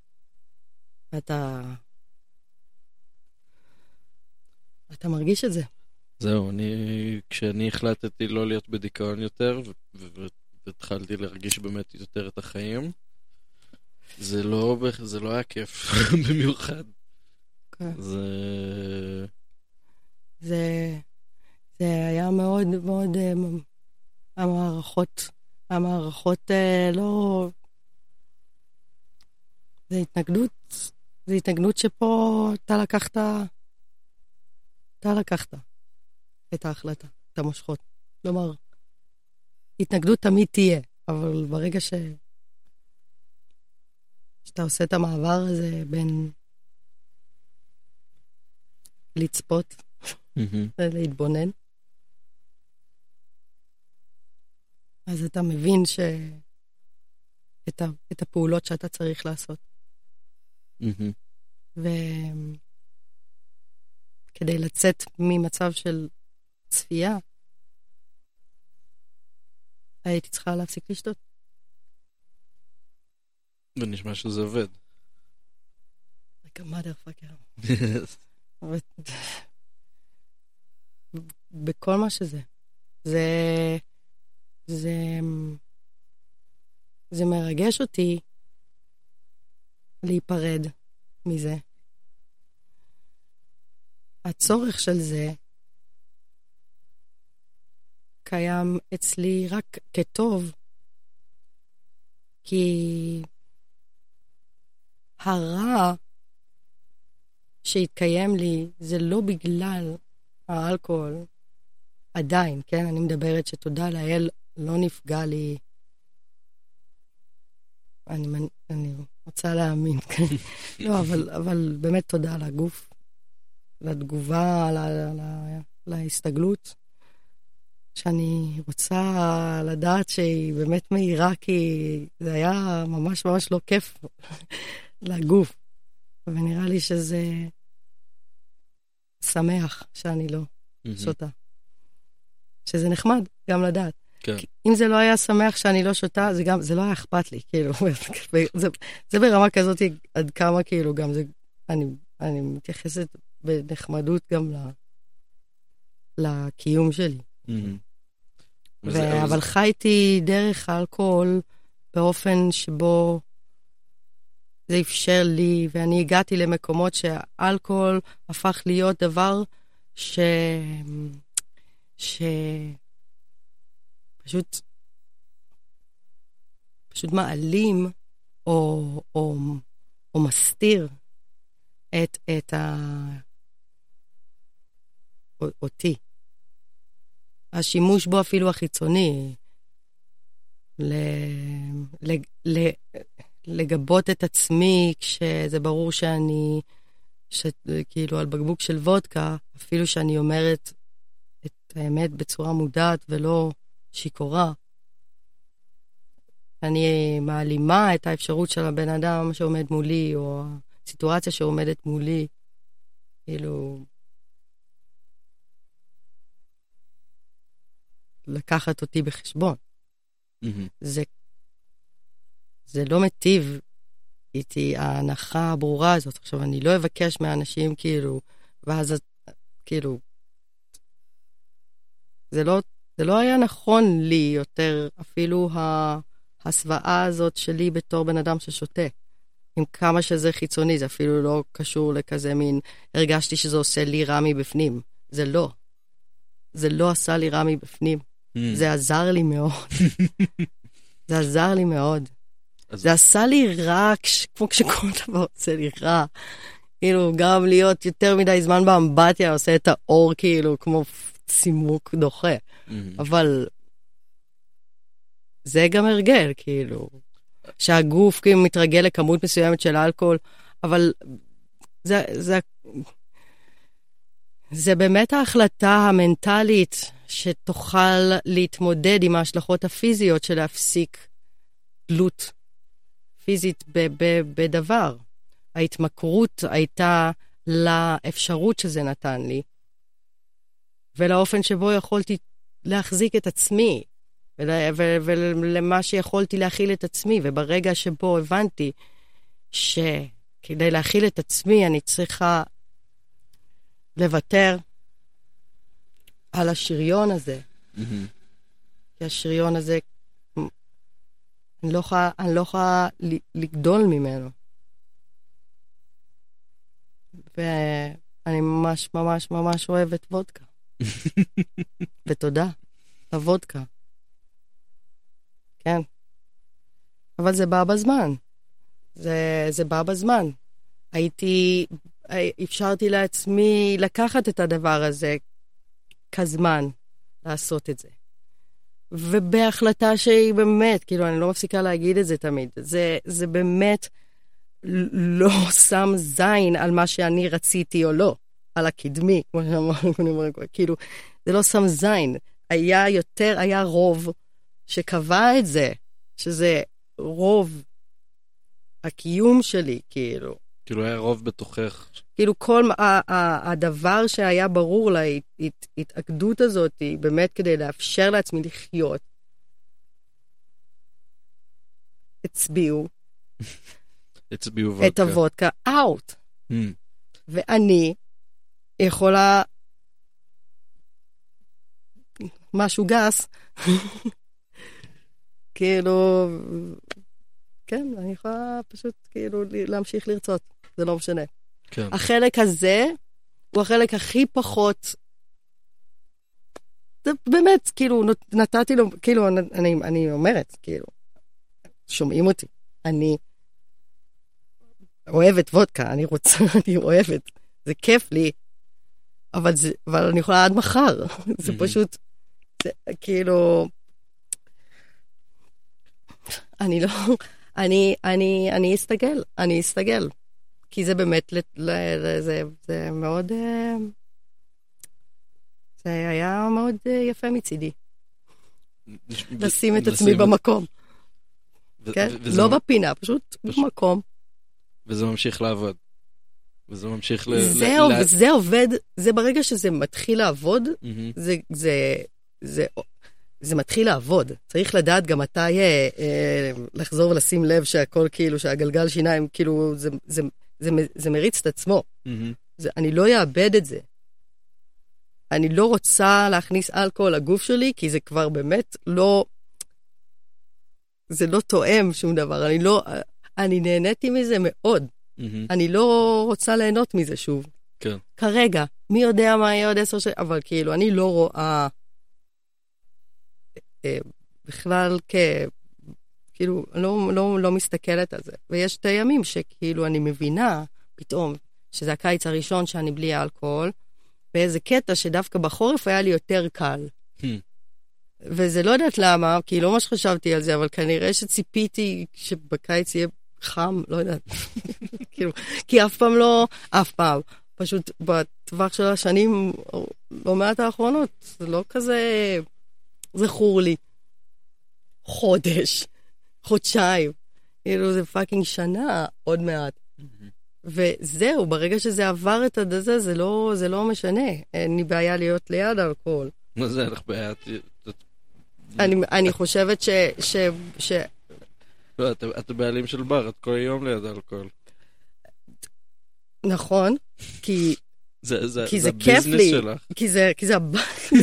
אתה... אתה מרגיש את זה. זהו, אני, כשאני החלטתי לא להיות בדיכאון יותר, והתחלתי להרגיש באמת יותר את החיים, זה לא, זה לא היה כיף, במיוחד. זה... זה, זה היה מאוד, מאוד, המערכות, המערכות לא... זה התנגדות, זה התנגדות שפה אתה לקחת... אתה לקחת את ההחלטה, את המושכות. כלומר, התנגדות תמיד תהיה, אבל ברגע ש... שאתה עושה את המעבר הזה בין לצפות ולהתבונן, אז אתה מבין ש... את, ה... את הפעולות שאתה צריך לעשות. ו... כדי לצאת ממצב של צפייה, הייתי צריכה להפסיק לשתות. ונשמע שזה עובד. Like a motherfucker. בכל מה שזה. זה... זה... זה מרגש אותי להיפרד מזה. הצורך של זה קיים אצלי רק כטוב, כי הרע שהתקיים לי זה לא בגלל האלכוהול עדיין, כן? אני מדברת שתודה לאל לא נפגע לי, אני, אני רוצה להאמין, לא, אבל, אבל באמת תודה לגוף. לתגובה, להסתגלות, שאני רוצה לדעת שהיא באמת מהירה, כי זה היה ממש ממש לא כיף לגוף. ונראה לי שזה שמח שאני לא שותה. שזה נחמד גם לדעת. אם זה לא היה שמח שאני לא שותה, זה לא היה אכפת לי. זה ברמה כזאת עד כמה, כאילו, גם זה, אני מתייחסת בנחמדות גם לקיום שלי. אבל חייתי דרך האלכוהול באופן שבו זה אפשר לי, ואני הגעתי למקומות שהאלכוהול הפך להיות דבר ש... ש... פשוט... פשוט מעלים או... או... או מסתיר את, את ה... אותי. השימוש בו אפילו החיצוני, לגבות את עצמי, כשזה ברור שאני, כאילו על בקבוק של וודקה, אפילו שאני אומרת את האמת בצורה מודעת ולא שיקורה, אני מעלימה את האפשרות של הבן אדם שעומד מולי, או הסיטואציה שעומדת מולי, כאילו... לקחת אותי בחשבון. Mm-hmm. זה, זה לא מטיב איתי ההנחה הברורה הזאת. עכשיו, אני לא אבקש מהאנשים, כאילו, ואז, כאילו, זה לא, זה לא היה נכון לי יותר, אפילו ההסוואה הזאת שלי בתור בן אדם ששותה. עם כמה שזה חיצוני, זה אפילו לא קשור לכזה מין, הרגשתי שזה עושה לי רע מבפנים. זה לא. זה לא עשה לי רע מבפנים. Mm. זה עזר לי מאוד. זה עזר לי מאוד. אז... זה עשה לי רע, כש... כמו כשכל דבר עושה לי רע. כאילו, גם להיות יותר מדי זמן באמבטיה, עושה את האור כאילו, כמו צימוק דוחה. Mm-hmm. אבל זה גם הרגל, כאילו. שהגוף כאילו מתרגל לכמות מסוימת של אלכוהול, אבל זה... זה... זה באמת ההחלטה המנטלית שתוכל להתמודד עם ההשלכות הפיזיות של להפסיק תלות פיזית ב- ב- בדבר. ההתמכרות הייתה לאפשרות שזה נתן לי, ולאופן שבו יכולתי להחזיק את עצמי, ול- ו- ולמה שיכולתי להכיל את עצמי, וברגע שבו הבנתי שכדי להכיל את עצמי אני צריכה לוותר על השריון הזה. כי השריון הזה, אני לא יכולה, אני לא יכולה לגדול ממנו. ואני ממש, ממש, ממש אוהבת וודקה. ותודה, הוודקה. כן. אבל זה בא בזמן. זה, זה בא בזמן. הייתי... אפשרתי לעצמי לקחת את הדבר הזה כזמן לעשות את זה. ובהחלטה שהיא באמת, כאילו אני לא מפסיקה להגיד את זה תמיד, זה, זה באמת לא שם זין על מה שאני רציתי או לא, על הקדמי, כמו שאמרנו, כאילו, זה לא שם זין. היה יותר, היה רוב שקבע את זה, שזה רוב הקיום שלי, כאילו. כאילו היה רוב בתוכך. כאילו כל הדבר שהיה ברור להתאגדות הזאת, היא באמת כדי לאפשר לעצמי לחיות. הצביעו. הצביעו וודקה. את הוודקה, out. ואני יכולה משהו גס. כאילו... כן, אני יכולה פשוט כאילו להמשיך לרצות. זה לא משנה. כן. החלק הזה הוא החלק הכי פחות, זה באמת, כאילו, נתתי לו, כאילו, אני, אני אומרת, כאילו, שומעים אותי. אני אוהבת וודקה, אני רוצה, אני אוהבת. זה כיף לי, אבל, זה, אבל אני יכולה עד מחר. זה פשוט, זה, כאילו, אני לא... אני, אני, אני אסתגל, אני אסתגל. כי זה באמת, זה, זה מאוד, זה היה מאוד יפה מצידי. לשים את עצמי במקום. לא בפינה, פשוט במקום. וזה ממשיך לעבוד. וזה ממשיך ל... זה עובד, זה ברגע שזה מתחיל לעבוד, זה, זה, זה... זה מתחיל לעבוד. צריך לדעת גם מתי אה, אה, לחזור ולשים לב שהכל כאילו, שהגלגל שיניים, כאילו, זה, זה, זה, זה מריץ את עצמו. Mm-hmm. זה, אני לא יאבד את זה. אני לא רוצה להכניס אלכוהול לגוף שלי, כי זה כבר באמת לא... זה לא תואם שום דבר. אני לא... אני נהניתי מזה מאוד. Mm-hmm. אני לא רוצה ליהנות מזה שוב. כן. כרגע, מי יודע מה יהיה עוד עשר שנים, אבל כאילו, אני לא רואה... בכלל כ... כ... כאילו, לא, לא, לא מסתכלת על זה. ויש שתי ימים שכאילו אני מבינה פתאום, שזה הקיץ הראשון שאני בלי האלכוהול, באיזה קטע שדווקא בחורף היה לי יותר קל. Hmm. וזה לא יודעת למה, כי לא ממש חשבתי על זה, אבל כנראה שציפיתי שבקיץ יהיה חם, לא יודעת. כאילו, כי אף פעם לא, אף פעם. פשוט בטווח של השנים, לא מעט האחרונות, זה לא כזה, זכור לי. חודש, חודשיים, כאילו זה פאקינג שנה עוד מעט. וזהו, ברגע שזה עבר את הדזה, זה לא, זה לא משנה. אין לי בעיה להיות ליד אלכוהול. מה זה לך בעיה? אני, אני חושבת ש... ש, ש... לא, את, את בעלים של בר, את כל יום ליד אלכוהול. נכון, כי זה, זה, כי זה, זה כיף לי. שלך. כי זה, כי זה,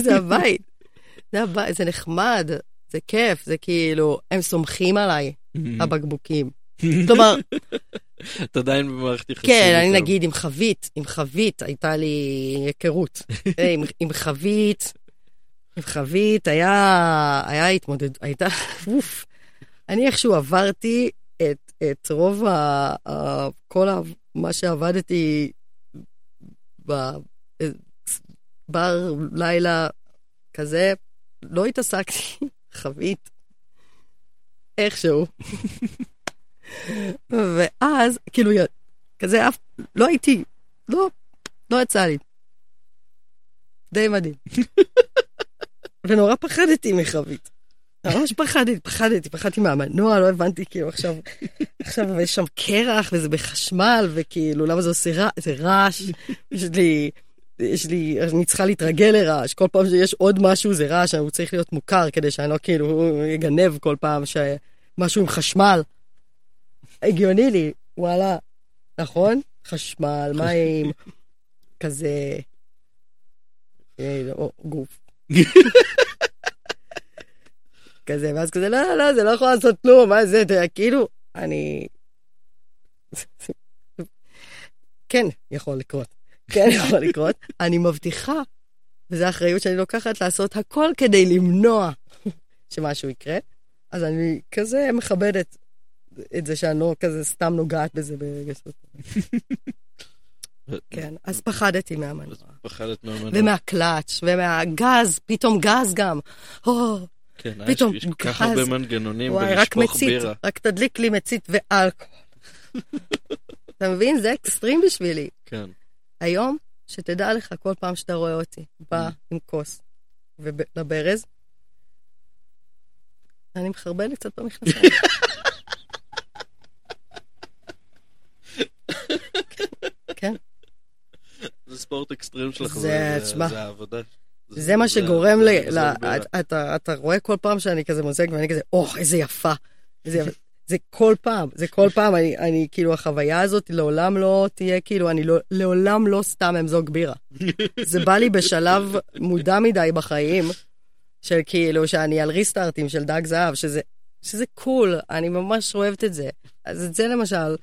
זה הבית. זה הבית, זה נחמד. זה כיף, זה כאילו, הם סומכים עליי, הבקבוקים. כלומר... אתה עדיין במערכת יחסים. כן, אני נגיד עם חבית, עם חבית, הייתה לי היכרות. עם חבית, עם חבית, היה התמודד, הייתה, אוף. אני איכשהו עברתי את רוב כל מה שעבדתי בבר לילה כזה, לא התעסקתי. חבית, איכשהו. ואז, כאילו, כזה אף, לא הייתי, לא, לא יצא לי. די מדהים. ונורא פחדתי מחבית. ממש פחדתי, פחדתי, פחדתי מהמנוע, לא הבנתי, כאילו, עכשיו, עכשיו יש שם קרח, וזה בחשמל, וכאילו, למה זה עושה רע, זה רעש, יש לי... יש לי, אני צריכה להתרגל לרעש, כל פעם שיש עוד משהו זה רעש, הוא צריך להיות מוכר כדי שאני לא כאילו יגנב כל פעם שמשהו עם חשמל. הגיוני לי, וואלה, נכון? חשמל, מים, כזה, או גוף. כזה, ואז כזה, לא, לא, זה לא יכול לעשות כלום, מה זה, כאילו, אני... כן, יכול לקרות. כן, יכול לקרות. אני מבטיחה, וזו האחריות שאני לוקחת לעשות הכל כדי למנוע שמשהו יקרה. אז אני כזה מכבדת את זה שאני לא כזה סתם נוגעת בזה בגסות. כן, אז פחדתי מהמנוע. פחדת מהמנוע. ומהקלאץ' ומהגז, פתאום גז גם. פתאום גז. יש כל כך הרבה מנגנונים ולשפוך בירה. רק תדליק לי מצית ואלכוהול. אתה מבין? זה אקסטרים בשבילי. כן. היום, שתדע לך כל פעם שאתה רואה אותי, בא עם כוס ולברז, אני מחרבן לי קצת במכנסיים. כן. זה ספורט אקסטרים שלך, זה העבודה. זה מה שגורם לי, אתה רואה כל פעם שאני כזה מוזג, ואני כזה, אוח, איזה יפה. זה כל פעם, זה כל פעם, אני, אני, כאילו, החוויה הזאת לעולם לא תהיה, כאילו, אני לא, לעולם לא סתם אמזוג בירה. זה בא לי בשלב מודע מדי בחיים, של כאילו, שאני על ריסטארטים של דג זהב, שזה, שזה קול, אני ממש אוהבת את זה. אז את זה למשל,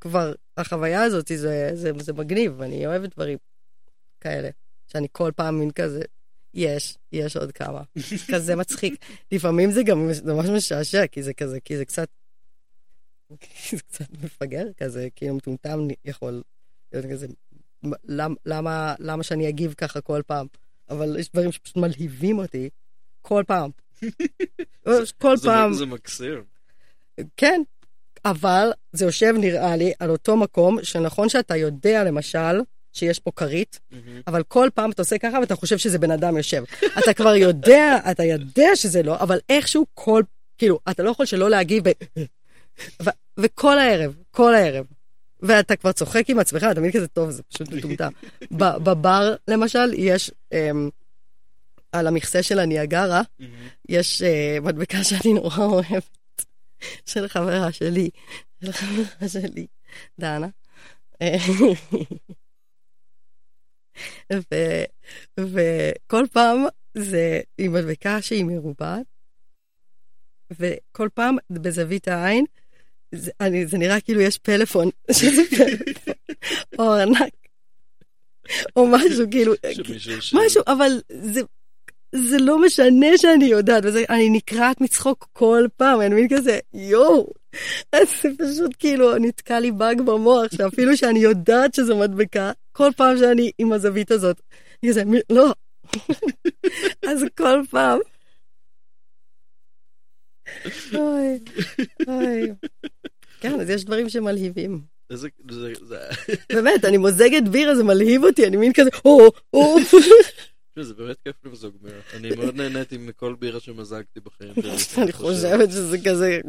כבר, החוויה הזאת, זה, זה, זה מגניב, אני אוהבת דברים כאלה, שאני כל פעם מין כזה, יש, יש עוד כמה. כזה מצחיק. לפעמים זה גם ממש משעשע, כי זה כזה, כי זה קצת זה קצת מפגר כזה, כאילו מטומטם יכול להיות כזה, למה, למה שאני אגיב ככה כל פעם? אבל יש דברים שפשוט מלהיבים אותי, כל פעם. כל פעם. זה מקסיר. כן, אבל זה יושב נראה לי על אותו מקום, שנכון שאתה יודע למשל, שיש פה קרית, אבל כל פעם אתה עושה ככה, ואתה חושב שזה בן אדם יושב. אתה כבר יודע, אתה יודע שזה לא, אבל איכשהו כל, כאילו, אתה לא יכול שלא להגיב ב... ו- וכל הערב, כל הערב, ואתה כבר צוחק עם עצמך, אתה מבין כזה טוב, זה פשוט מטומטם. בבר, למשל, יש, אמ, על המכסה של הניאגרה, יש אמ, מדבקה שאני נורא אוהבת, של חברה שלי, של חברה שלי, דנה. וכל פעם, זה היא מדבקה שהיא מרובעת, וכל פעם, בזווית העין, זה, אני, זה נראה כאילו יש פלאפון, שזה פלאפון, או ארנק, או משהו, כאילו, משהו, אבל זה, זה לא משנה שאני יודעת, וזה, אני נקראת מצחוק כל פעם, אני מבין כזה, יואו, אז זה פשוט כאילו נתקע לי בג במוח, שאפילו שאני יודעת שזו מדבקה, כל פעם שאני עם הזווית הזאת, כזה, לא, אז כל פעם, אוי, אוי, כן, אז יש דברים שמלהיבים. זה, זה, זה... באמת, אני מוזגת בירה, זה מלהיב אותי, אני מין כזה, או, או. זה באמת כיף למזוג בירה. אני מאוד נהניתי מכל בירה שמזגתי בחיים. אני חושבת שזה כזה...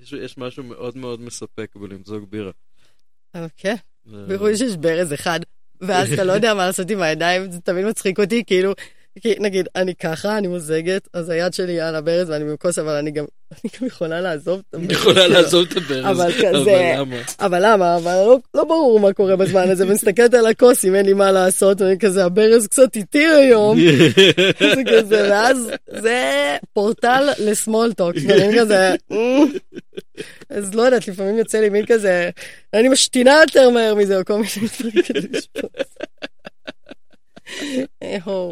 יש, יש משהו מאוד מאוד מספק בלמזוג בירה. אוקיי. בייחוד שיש ברז אחד, ואז אתה לא יודע מה לעשות עם הידיים, זה תמיד מצחיק אותי, כאילו, כי, נגיד, אני ככה, אני מוזגת, אז היד שלי על הברז ואני במקוס, אבל אני גם, אני גם יכולה לעזוב את הברז. יכולה לעזוב את הברז, אבל כזה, למה? אבל למה? אבל לא, לא ברור מה קורה בזמן הזה, ומסתכלת על הכוס, אם אין לי מה לעשות, ואני כזה, הברז קצת איתי היום, זה כזה, ואז זה פורטל לסמולטוק, ואני כזה, אז לא יודעת, לפעמים יוצא לי מין כזה, אני משתינה יותר מהר מזה, או כל מי שמתפרים כדי לשפוץ. אהו.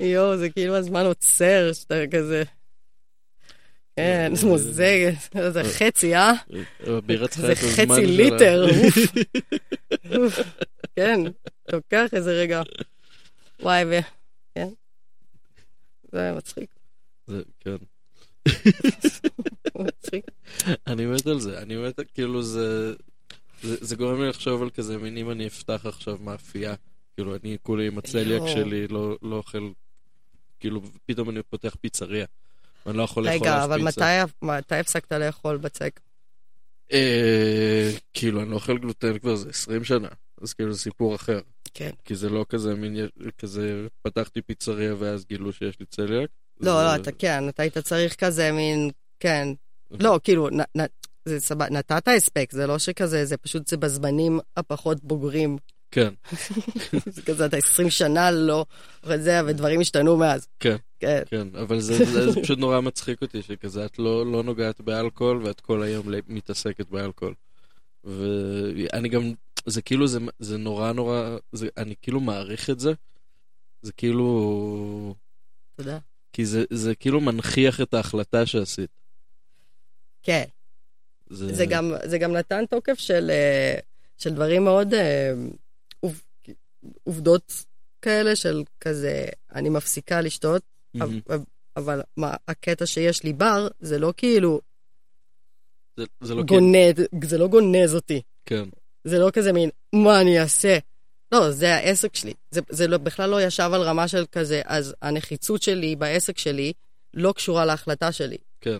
יו, זה כאילו הזמן עוצר, שאתה כזה... כן, זה מוזג, זה חצי, אה? זה חצי ליטר, אוף. כן, תוקח איזה רגע. וואי, ו... כן? זה מצחיק. זה, כן. מצחיק. אני מת על זה, אני מת, כאילו זה... זה גורם לי לחשוב על כזה, מין אם אני אפתח עכשיו מאפייה. כאילו, אני כולי עם הצליאק שלי, לא אוכל, כאילו, פתאום אני פותח פיצריה. אני לא יכול לאכול אף פיצה. רגע, אבל מתי הפסקת לאכול בצק? כאילו, אני לא אוכל גלוטן כבר זה עשרים שנה, אז כאילו זה סיפור אחר. כן. כי זה לא כזה מין, כזה, פתחתי פיצריה ואז גילו שיש לי צליאק. לא, לא, אתה כן, אתה היית צריך כזה מין, כן. לא, כאילו, נתת הספק, זה לא שכזה, זה פשוט זה בזמנים הפחות בוגרים. כן. זה כזה, אתה עשרים שנה לא רזה, ודברים השתנו מאז. כן, כן. אבל זה פשוט נורא מצחיק אותי, שכזה, את לא נוגעת באלכוהול, ואת כל היום מתעסקת באלכוהול. ואני גם, זה כאילו, זה נורא נורא, אני כאילו מעריך את זה. זה כאילו... תודה. כי זה כאילו מנכיח את ההחלטה שעשית. כן. זה גם נתן תוקף של דברים מאוד... עובדות כאלה של כזה, אני מפסיקה לשתות, mm-hmm. אבל, אבל מה, הקטע שיש לי בר, זה לא כאילו זה, זה, לא גונד, כן. זה לא גונז אותי. כן. זה לא כזה מין, מה אני אעשה? לא, זה העסק שלי. זה, זה לא, בכלל לא ישב על רמה של כזה, אז הנחיצות שלי בעסק שלי לא קשורה להחלטה שלי. כן.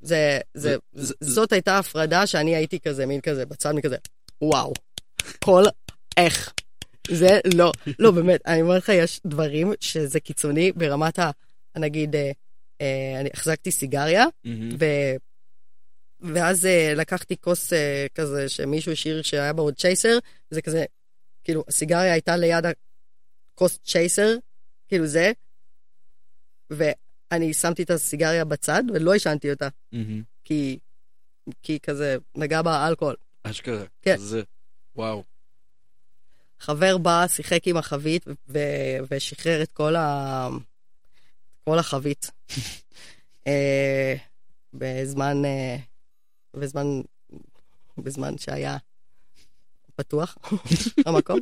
זה, זה, זה, זה, זאת זה... הייתה הפרדה שאני הייתי כזה, מין כזה, בצד מכזה, וואו, כל איך. זה לא, לא באמת, אני אומר לך, יש דברים שזה קיצוני ברמת ה... נגיד, אה, אה, אני החזקתי סיגריה, mm-hmm. ו, ואז אה, לקחתי כוס אה, כזה שמישהו השאיר שהיה בה עוד צ'ייסר, זה כזה, כאילו, הסיגריה הייתה ליד הכוס צ'ייסר, כאילו זה, ואני שמתי את הסיגריה בצד ולא השנתי אותה, mm-hmm. כי, כי כזה נגע בה אלכוהול. אשכרה, כן. זה, וואו. חבר בא, שיחק עם החבית, ו- ושחרר את כל, ה- כל החבית. בזמן, בזמן, בזמן שהיה פתוח המקום.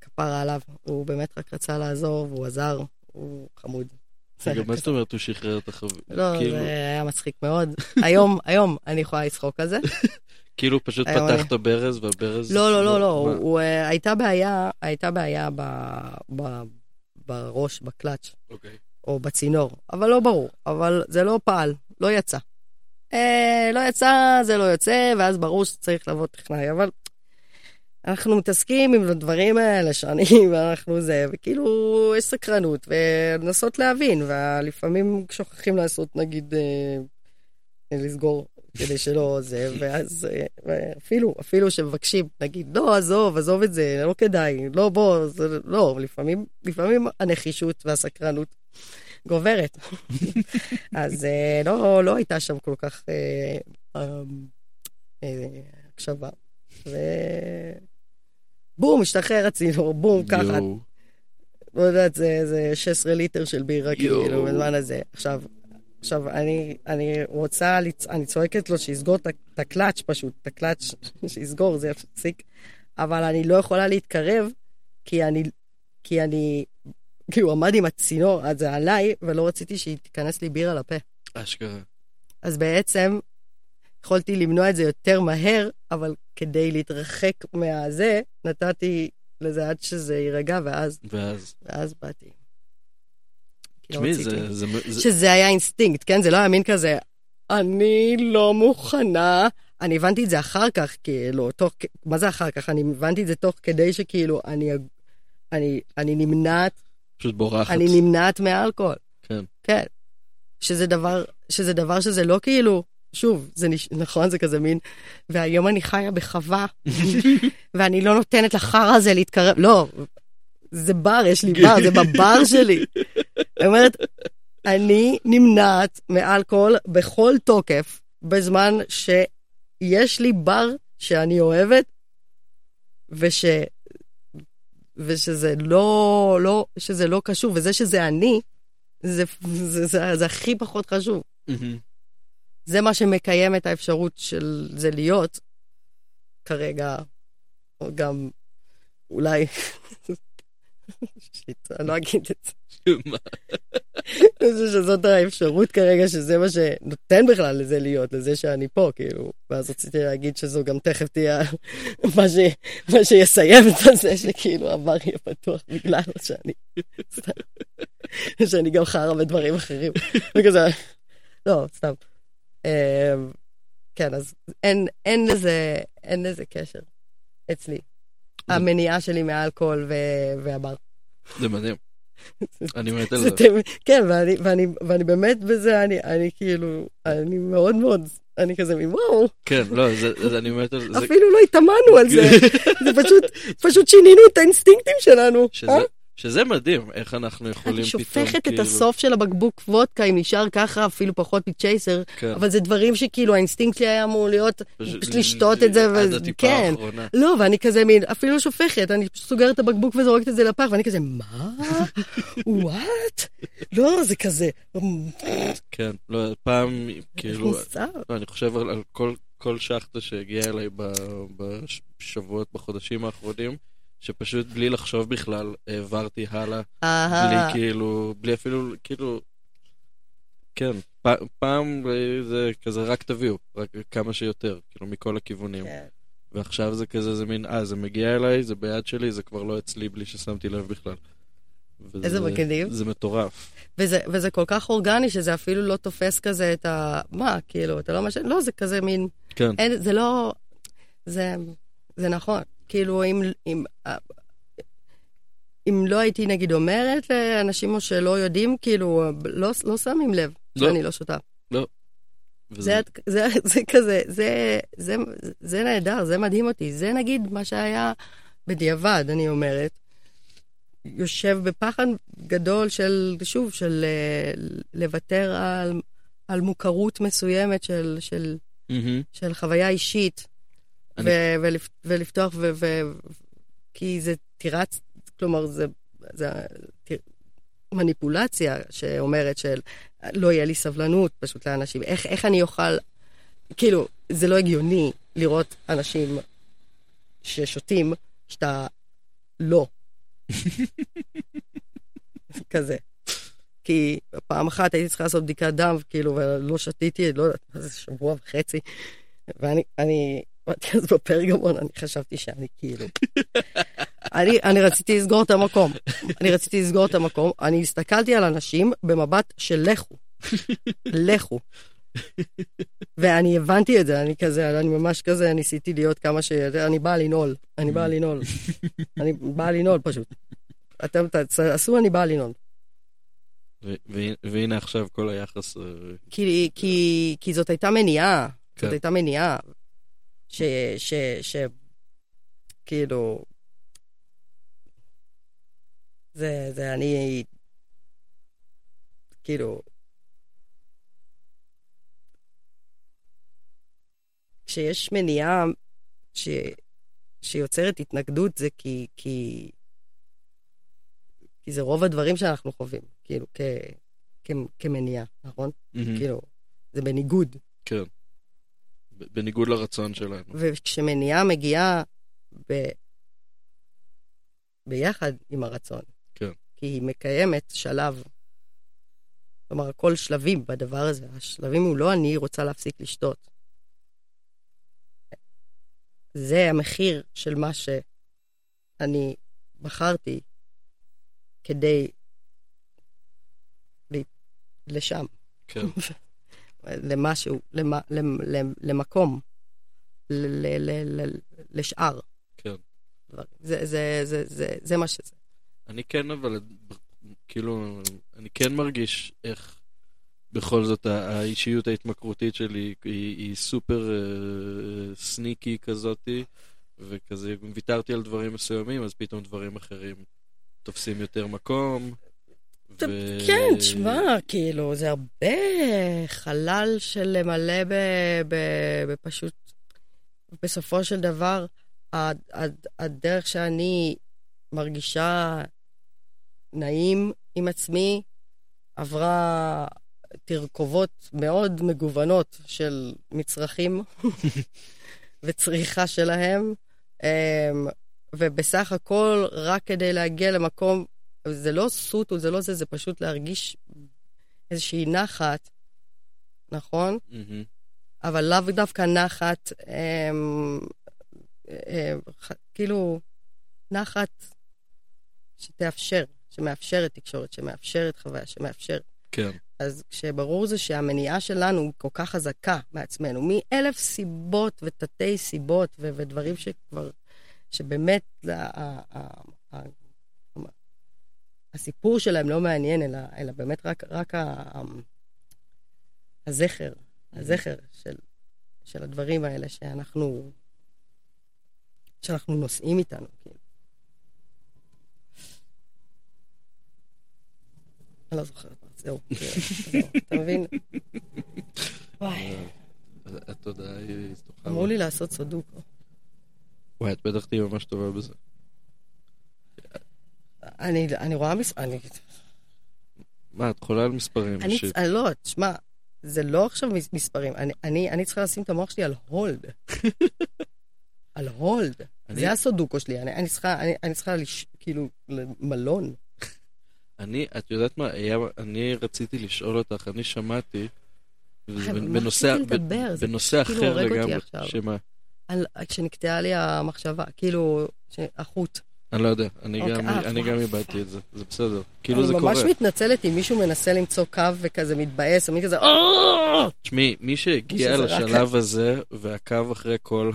כפרה עליו, הוא באמת רק רצה לעזור, והוא עזר, הוא חמוד. גם מה זאת אומרת, הוא שחרר את החבית? לא, זה היה מצחיק מאוד. היום, היום אני יכולה לצחוק על זה. כאילו פשוט פתח את הברז, והברז... לא, לא, לא, לא. הייתה בעיה, הייתה בעיה בראש, בקלאץ', או בצינור, אבל לא ברור. אבל זה לא פעל, לא יצא. לא יצא, זה לא יוצא, ואז ברור שצריך לבוא טכנאי, אבל אנחנו מתעסקים עם הדברים האלה שנים, ואנחנו זה, וכאילו יש סקרנות, ונסות להבין, ולפעמים שוכחים לעשות, נגיד, לסגור... כדי שלא זה, ואז אפילו, אפילו שמבקשים, נגיד, לא, עזוב, עזוב את זה, לא כדאי, לא, בוא, זה, לא, לפעמים, לפעמים הנחישות והסקרנות גוברת. אז לא, לא הייתה שם כל כך הקשבה. ובום, השתחרר הצינור, בום, ככה. לא יודעת, זה שש עשרה ליטר של בירה, כאילו, בזמן הזה. עכשיו, עכשיו, אני, אני רוצה, אני צועקת לו שיסגור את הקלאץ' פשוט, את הקלאץ' שיסגור, זה יפסיק, אבל אני לא יכולה להתקרב, כי אני, כי אני, כי הוא עמד עם הצינור, אז זה עליי, ולא רציתי שהיא תיכנס לי בירה לפה. אשכרה. אז בעצם, יכולתי למנוע את זה יותר מהר, אבל כדי להתרחק מהזה, נתתי לזה עד שזה יירגע, ואז, ואז, ואז באתי. שמי, זה, זה, זה... שזה היה אינסטינקט, כן? זה לא האמין כזה, אני לא מוכנה. אני הבנתי את זה אחר כך, כאילו, תוך, מה זה אחר כך? אני הבנתי את זה תוך כדי שכאילו, אני, אני, אני נמנעת, פשוט בורחת. אני נמנעת מהאלכוהול. כן. כן. שזה דבר, שזה דבר שזה לא כאילו, שוב, זה נש... נכון, זה כזה מין, והיום אני חיה בחווה, ואני לא נותנת לחרא הזה להתקרב, לא, זה בר, יש לי בר, זה בבר שלי. אני אומרת, אני נמנעת מאלכוהול בכל תוקף, בזמן שיש לי בר שאני אוהבת, וש... ושזה לא, לא, שזה לא קשור, וזה שזה אני, זה, זה, זה, זה הכי פחות חשוב. זה מה שמקיים את האפשרות של זה להיות, כרגע, או גם, אולי, שיט, אני לא אגיד את זה. מה? אני חושב שזאת האפשרות כרגע, שזה מה שנותן בכלל לזה להיות, לזה שאני פה, כאילו. ואז רציתי להגיד שזו גם תכף תהיה מה שיסיים את זה, שכאילו הבר יהיה פתוח בגלל שאני, שאני גם חרה בדברים אחרים. וכזה, לא, סתם. כן, אז אין לזה קשר אצלי. המניעה שלי מהאלכוהול והבר. זה מדהים. אני מעט על זה. כן, ואני באמת בזה, אני כאילו, אני מאוד מאוד, אני כזה מבואו. כן, לא, אז אני מעט על זה. אפילו לא התאמנו על זה. זה פשוט שינינו את האינסטינקטים שלנו. שזה מדהים, איך אנחנו יכולים פתאום כאילו... אני שופכת את הסוף של הבקבוק וודקה, אם נשאר ככה, אפילו פחות מצ'ייסר, אבל זה דברים שכאילו, האינסטינקט שלי היה אמור להיות, פשוט לשתות את זה, עד הטיפה האחרונה. לא, ואני כזה מין, אפילו שופכת, אני פשוט סוגרת את הבקבוק וזורקת את זה לפח, ואני כזה, מה? וואט? לא, זה כזה... כן, לא, פעם, כאילו... אני חושב על כל שחטה שהגיעה אליי בשבועות, בחודשים האחרונים, שפשוט בלי לחשוב בכלל, העברתי הלאה, בלי כאילו, בלי אפילו, כאילו, כן, פעם זה כזה רק תביאו, רק כמה שיותר, כאילו, מכל הכיוונים. ועכשיו זה כזה, זה מין, אה, זה מגיע אליי, זה ביד שלי, זה כבר לא אצלי, בלי ששמתי לב בכלל. איזה מקדים. זה מטורף. וזה כל כך אורגני, שזה אפילו לא תופס כזה את ה... מה, כאילו, אתה לא משנה, לא, זה כזה מין... כן. זה לא... זה... זה נכון. כאילו, אם, אם, אם לא הייתי, נגיד, אומרת לאנשים שלא יודעים, כאילו, לא, לא שמים לב שאני לא שותה. לא. זה, זה, זה כזה, זה, זה, זה נהדר, זה מדהים אותי. זה, נגיד, מה שהיה בדיעבד, אני אומרת, יושב בפחד גדול של, שוב, של לוותר על, על מוכרות מסוימת של, של, של חוויה אישית. ולפתוח, כי זה תירץ, כלומר, זה מניפולציה שאומרת שלא יהיה לי סבלנות פשוט לאנשים. איך אני אוכל, כאילו, זה לא הגיוני לראות אנשים ששותים שאתה לא. כזה. כי פעם אחת הייתי צריכה לעשות בדיקת דם, כאילו, ולא שתיתי, לא יודעת, זה שבוע וחצי. ואני, אני... אז בפרגמון אני חשבתי שאני כאילו אני, אני רציתי לסגור את המקום אני רציתי לסגור את המקום אני הסתכלתי על אנשים במבט של לכו לכו ואני הבנתי את זה אני כזה, אני ממש כזה ניסיתי להיות כמה ש... אני באה לנעול אני באה לנעול אני באה לנעול פשוט אתם תעשו אני באה לנעול והנה עכשיו כל היחס כי, כי, כי זאת הייתה מניעה זאת הייתה מניעה ש... ש... ש... כאילו... זה... זה אני... כאילו... כשיש מניעה ש... שיוצרת התנגדות זה כי... כי... כי זה רוב הדברים שאנחנו חווים, כאילו, כ... כ... כמניעה, נכון? Mm-hmm. כאילו, זה בניגוד. כן. בניגוד לרצון שלנו. וכשמניעה מגיעה ב... ביחד עם הרצון. כן. כי היא מקיימת שלב, כלומר, כל שלבים בדבר הזה, השלבים הוא לא אני רוצה להפסיק לשתות. זה המחיר של מה שאני בחרתי כדי לשם. כן. למשהו, למ, למ, למקום, ל, ל, ל, ל, לשאר. כן. זה, זה, זה, זה, זה מה שזה. אני כן, אבל כאילו, אני כן מרגיש איך בכל זאת האישיות ההתמקרותית שלי היא, היא סופר אה, סניקי כזאתי, וכזה ויתרתי על דברים מסוימים, אז פתאום דברים אחרים תופסים יותר מקום. ו... כן, תשמע, כאילו, זה הרבה חלל של למלא ב... ב... בפשוט, בסופו של דבר, הד... הד... הדרך שאני מרגישה נעים עם עצמי, עברה תרכובות מאוד מגוונות של מצרכים וצריכה שלהם, ובסך הכל רק כדי להגיע למקום, זה לא סוט וזה לא זה, זה פשוט להרגיש איזושהי נחת, נכון? Mm-hmm. אבל לאו דווקא נחת, אמ, אמ, ח, כאילו נחת שתאפשר, שמאפשרת תקשורת, שמאפשרת חוויה, שמאפשרת. כן. אז כשברור זה שהמניעה שלנו כל כך חזקה מעצמנו, מאלף סיבות ותתי סיבות ו- ודברים שכבר, שבאמת ה... ה- ה- הסיפור שלהם לא מעניין, אלא, אלא באמת רק, רק ה, הזכר, הזכר של, של הדברים האלה שאנחנו, שאנחנו נושאים איתנו. אני לא זוכרת, זהו. אתה מבין? וואי. התודעה היא... אמרו לי לעשות סודוק. וואי, את בטח תהיה ממש טובה בזה. אני, אני רואה מספרים. מה, את חולה על מספרים? אני, לא, תשמע, זה לא עכשיו מספרים. אני, אני, אני צריכה לשים את המוח שלי על הולד. על הולד. זה הסודוקו שלי. אני, אני צריכה, אני, אני צריכה לש, כאילו, למלון. אני, את יודעת מה, היה, אני רציתי לשאול אותך, אני שמעתי, בנושא, בנושא אחר לגמרי, שמה? על, כשנקטעה לי המחשבה, כאילו, החוט. אני לא יודע, אני גם הבאתי את זה, זה בסדר. כאילו זה קורה. אני ממש מתנצלת אם מישהו מנסה למצוא קו וכזה מתבאס, או מי כזה, שמי, מי שהגיע לשלב הזה, והקו אחרי כל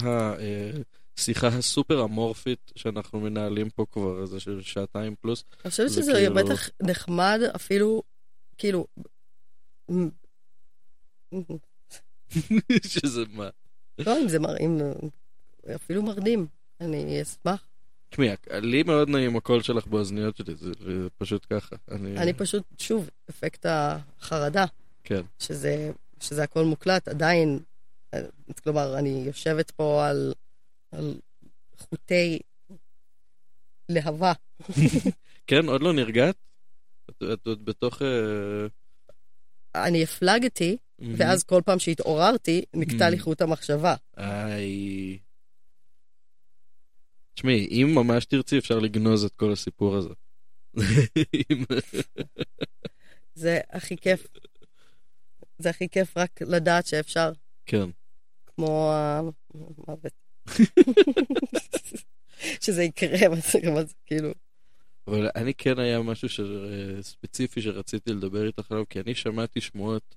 השיחה הסופר אמורפית שאנחנו מנהלים פה כבר, זה של שעתיים פלוס. אני חושבת שזה יהיה בטח נחמד אפילו, כאילו... שזה מה? לא, אם זה מראים, אפילו מרדים, אני אשמח. תשמעי, לי מאוד נעים הקול שלך באוזניות שלי, זה פשוט ככה. אני, אני פשוט, שוב, אפקט החרדה. כן. שזה, שזה הכל מוקלט, עדיין, כלומר, אני יושבת פה על, על חוטי להבה. כן, עוד לא נרגעת? את, את עוד בתוך... אני הפלגתי, mm-hmm. ואז כל פעם שהתעוררתי, נקטע mm-hmm. לי חוט המחשבה. איי... תשמעי, אם ממש תרצי, אפשר לגנוז את כל הסיפור הזה. זה הכי כיף. זה הכי כיף רק לדעת שאפשר. כן. כמו המוות. שזה יקרה, מה זה כאילו. אבל אני כן היה משהו ספציפי שרציתי לדבר איתך עליו, כי אני שמעתי שמועות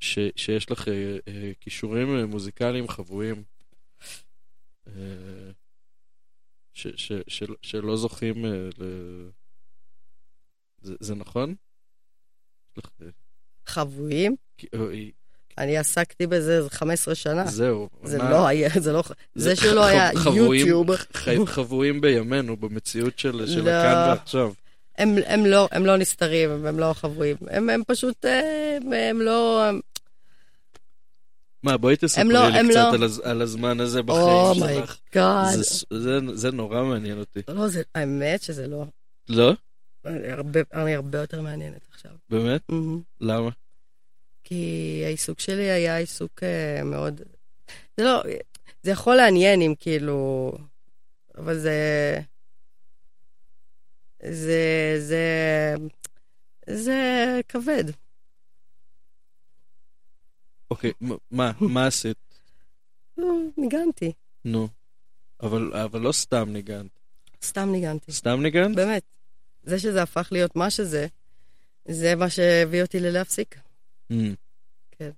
שיש לך קישורים מוזיקליים חבויים. ש, ש, ש, שלא זוכים ל... זה, זה נכון? חבויים? אני עסקתי בזה חמש עשרה שנה. זהו. זה מה... לא היה, זה לא... זה, זה שלא ח... היה חבויים, יוטיוב. חי... חבויים בימינו, במציאות של, של לא... כאן ועכשיו. הם, הם, לא, הם לא נסתרים, הם לא חבויים. הם, הם פשוט... הם, הם לא... מה, בואי תספרי לי קצת על הזמן הזה בחיים שלך. זה נורא מעניין אותי. לא, האמת שזה לא. לא? אני הרבה יותר מעניינת עכשיו. באמת? למה? כי העיסוק שלי היה עיסוק מאוד... זה לא... זה יכול לעניין אם כאילו... אבל זה... זה... זה... זה כבד. אוקיי, מה? מה עשית? נו, ניגנתי. נו. אבל לא סתם ניגנת. סתם ניגנתי. סתם ניגנת? באמת. זה שזה הפך להיות מה שזה, זה מה שהביא אותי ללהפסיק. כן.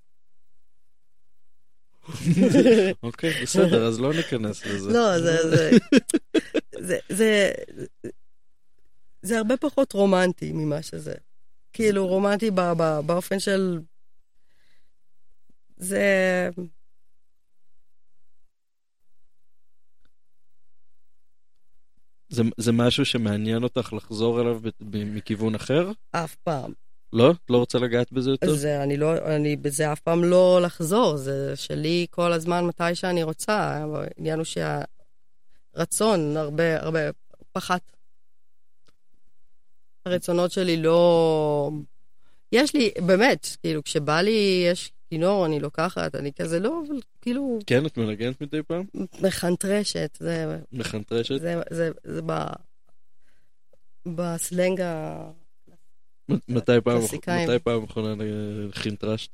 אוקיי, בסדר, אז לא ניכנס לזה. לא, זה... זה... זה הרבה פחות רומנטי ממה שזה. כאילו, רומנטי באופן של... זה... זה... זה משהו שמעניין אותך לחזור אליו מכיוון אחר? אף פעם. לא? את לא רוצה לגעת בזה יותר? זה, אני לא, אני בזה אף פעם לא לחזור. זה שלי כל הזמן מתי שאני רוצה. העניין הוא שהרצון הרבה, הרבה פחת. הרצונות שלי לא... יש לי, באמת, כאילו, כשבא לי, יש... כינור, אני לוקחת, אני כזה לא, אבל כאילו... כן, את מנגנת מדי פעם? מחנטרשת, זה... מחנטרשת? זה, זה, זה ב... בסלנג ה... מתי פעם, מתי פעם מכונה חינטרשת?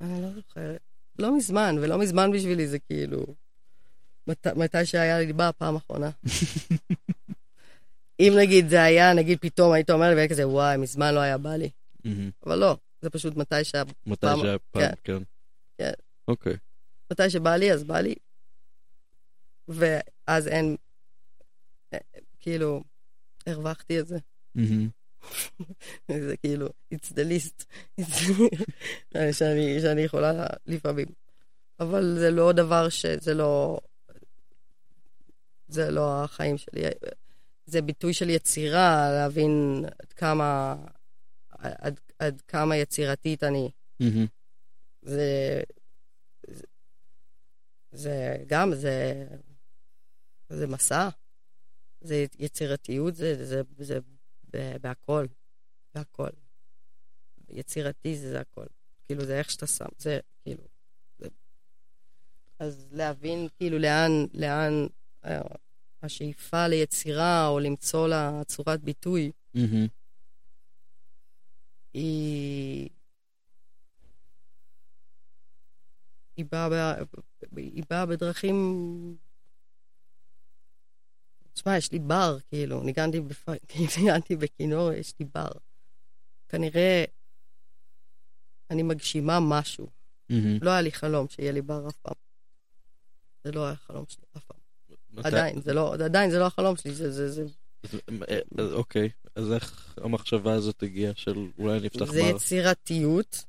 אני לא זוכרת. לא מזמן, ולא מזמן בשבילי זה כאילו... מת, מתי שהיה לי בא הפעם האחרונה. אם נגיד זה היה, נגיד פתאום היית אומר לי, והיה כזה, וואי, מזמן לא היה בא לי. אבל לא. זה פשוט מתי שה... מתי שה פעם, כן. כן. אוקיי. מתי שבא לי, אז בא לי. ואז אין... כאילו, הרווחתי את זה. זה כאילו, it's the least. שאני יכולה לפעמים. אבל זה לא דבר ש... זה לא... זה לא החיים שלי. זה ביטוי של יצירה, להבין עד כמה... עד, עד כמה יצירתית אני. Mm-hmm. זה, זה, זה גם, זה, זה מסע. זה יצירתיות, זה, זה, זה בהכל. בהכל. יצירתי זה, זה הכל. כאילו, זה איך שאתה שם. זה, כאילו, זה... אז להבין, כאילו, לאן, לאן השאיפה ליצירה, או למצוא לה צורת ביטוי. Mm-hmm. היא... היא באה ב... היא באה בדרכים... תשמע, יש לי בר, כאילו, ניגנתי, בפ... ניגנתי בכינור, יש לי בר. כנראה אני מגשימה משהו. Mm-hmm. לא היה לי חלום שיהיה לי בר אף פעם. זה לא היה חלום שלי אף פעם. מת... עדיין, זה לא, עדיין זה לא החלום שלי, זה... זה, זה... אוקיי, אז איך המחשבה הזאת הגיעה של אולי נפתח בר? זה יצירתיות.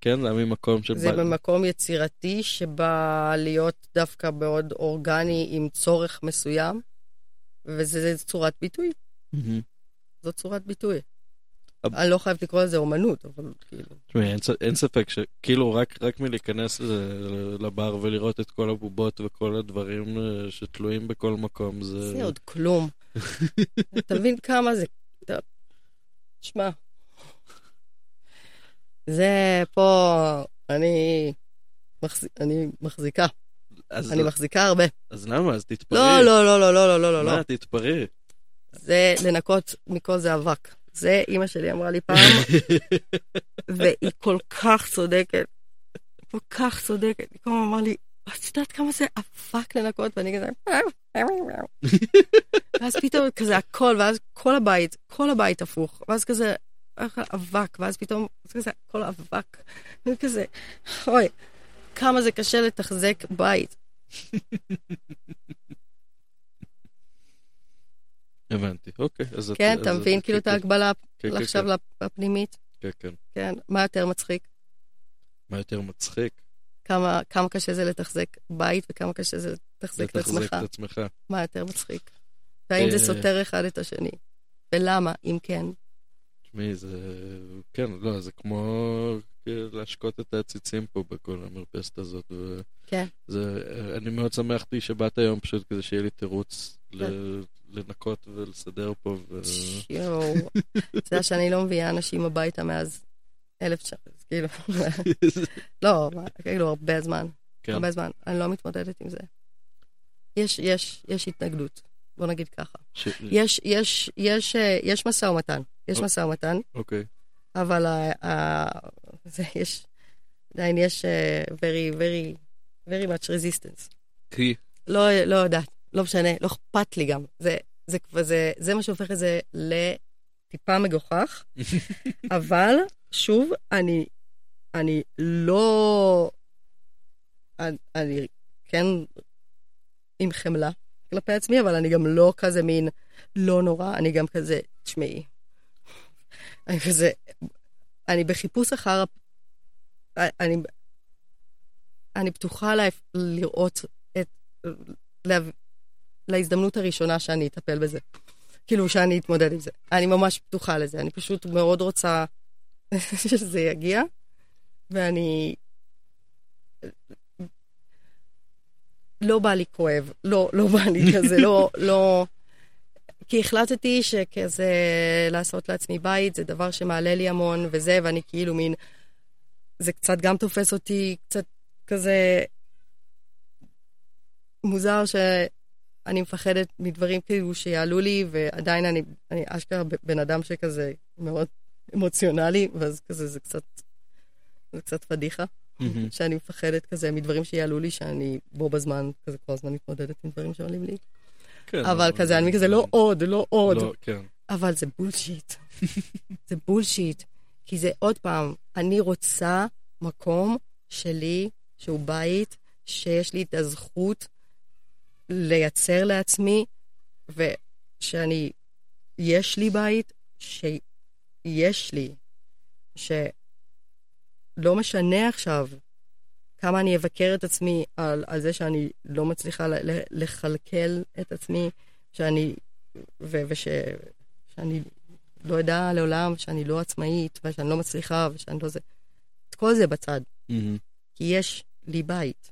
כן, להביא מקום שבא... זה במקום יצירתי שבא להיות דווקא מאוד אורגני עם צורך מסוים, וזה צורת ביטוי. זו צורת ביטוי. אני לא חייבת לקרוא לזה אומנות, אבל כאילו... אין ספק שכאילו רק מלהיכנס לבר ולראות את כל הבובות וכל הדברים שתלויים בכל מקום, זה... זה עוד כלום. אתה מבין כמה זה... תשמע. זה פה... אני... אני מחזיקה. אני מחזיקה הרבה. אז למה? אז תתפרי. לא, לא, לא, לא, לא, לא, לא. מה? תתפרי. זה לנקות מכל זה אבק. זה אמא שלי אמרה לי פעם, והיא כל כך צודקת, כל כך צודקת, היא כמה אמרה לי, את יודעת כמה זה אבק לנקות, ואני כזה, ואז פתאום כזה הכל, ואז כל הבית, כל הבית הפוך, ואז כזה אבק, ואז פתאום כזה כל אבק, ואני כזה, אוי, כמה זה קשה לתחזק בית. הבנתי, אוקיי. כן, אתה מבין כאילו את ההגבלה עכשיו לפנימית? כן, כן. כן, מה יותר מצחיק? מה יותר מצחיק? כמה קשה זה לתחזק בית וכמה קשה זה לתחזק את עצמך. מה יותר מצחיק? והאם זה סותר אחד את השני? ולמה, אם כן? תשמעי, זה... כן, לא, זה כמו... להשקות את העציצים פה בכל המרפסת הזאת. כן. אני מאוד שמחתי שבאת היום פשוט כזה שיהיה לי תירוץ לנקות ולסדר פה. יואו, זה היה שאני לא מביאה אנשים הביתה מאז אלף שעה, כאילו. לא, כאילו הרבה זמן. הרבה זמן. אני לא מתמודדת עם זה. יש, יש, יש התנגדות. בוא נגיד ככה. יש, יש, יש, יש מסע ומתן. יש מסע ומתן. אוקיי. אבל זה יש, עדיין יש very, very, very much resistance. כי? לא, לא יודעת, לא משנה, לא אכפת לי גם. זה, זה, זה, זה מה שהופך את זה לטיפה מגוחך. אבל, שוב, אני, אני לא, אני, אני כן עם חמלה כלפי עצמי, אבל אני גם לא כזה מין לא נורא, אני גם כזה, תשמעי. אני כזה, אני בחיפוש אחר, אני, אני פתוחה לה, לראות את, לה, להזדמנות הראשונה שאני אטפל בזה. כאילו שאני אתמודד עם זה. אני ממש פתוחה לזה. אני פשוט מאוד רוצה שזה יגיע, ואני לא בא לי כואב, לא, לא בא לי כזה, לא, לא, כי החלטתי שכזה לעשות לעצמי בית, זה דבר שמעלה לי המון וזה, ואני כאילו מין, זה קצת גם תופס אותי, קצת כזה מוזר שאני מפחדת מדברים כאילו שיעלו לי, ועדיין אני, אני אשכרה בן אדם שכזה מאוד אמוציונלי, ואז כזה זה קצת, זה קצת פדיחה, mm-hmm. שאני מפחדת כזה מדברים שיעלו לי, שאני בו בזמן, כזה כל הזמן מתמודדת עם דברים שעולים לי. כן, אבל לא כזה, לא אני כזה, לא עוד, לא עוד. לא, כן. אבל זה בולשיט. זה בולשיט. כי זה עוד פעם, אני רוצה מקום שלי, שהוא בית, שיש לי את הזכות לייצר לעצמי, ושאני, יש לי בית, שיש לי, שלא משנה עכשיו, כמה אני אבקר את עצמי על, על זה שאני לא מצליחה לחלקל את עצמי, שאני, ו, וש, שאני לא יודע לעולם, שאני לא עצמאית, ושאני לא מצליחה, ושאני לא זה. את כל זה בצד. Mm-hmm. כי יש לי בית,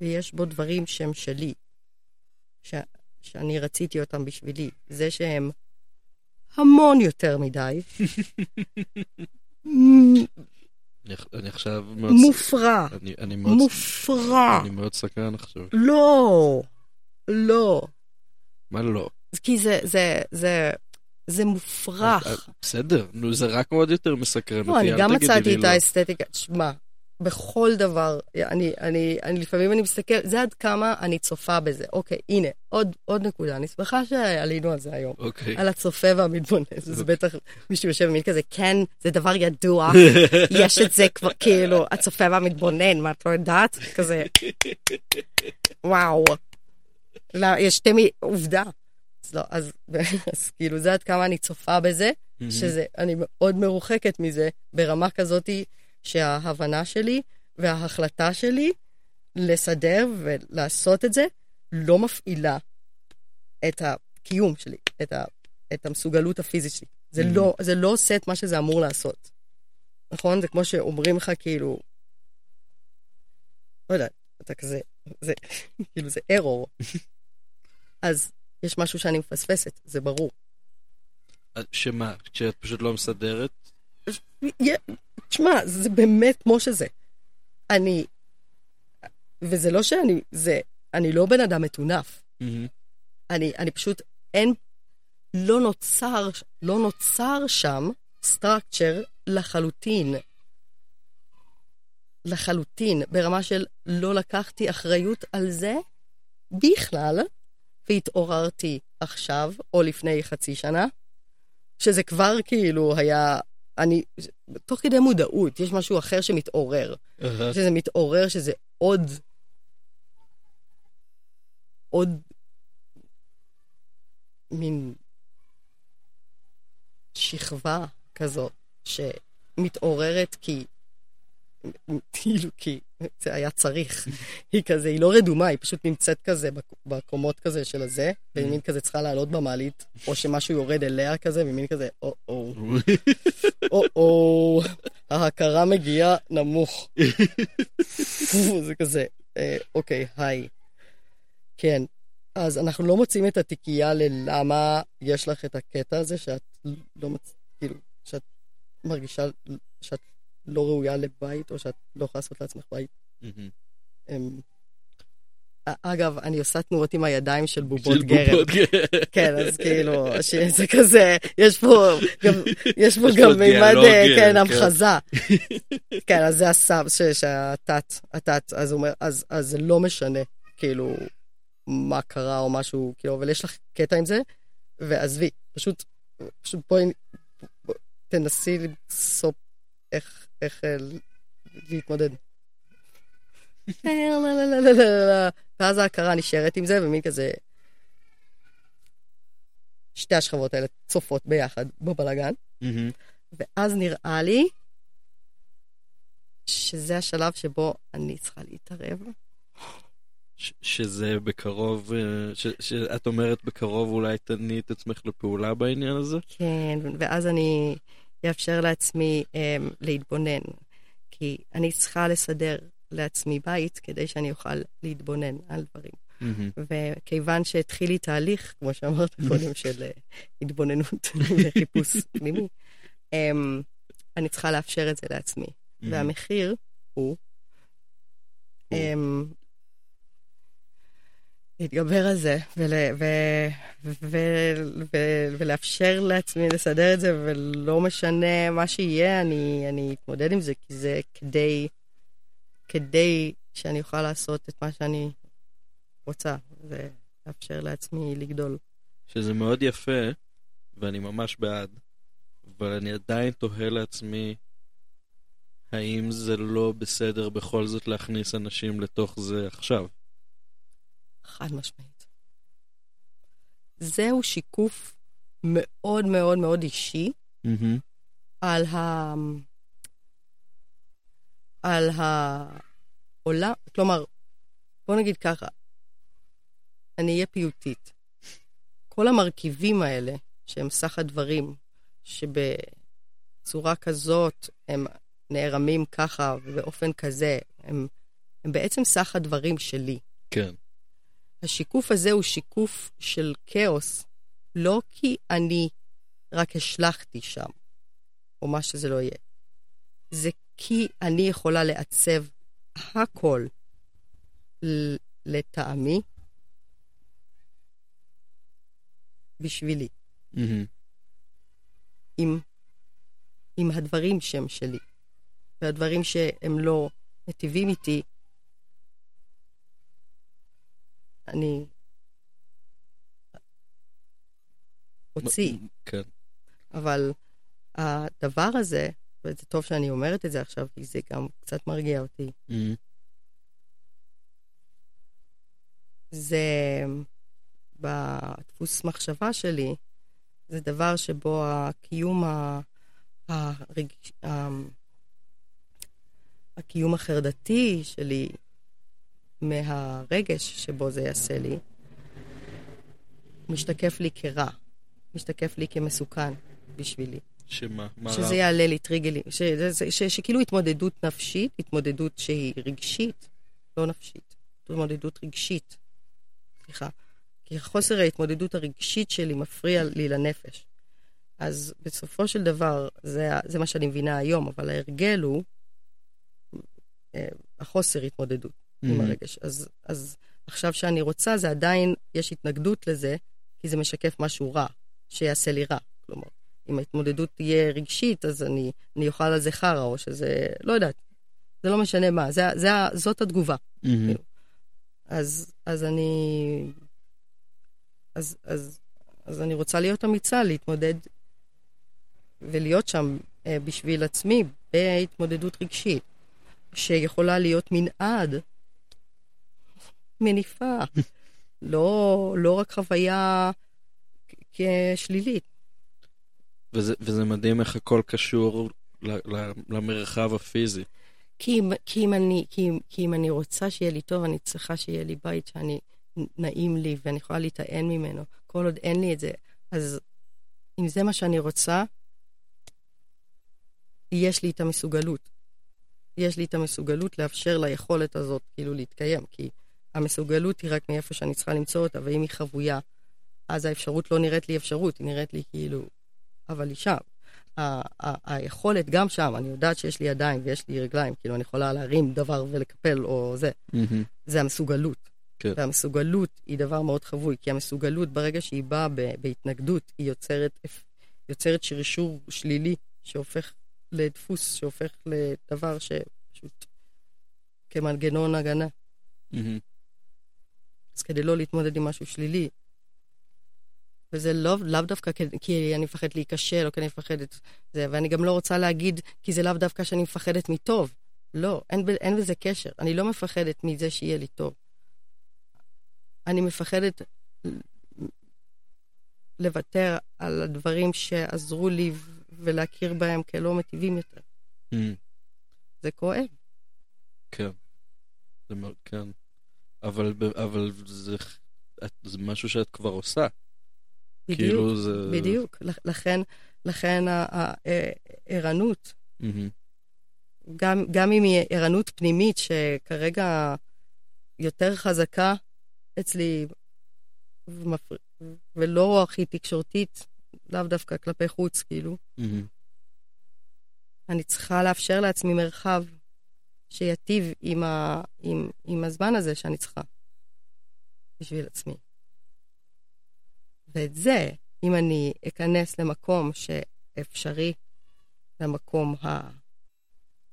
ויש בו דברים שהם שלי, ש, שאני רציתי אותם בשבילי. זה שהם המון יותר מדי. אני עכשיו מאוד מופרע. אני, אני מאוד מופרע. אני מאוד סקרן עכשיו. לא. לא. מה לא? כי זה, זה, זה, זה מופרח. בסדר. נו, זה רק מאוד יותר מסקרן. לא, אני גם מצאתי את האסתטיקה. שמה, בכל דבר, אני, אני, אני, לפעמים אני מסתכל, זה עד כמה אני צופה בזה. אוקיי, הנה, עוד, עוד נקודה. אני שמחה שעלינו על זה היום. אוקיי. על הצופה והמתבונן. אוקיי. זה בטח, מישהו יושב מין כזה, כן, זה דבר ידוע. יש את זה כבר, כאילו, הצופה והמתבונן, מה את לא יודעת? כזה, וואו. לא, יש תמי, עובדה. אז לא, אז, אז כאילו, זה עד כמה אני צופה בזה, שזה, אני מאוד מרוחקת מזה, ברמה כזאתי, שההבנה שלי וההחלטה שלי לסדר ולעשות את זה לא מפעילה את הקיום שלי, את, ה, את המסוגלות הפיזית שלי. זה, mm-hmm. לא, זה לא עושה את מה שזה אמור לעשות. נכון? זה כמו שאומרים לך כאילו, לא יודע, אתה כזה, זה, כאילו זה אירור. אז יש משהו שאני מפספסת, זה ברור. שמה? כשאת פשוט לא מסדרת? תשמע, זה באמת כמו שזה. אני, וזה לא שאני, זה, אני לא בן אדם מתונף. אני, אני פשוט, אין, לא נוצר, לא נוצר שם structure לחלוטין. לחלוטין, ברמה של לא לקחתי אחריות על זה בכלל, והתעוררתי עכשיו, או לפני חצי שנה, שזה כבר כאילו היה אני, תוך כדי מודעות, יש משהו אחר שמתעורר. שזה מתעורר, שזה עוד, עוד, מין שכבה כזאת, שמתעוררת כי כאילו, כי זה היה צריך. היא כזה, היא לא רדומה, היא פשוט נמצאת כזה בקומות כזה של הזה, ומין כזה צריכה לעלות במעלית, או שמשהו יורד אליה כזה, ומין כזה, או-או. או-או. ההכרה מגיעה נמוך. זה כזה, אוקיי, היי. כן. אז אנחנו לא מוצאים את התיקייה ללמה יש לך את הקטע הזה, שאת לא מצ... כאילו, שאת מרגישה שאת לא ראויה לבית, או שאת לא יכולה לעשות לעצמך בית. אגב, אני עושה תנועות עם הידיים של בובות גרם. כן, אז כאילו, זה כזה, יש פה גם מימד, כן, המחזה. כן, אז זה הסב, שהתת, התת, אז זה לא משנה, כאילו, מה קרה או משהו, כאילו, אבל יש לך קטע עם זה, ועזבי, פשוט, פשוט בואי, תנסי לסופ, איך, איך להתמודד. ואז ההכרה נשארת עם זה, ומין כזה, שתי השכבות האלה צופות ביחד בבלגן, ואז נראה לי שזה השלב שבו אני צריכה להתערב. שזה בקרוב, שאת אומרת בקרוב אולי תני את עצמך לפעולה בעניין הזה? כן, ואז אני יאפשר לעצמי להתבונן, כי אני צריכה לסדר לעצמי בית כדי שאני אוכל להתבונן על דברים. וכיוון שהתחיל לי תהליך, כמו שאמרת קודם, של התבוננות וחיפוש פנימי, אני צריכה לאפשר את זה לעצמי. והמחיר הוא... להתגבר על זה, ולאפשר לעצמי לסדר את זה, ולא משנה מה שיהיה, אני אתמודד עם זה, כי זה כדי, כדי שאני אוכל לעשות את מה שאני רוצה, ולאפשר לעצמי לגדול. שזה מאוד יפה, ואני ממש בעד, אבל אני עדיין תוהה לעצמי, האם זה לא בסדר בכל זאת להכניס אנשים לתוך זה עכשיו? חד משמעית. זהו שיקוף מאוד מאוד מאוד אישי על ה... על העולם, כלומר, בוא נגיד ככה, אני אהיה פיוטית. כל המרכיבים האלה, שהם סך הדברים, שבצורה כזאת הם נערמים ככה, ובאופן כזה, הם, הם בעצם סך הדברים שלי. כן. השיקוף הזה הוא שיקוף של כאוס, לא כי אני רק השלחתי שם, או מה שזה לא יהיה. זה כי אני יכולה לעצב הכל לטעמי בשבילי. Mm-hmm. עם, עם הדברים שהם שלי, והדברים שהם לא מטיבים איתי, אני הוציא. כן. אבל הדבר הזה, וזה טוב שאני אומרת את זה עכשיו, כי זה גם קצת מרגיע אותי. Mm-hmm. זה, בדפוס מחשבה שלי, זה דבר שבו הקיום ה... הרג... ה... הקיום החרדתי שלי, מהרגש שבו זה יעשה לי, משתקף לי כרע, משתקף לי כמסוכן בשבילי. שמה? שזה יעלה לי טריגלים, שכאילו התמודדות נפשית, התמודדות שהיא רגשית, לא נפשית, התמודדות רגשית. סליחה. כי חוסר ההתמודדות הרגשית שלי מפריע לי לנפש. אז בסופו של דבר, זה, זה מה שאני מבינה היום, אבל ההרגל הוא החוסר התמודדות. עם הרגש. אז, אז עכשיו שאני רוצה, זה עדיין, יש התנגדות לזה, כי זה משקף משהו רע, שיעשה לי רע. כלומר, אם ההתמודדות תהיה רגשית, אז אני, אני אוכל על זה חרה, או שזה, לא יודעת, זה לא משנה מה, זה, זה, זאת התגובה. כאילו. אז, אז אני, אז, אז, אז אני רוצה להיות אמיצה, להתמודד, ולהיות שם, אה, בשביל עצמי, בהתמודדות רגשית, שיכולה להיות מנעד, מניפה, לא, לא רק חוויה כשלילית. וזה, וזה מדהים איך הכל קשור ל, ל, למרחב הפיזי. כי אם, כי אם אני, כי אם, כי אם אני רוצה שיהיה לי טוב, אני צריכה שיהיה לי בית שאני נעים לי ואני יכולה להתען ממנו. כל עוד אין לי את זה, אז אם זה מה שאני רוצה, יש לי את המסוגלות. יש לי את המסוגלות לאפשר ליכולת הזאת כאילו להתקיים, כי המסוגלות היא רק מאיפה שאני צריכה למצוא אותה, ואם היא חבויה, אז האפשרות לא נראית לי אפשרות, היא נראית לי כאילו, אבל היא שם. היכולת גם שם, אני יודעת שיש לי ידיים ויש לי רגליים, כאילו אני יכולה להרים דבר ולקפל או זה. זה המסוגלות. והמסוגלות היא דבר מאוד חבוי, כי המסוגלות ברגע שהיא באה בהתנגדות, היא יוצרת שרשור שלילי שהופך לדפוס, שהופך לדבר שפשוט כמנגנון הגנה. אז כדי לא להתמודד עם משהו שלילי, וזה לא, לאו דווקא כי אני מפחדת להיקשל או כי אני מפחדת זה, ואני גם לא רוצה להגיד כי זה לאו דווקא שאני מפחדת מטוב. לא, אין, אין בזה קשר. אני לא מפחדת מזה שיהיה לי טוב. אני מפחדת לוותר על הדברים שעזרו לי ולהכיר בהם כלא מטיבים יותר. Mm. זה כואב. כן. זה מאוד, כן. אבל, אבל זה, זה משהו שאת כבר עושה. בדיוק, כאילו זה... בדיוק. לכן, לכן הערנות, mm-hmm. גם, גם אם היא ערנות פנימית שכרגע יותר חזקה אצלי ומפר... ולא הכי תקשורתית, לאו דווקא כלפי חוץ, כאילו. Mm-hmm. אני צריכה לאפשר לעצמי מרחב שיטיב עם, ה... עם... עם הזמן הזה שאני צריכה בשביל עצמי. ואת זה, אם אני אכנס למקום שאפשרי, למקום ה...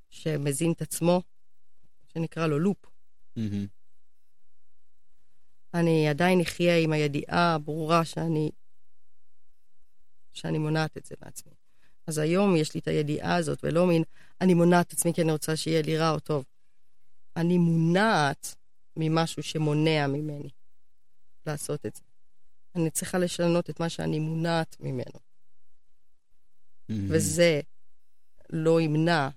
שמזין את עצמו, שנקרא לו לופ, mm-hmm. אני עדיין אחיה עם הידיעה הברורה שאני, שאני מונעת את זה מעצמי. אז היום יש לי את הידיעה הזאת, ולא מין, אני מונעת את עצמי כי אני רוצה שיהיה לי רע או טוב. אני מונעת ממשהו שמונע ממני לעשות את זה. אני צריכה לשנות את מה שאני מונעת ממנו. וזה לא ימנע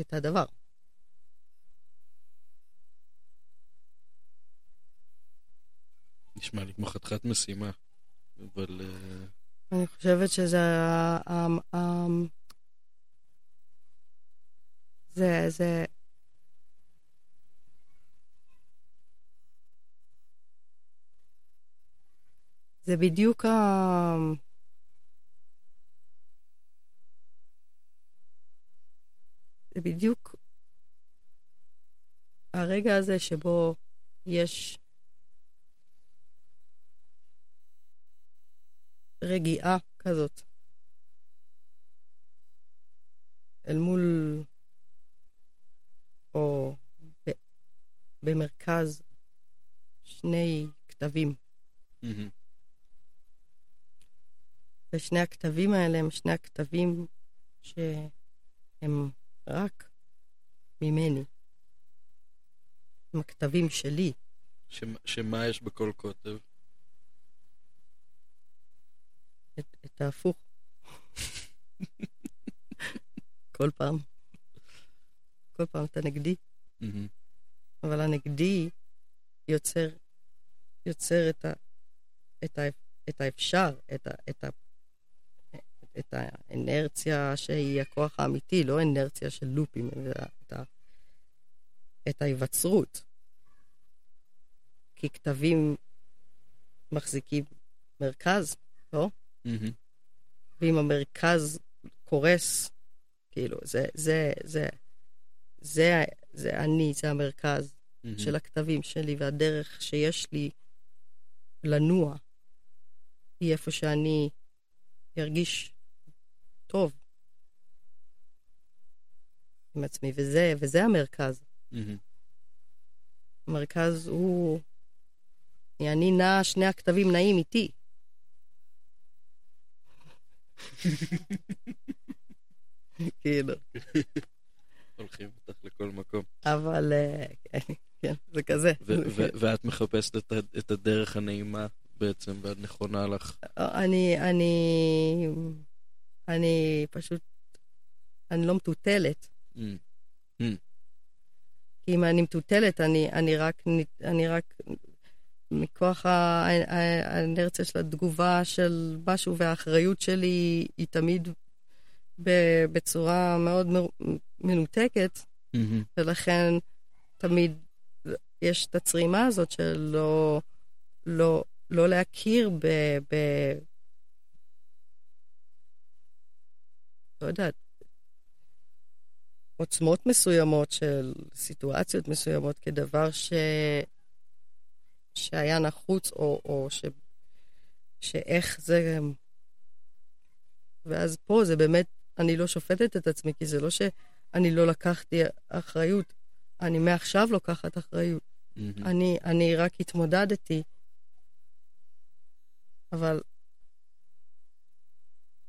את הדבר. נשמע לי כמו חתיכת משימה, אבל... אני חושבת שזה... זה... זה... זה בדיוק ה... זה בדיוק הרגע הזה שבו יש רגיעה כזאת אל מול או ב... במרכז שני כתבים. Mm-hmm. ושני הכתבים האלה הם שני הכתבים שהם רק ממני. הם הכתבים שלי. ש... שמה יש בכל כותב? את, את ההפוך. כל פעם. כל פעם אתה נגדי. Mm-hmm. אבל הנגדי יוצר, יוצר את, ה... את, ה... את האפשר, את ה... את ה... את האנרציה שהיא הכוח האמיתי, לא אנרציה של לופים, את ה... את ההיווצרות. כי כתבים מחזיקים מרכז, לא? Mm-hmm. ואם המרכז קורס, כאילו, זה, זה, זה, זה, זה אני, זה המרכז mm-hmm. של הכתבים שלי, והדרך שיש לי לנוע, היא איפה שאני ירגיש טוב עם עצמי, וזה, וזה המרכז. Mm-hmm. המרכז הוא... אני נע, שני הכתבים נעים איתי. כאילו. הולכים אותך לכל מקום. אבל, כן, כן, זה כזה. ו- ו- ואת מחפשת את, את הדרך הנעימה בעצם, ואת נכונה לך. אני, אני... אני פשוט אני לא מטוטלת. Mm. Mm. כי אם אני מטוטלת, אני, אני רק, אני רק מכוח האנרציה של התגובה של משהו, והאחריות שלי היא תמיד בצורה מאוד מנותקת, mm-hmm. ולכן תמיד יש את הצרימה הזאת של לא, לא, לא להכיר ב... ב... לא יודעת, עוצמות מסוימות של סיטואציות מסוימות כדבר ש... שהיה נחוץ, או, או ש... שאיך זה... ואז פה זה באמת, אני לא שופטת את עצמי, כי זה לא שאני לא לקחתי אחריות, אני מעכשיו לוקחת אחריות. Mm-hmm. אני, אני רק התמודדתי, אבל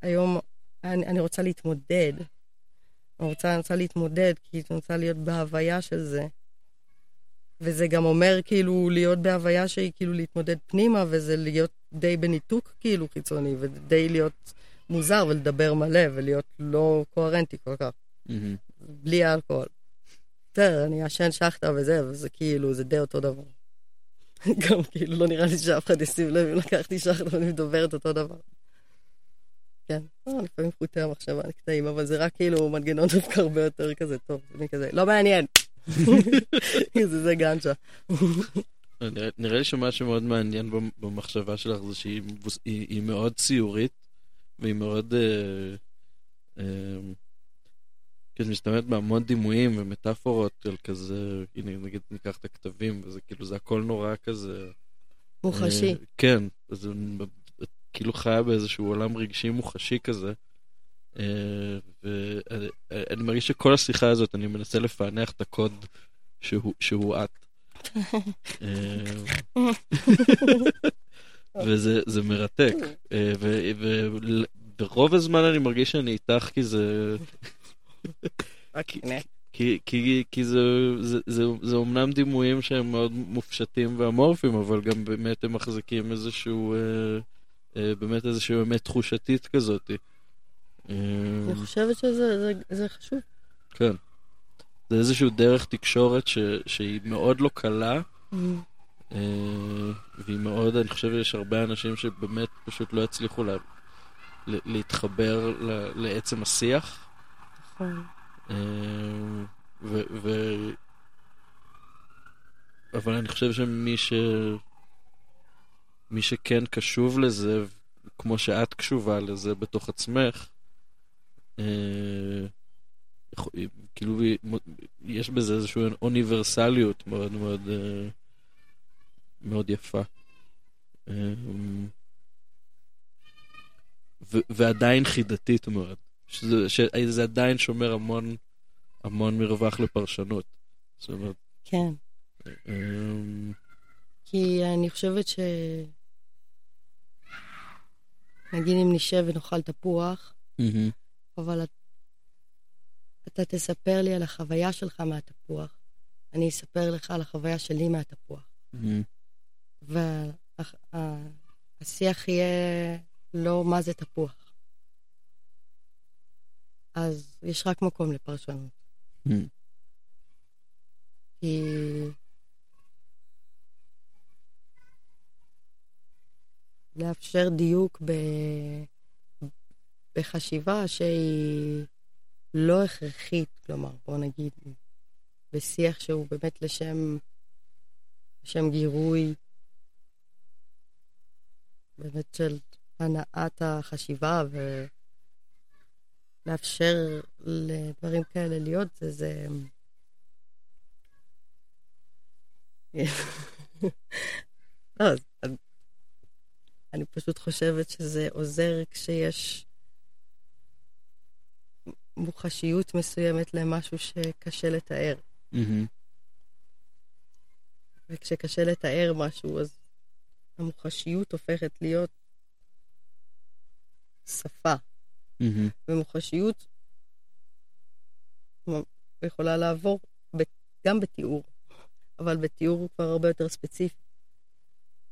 היום אני, אני רוצה להתמודד. אני רוצה, אני רוצה להתמודד, כי אני רוצה להיות בהוויה של זה. וזה גם אומר כאילו להיות בהוויה שהיא כאילו להתמודד פנימה, וזה להיות די בניתוק כאילו חיצוני, ודי להיות מוזר ולדבר מלא, ולהיות לא קוהרנטי כל כך. Mm-hmm. בלי אלכוהול. בסדר, אני אשן שחטה וזה, וזה כאילו, זה די אותו דבר. גם כאילו, לא נראה לי שאף אחד ישים לב, אם לקחתי שחטה ואני מדוברת אותו דבר. כן, לפעמים חוטי המחשבה נקטעים, אבל זה רק כאילו מנגנון דווקא הרבה יותר כזה טוב. אני כזה, לא מעניין. זה גנצ'ה. נראה לי שמשהו מאוד מעניין במחשבה שלך, זה שהיא מאוד ציורית, והיא מאוד... כי את משתמעת בהמון דימויים ומטאפורות של כזה, הנה נגיד ניקח את הכתבים, וזה כאילו זה הכל נורא כזה... מוחשי. אה, כן, זה כאילו חיה באיזשהו עולם רגשי מוחשי כזה, אה, ואני אה, מרגיש שכל השיחה הזאת אני מנסה לפענח את הקוד שהוא, שהוא את. אה, וזה זה מרתק, אה, וברוב הזמן אני מרגיש שאני איתך כי זה... כי כי כי זה זה זה זה אומנם דימויים שהם מאוד מופשטים ואמורפיים, אבל גם באמת הם מחזיקים איזשהו באמת איזשהו אמת תחושתית כזאת. אני חושבת שזה זה זה חשוב. כן, זה איזשהו דרך תקשורת שהיא מאוד לא קלה, והיא מאוד, אני חושב שיש הרבה אנשים שבאמת פשוט לא יצליחו להתחבר לעצם השיח. ו, ו... אבל אני חושב שמי ש... מי שכן קשוב לזה, כמו שאת קשובה לזה בתוך עצמך, כאילו יש בזה איזושהי אוניברסליות מאוד מאוד מאוד יפה, ו... ועדיין חידתית מאוד, שזה, שזה עדיין שומר המון, המון מרווח לפרשנות. זאת אומרת... כן. אמ... כי אני חושבת ש... נגיד אם נשב ונאכל תפוח, mm-hmm. אבל את... אתה תספר לי על החוויה שלך מהתפוח, אני אספר לך על החוויה שלי מהתפוח. Mm-hmm. והשיח יהיה לא מה זה תפוח. אז יש רק מקום לפרשנות. Mm. כי... לאפשר דיוק ב... בחשיבה שהיא לא הכרחית, כלומר, בוא נגיד, בשיח שהוא באמת לשם, לשם גירוי, באמת של הנעת החשיבה ו... לאפשר לדברים כאלה להיות, זה זה... לא, אני פשוט חושבת שזה עוזר כשיש מוחשיות מסוימת למשהו שקשה לתאר. וכשקשה לתאר משהו, אז המוחשיות הופכת להיות שפה. Mm-hmm. ומוחשיות יכולה לעבור ב, גם בתיאור, אבל בתיאור הוא כבר הרבה יותר ספציפי.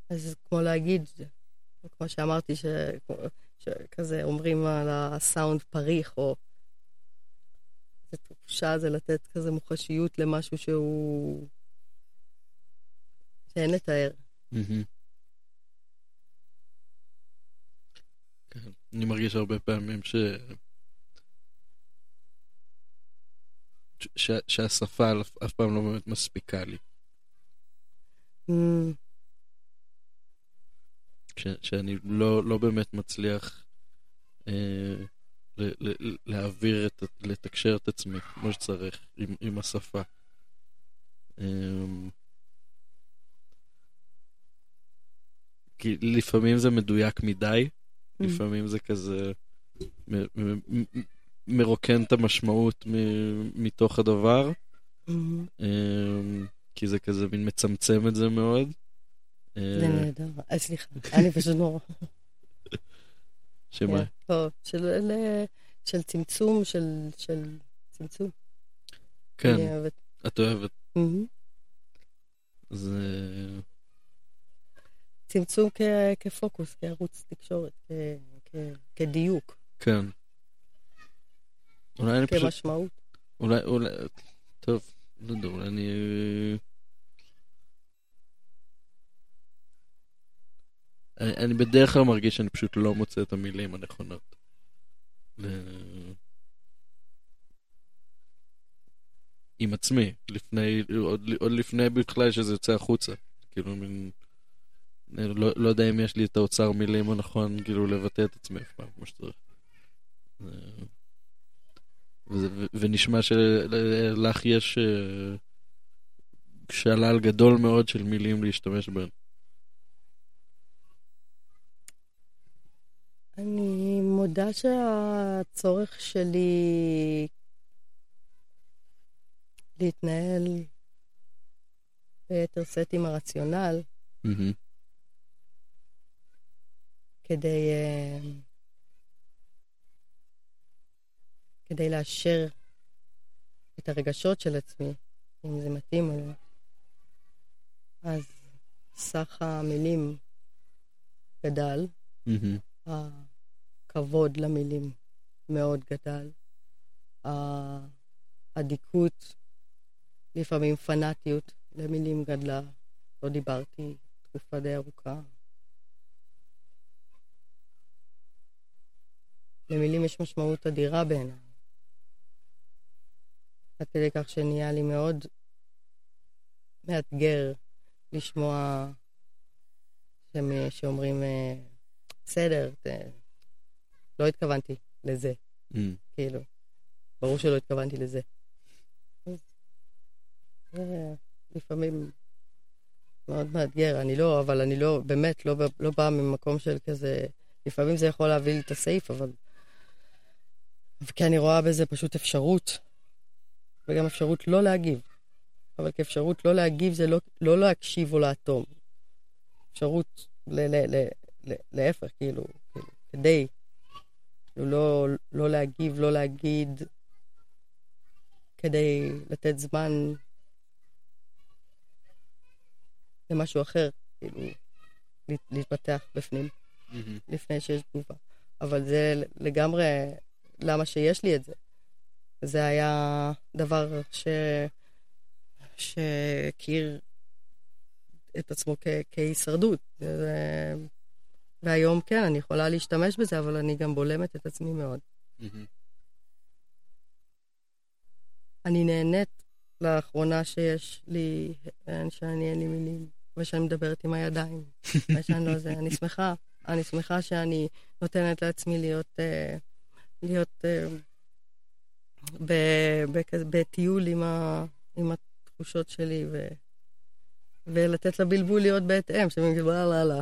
אז כמו להגיד, כמו שאמרתי, ש, שכזה אומרים על הסאונד פריך, או זה תופשה, זה לתת כזה מוחשיות למשהו שהוא... שאין לתאר. כן, אני מרגיש הרבה פעמים ש... ש... שהשפה אף פעם לא באמת מספיקה לי. ש... שאני לא, לא באמת מצליח אה, ל... ל... להעביר, את... לתקשר את עצמי כמו שצריך עם, עם השפה. אה... כי לפעמים זה מדויק מדי, לפעמים זה כזה מרוקן את המשמעות מתוך הדבר, כי זה כזה מין מצמצם את זה מאוד. זה נהדר. סליחה, אני פשוט נורא. שמה? טוב, של צמצום, של צמצום. כן, את אוהבת. זה... צמצום כ- כפוקוס, כערוץ תקשורת, כ- כ- כדיוק. כן. אולי אני פשוט... כמשמעות. אולי, אולי... טוב, לא יודע, אולי אני... אני... אני בדרך כלל מרגיש שאני פשוט לא מוצא את המילים הנכונות. ו... עם עצמי, לפני, עוד, עוד לפני בכלל שזה יוצא החוצה. כאילו מין... לא, לא יודע אם יש לי את האוצר מילים הנכון, כאילו לבטא את עצמי אף פעם, כמו שצריך. וזה, ו, ונשמע שלך יש שלל גדול מאוד של מילים להשתמש בהן. אני מודה שהצורך שלי להתנהל ביתר סט עם הרציונל, mm-hmm. כדי כדי לאשר את הרגשות של עצמי, אם זה מתאים או לא. אז סך המילים גדל, mm-hmm. הכבוד למילים מאוד גדל, העדיקות, לפעמים פנאטיות למילים גדלה. לא דיברתי תקופה די ארוכה. למילים יש משמעות אדירה בעיניי. עד כדי כך שנהיה לי מאוד מאתגר לשמוע שמי, שאומרים בסדר, לא התכוונתי לזה. Mm. כאילו, ברור שלא התכוונתי לזה. לפעמים מאוד מאתגר. אני לא, אבל אני לא, באמת לא, לא בא ממקום של כזה, לפעמים זה יכול להביא לי את הסעיף, אבל כי אני רואה בזה פשוט אפשרות, וגם אפשרות לא להגיב. אבל כאפשרות לא להגיב זה לא, לא להקשיב או לאטום. אפשרות ל- ל- ל- ל- להפך, כאילו, כאילו, כדי, כאילו, לא, לא להגיב, לא להגיד, כדי לתת זמן למשהו אחר, כאילו, להתפתח בפנים, mm-hmm. לפני שיש תגובה. אבל זה לגמרי... למה שיש לי את זה. זה היה דבר ש... שכיר את עצמו כ... כהישרדות. זה... והיום כן, אני יכולה להשתמש בזה, אבל אני גם בולמת את עצמי מאוד. Mm-hmm. אני נהנית לאחרונה שיש לי, שאני אין לי מילים, ושאני מדברת עם הידיים. ושאני לא זה. אני שמחה. אני שמחה שאני נותנת לעצמי להיות... להיות בטיול עם התחושות שלי, ולתת לבלבול להיות בהתאם, שבאמת, לא, לא, לא.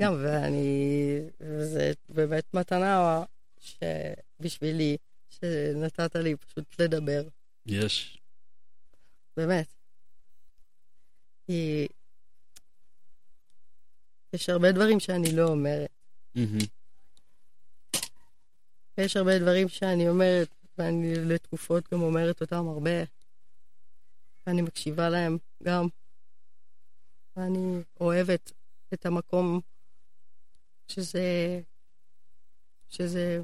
גם, ואני, וזה באמת מתנה שבשבילי, שנתת לי פשוט לדבר. יש. באמת. כי יש הרבה דברים שאני לא אומרת. אהה. ויש הרבה דברים שאני אומרת, ואני לתקופות גם אומרת אותם הרבה, ואני מקשיבה להם גם, ואני אוהבת את המקום שזה שזה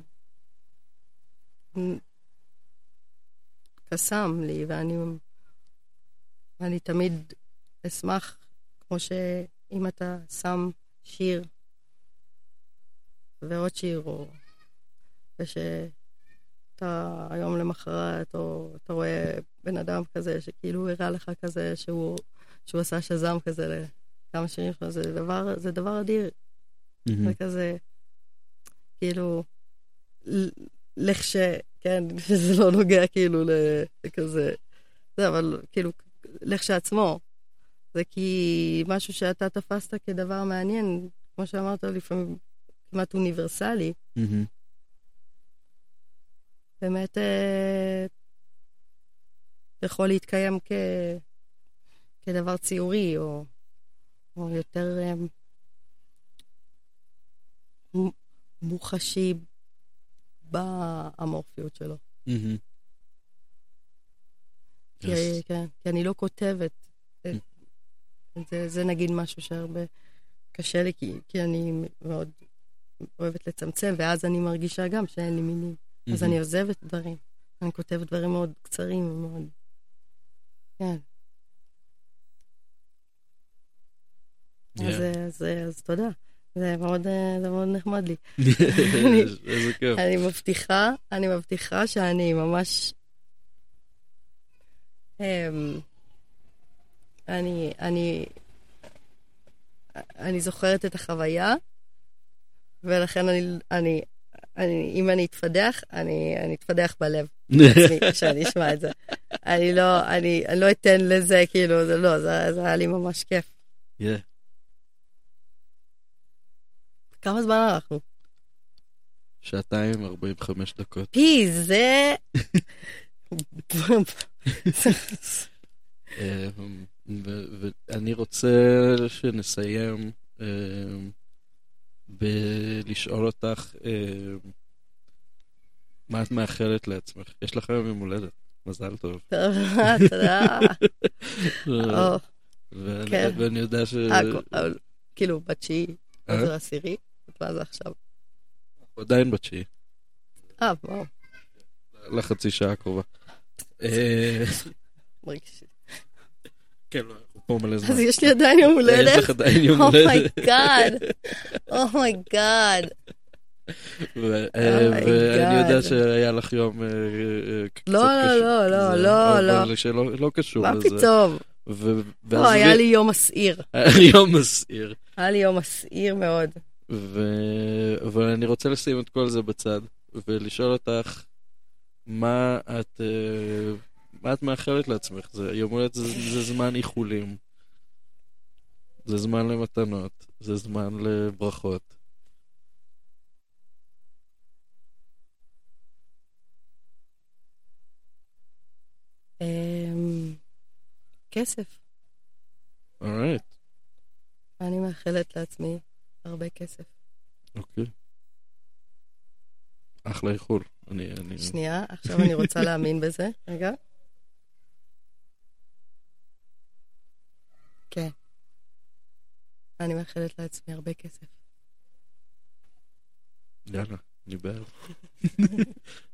קסם לי, ואני אני תמיד אשמח, כמו שאם אתה שם שיר ועוד שיר, או ושאתה היום למחרת, או אתה רואה בן אדם כזה, שכאילו הוא הראה לך כזה, שהוא, שהוא עשה שזם כזה לכמה שירים, זה דבר, זה דבר אדיר. Mm-hmm. זה כזה, כאילו, לכש, כן, זה לא נוגע כאילו לכזה, זה, אבל כאילו, לכשעצמו, זה כי משהו שאתה תפסת כדבר מעניין, כמו שאמרת, לפעמים כמעט אוניברסלי. Mm-hmm. באמת, יכול להתקיים כ... כדבר ציורי, או, או יותר מ... מוחשי באמורפיות שלו. Mm-hmm. כי, yes. כן, כי אני לא כותבת. Mm-hmm. זה, זה נגיד משהו שהרבה קשה לי, כי, כי אני מאוד אוהבת לצמצם, ואז אני מרגישה גם שאין לי מילים. Mm-hmm. אז אני עוזבת דברים. אני כותבת דברים מאוד קצרים ומאוד... כן. Yeah. אז, אז, אז תודה. זה מאוד, זה מאוד נחמד לי. אני, איזה כיף. אני מבטיחה, אני מבטיחה שאני ממש... אני, אני, אני זוכרת את החוויה, ולכן אני, אני, אני, אם אני אתפדח, אני, אני אתפדח בלב, שאני אשמע את זה. אני לא, אני, אני לא אתן לזה, כאילו, זה לא, זה, זה היה לי ממש כיף. Yeah. כמה זמן אנחנו? שעתיים, ארבעים וחמש דקות. פי, זה... ואני רוצה שנסיים בלשאול אותך מה את מאחלת לעצמך. יש לך היום יום הולדת, מזל טוב. טוב, תודה. ואני יודע ש... כאילו בתשיעי, אז זה עשירי, מה זה עכשיו? עדיין בתשיעי. אה, וואו. לחצי שעה הקרובה. מרגישי. כן, לא, הוא פה מלא זמן. אז יש לי עדיין יום הולדת? יש לך עדיין יום הולדת. אומייגאד, אומייגאד. ואני יודע שהיה לך יום קצת קשור. לא, לא, לא, לא, לא. אבל שלא קשור לזה. מה פתאום? לא, היה לי יום מסעיר. יום מסעיר. היה לי יום מסעיר מאוד. אבל אני רוצה לשים את כל זה בצד, ולשאול אותך, מה את... מה את מאחלת לעצמך? יום הולדת זה זמן איחולים, זה זמן למתנות, זה זמן לברכות. כסף. אורייט. אני מאחלת לעצמי הרבה כסף. אוקיי. אחלה איחול. שנייה, עכשיו אני רוצה להאמין בזה. רגע. כן. אני מאחלת לעצמי הרבה כסף. יאללה, אני בעל.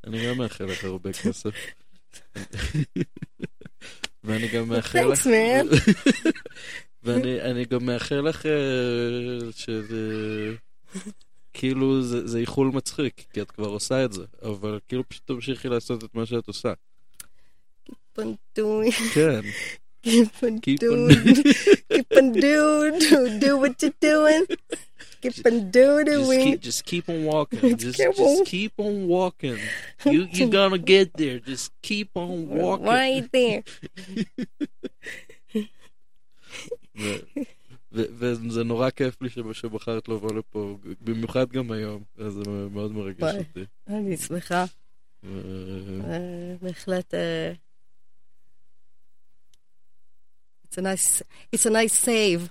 אני גם מאחל לך הרבה כסף. ואני גם מאחל לך... תנקס, מן. ואני גם מאחל לך שזה... כאילו זה איחול מצחיק, כי את כבר עושה את זה, אבל כאילו פשוט תמשיכי לעשות את מה שאת עושה. Keep on doing. כן. Keep on doing. Keep on doing. Do what you're doing. Keep on doing. Just keep on walking. Just keep on walking. You're gonna get there. Just keep on walking. Right there. וזה נורא כיף לי שבחרת לבוא לפה, במיוחד גם היום, אז זה מאוד מרגש אותי. אני שמחה. בהחלט... It's a nice... It's a nice save.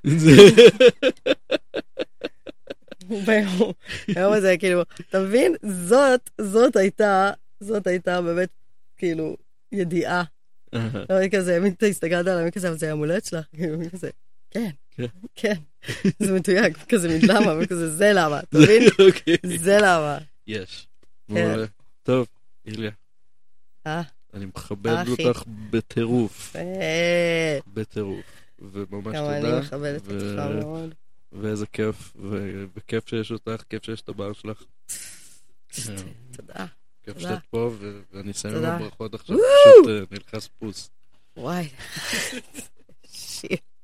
היום זה כאילו, אתה מבין? זאת, זאת הייתה, זאת הייתה באמת כאילו ידיעה. כזה, אם אתה הסתגלת עליי, כזה, אבל זה היה מולד שלך, כאילו, כזה. כן, כן, זה מתויק, כזה מדלמה, וכזה זה למה, אתה מבין? זה למה. יש. טוב, איליה. אני מכבד אותך בטירוף. בטירוף. וממש תודה. גם אני מכבדת אותך מאוד. ואיזה כיף, וכיף שיש אותך, כיף שיש את הבר שלך. תודה. כיף שאת פה, ואני אסיים עם הברכות עכשיו, פשוט נלחס פוס. וואי. שיט.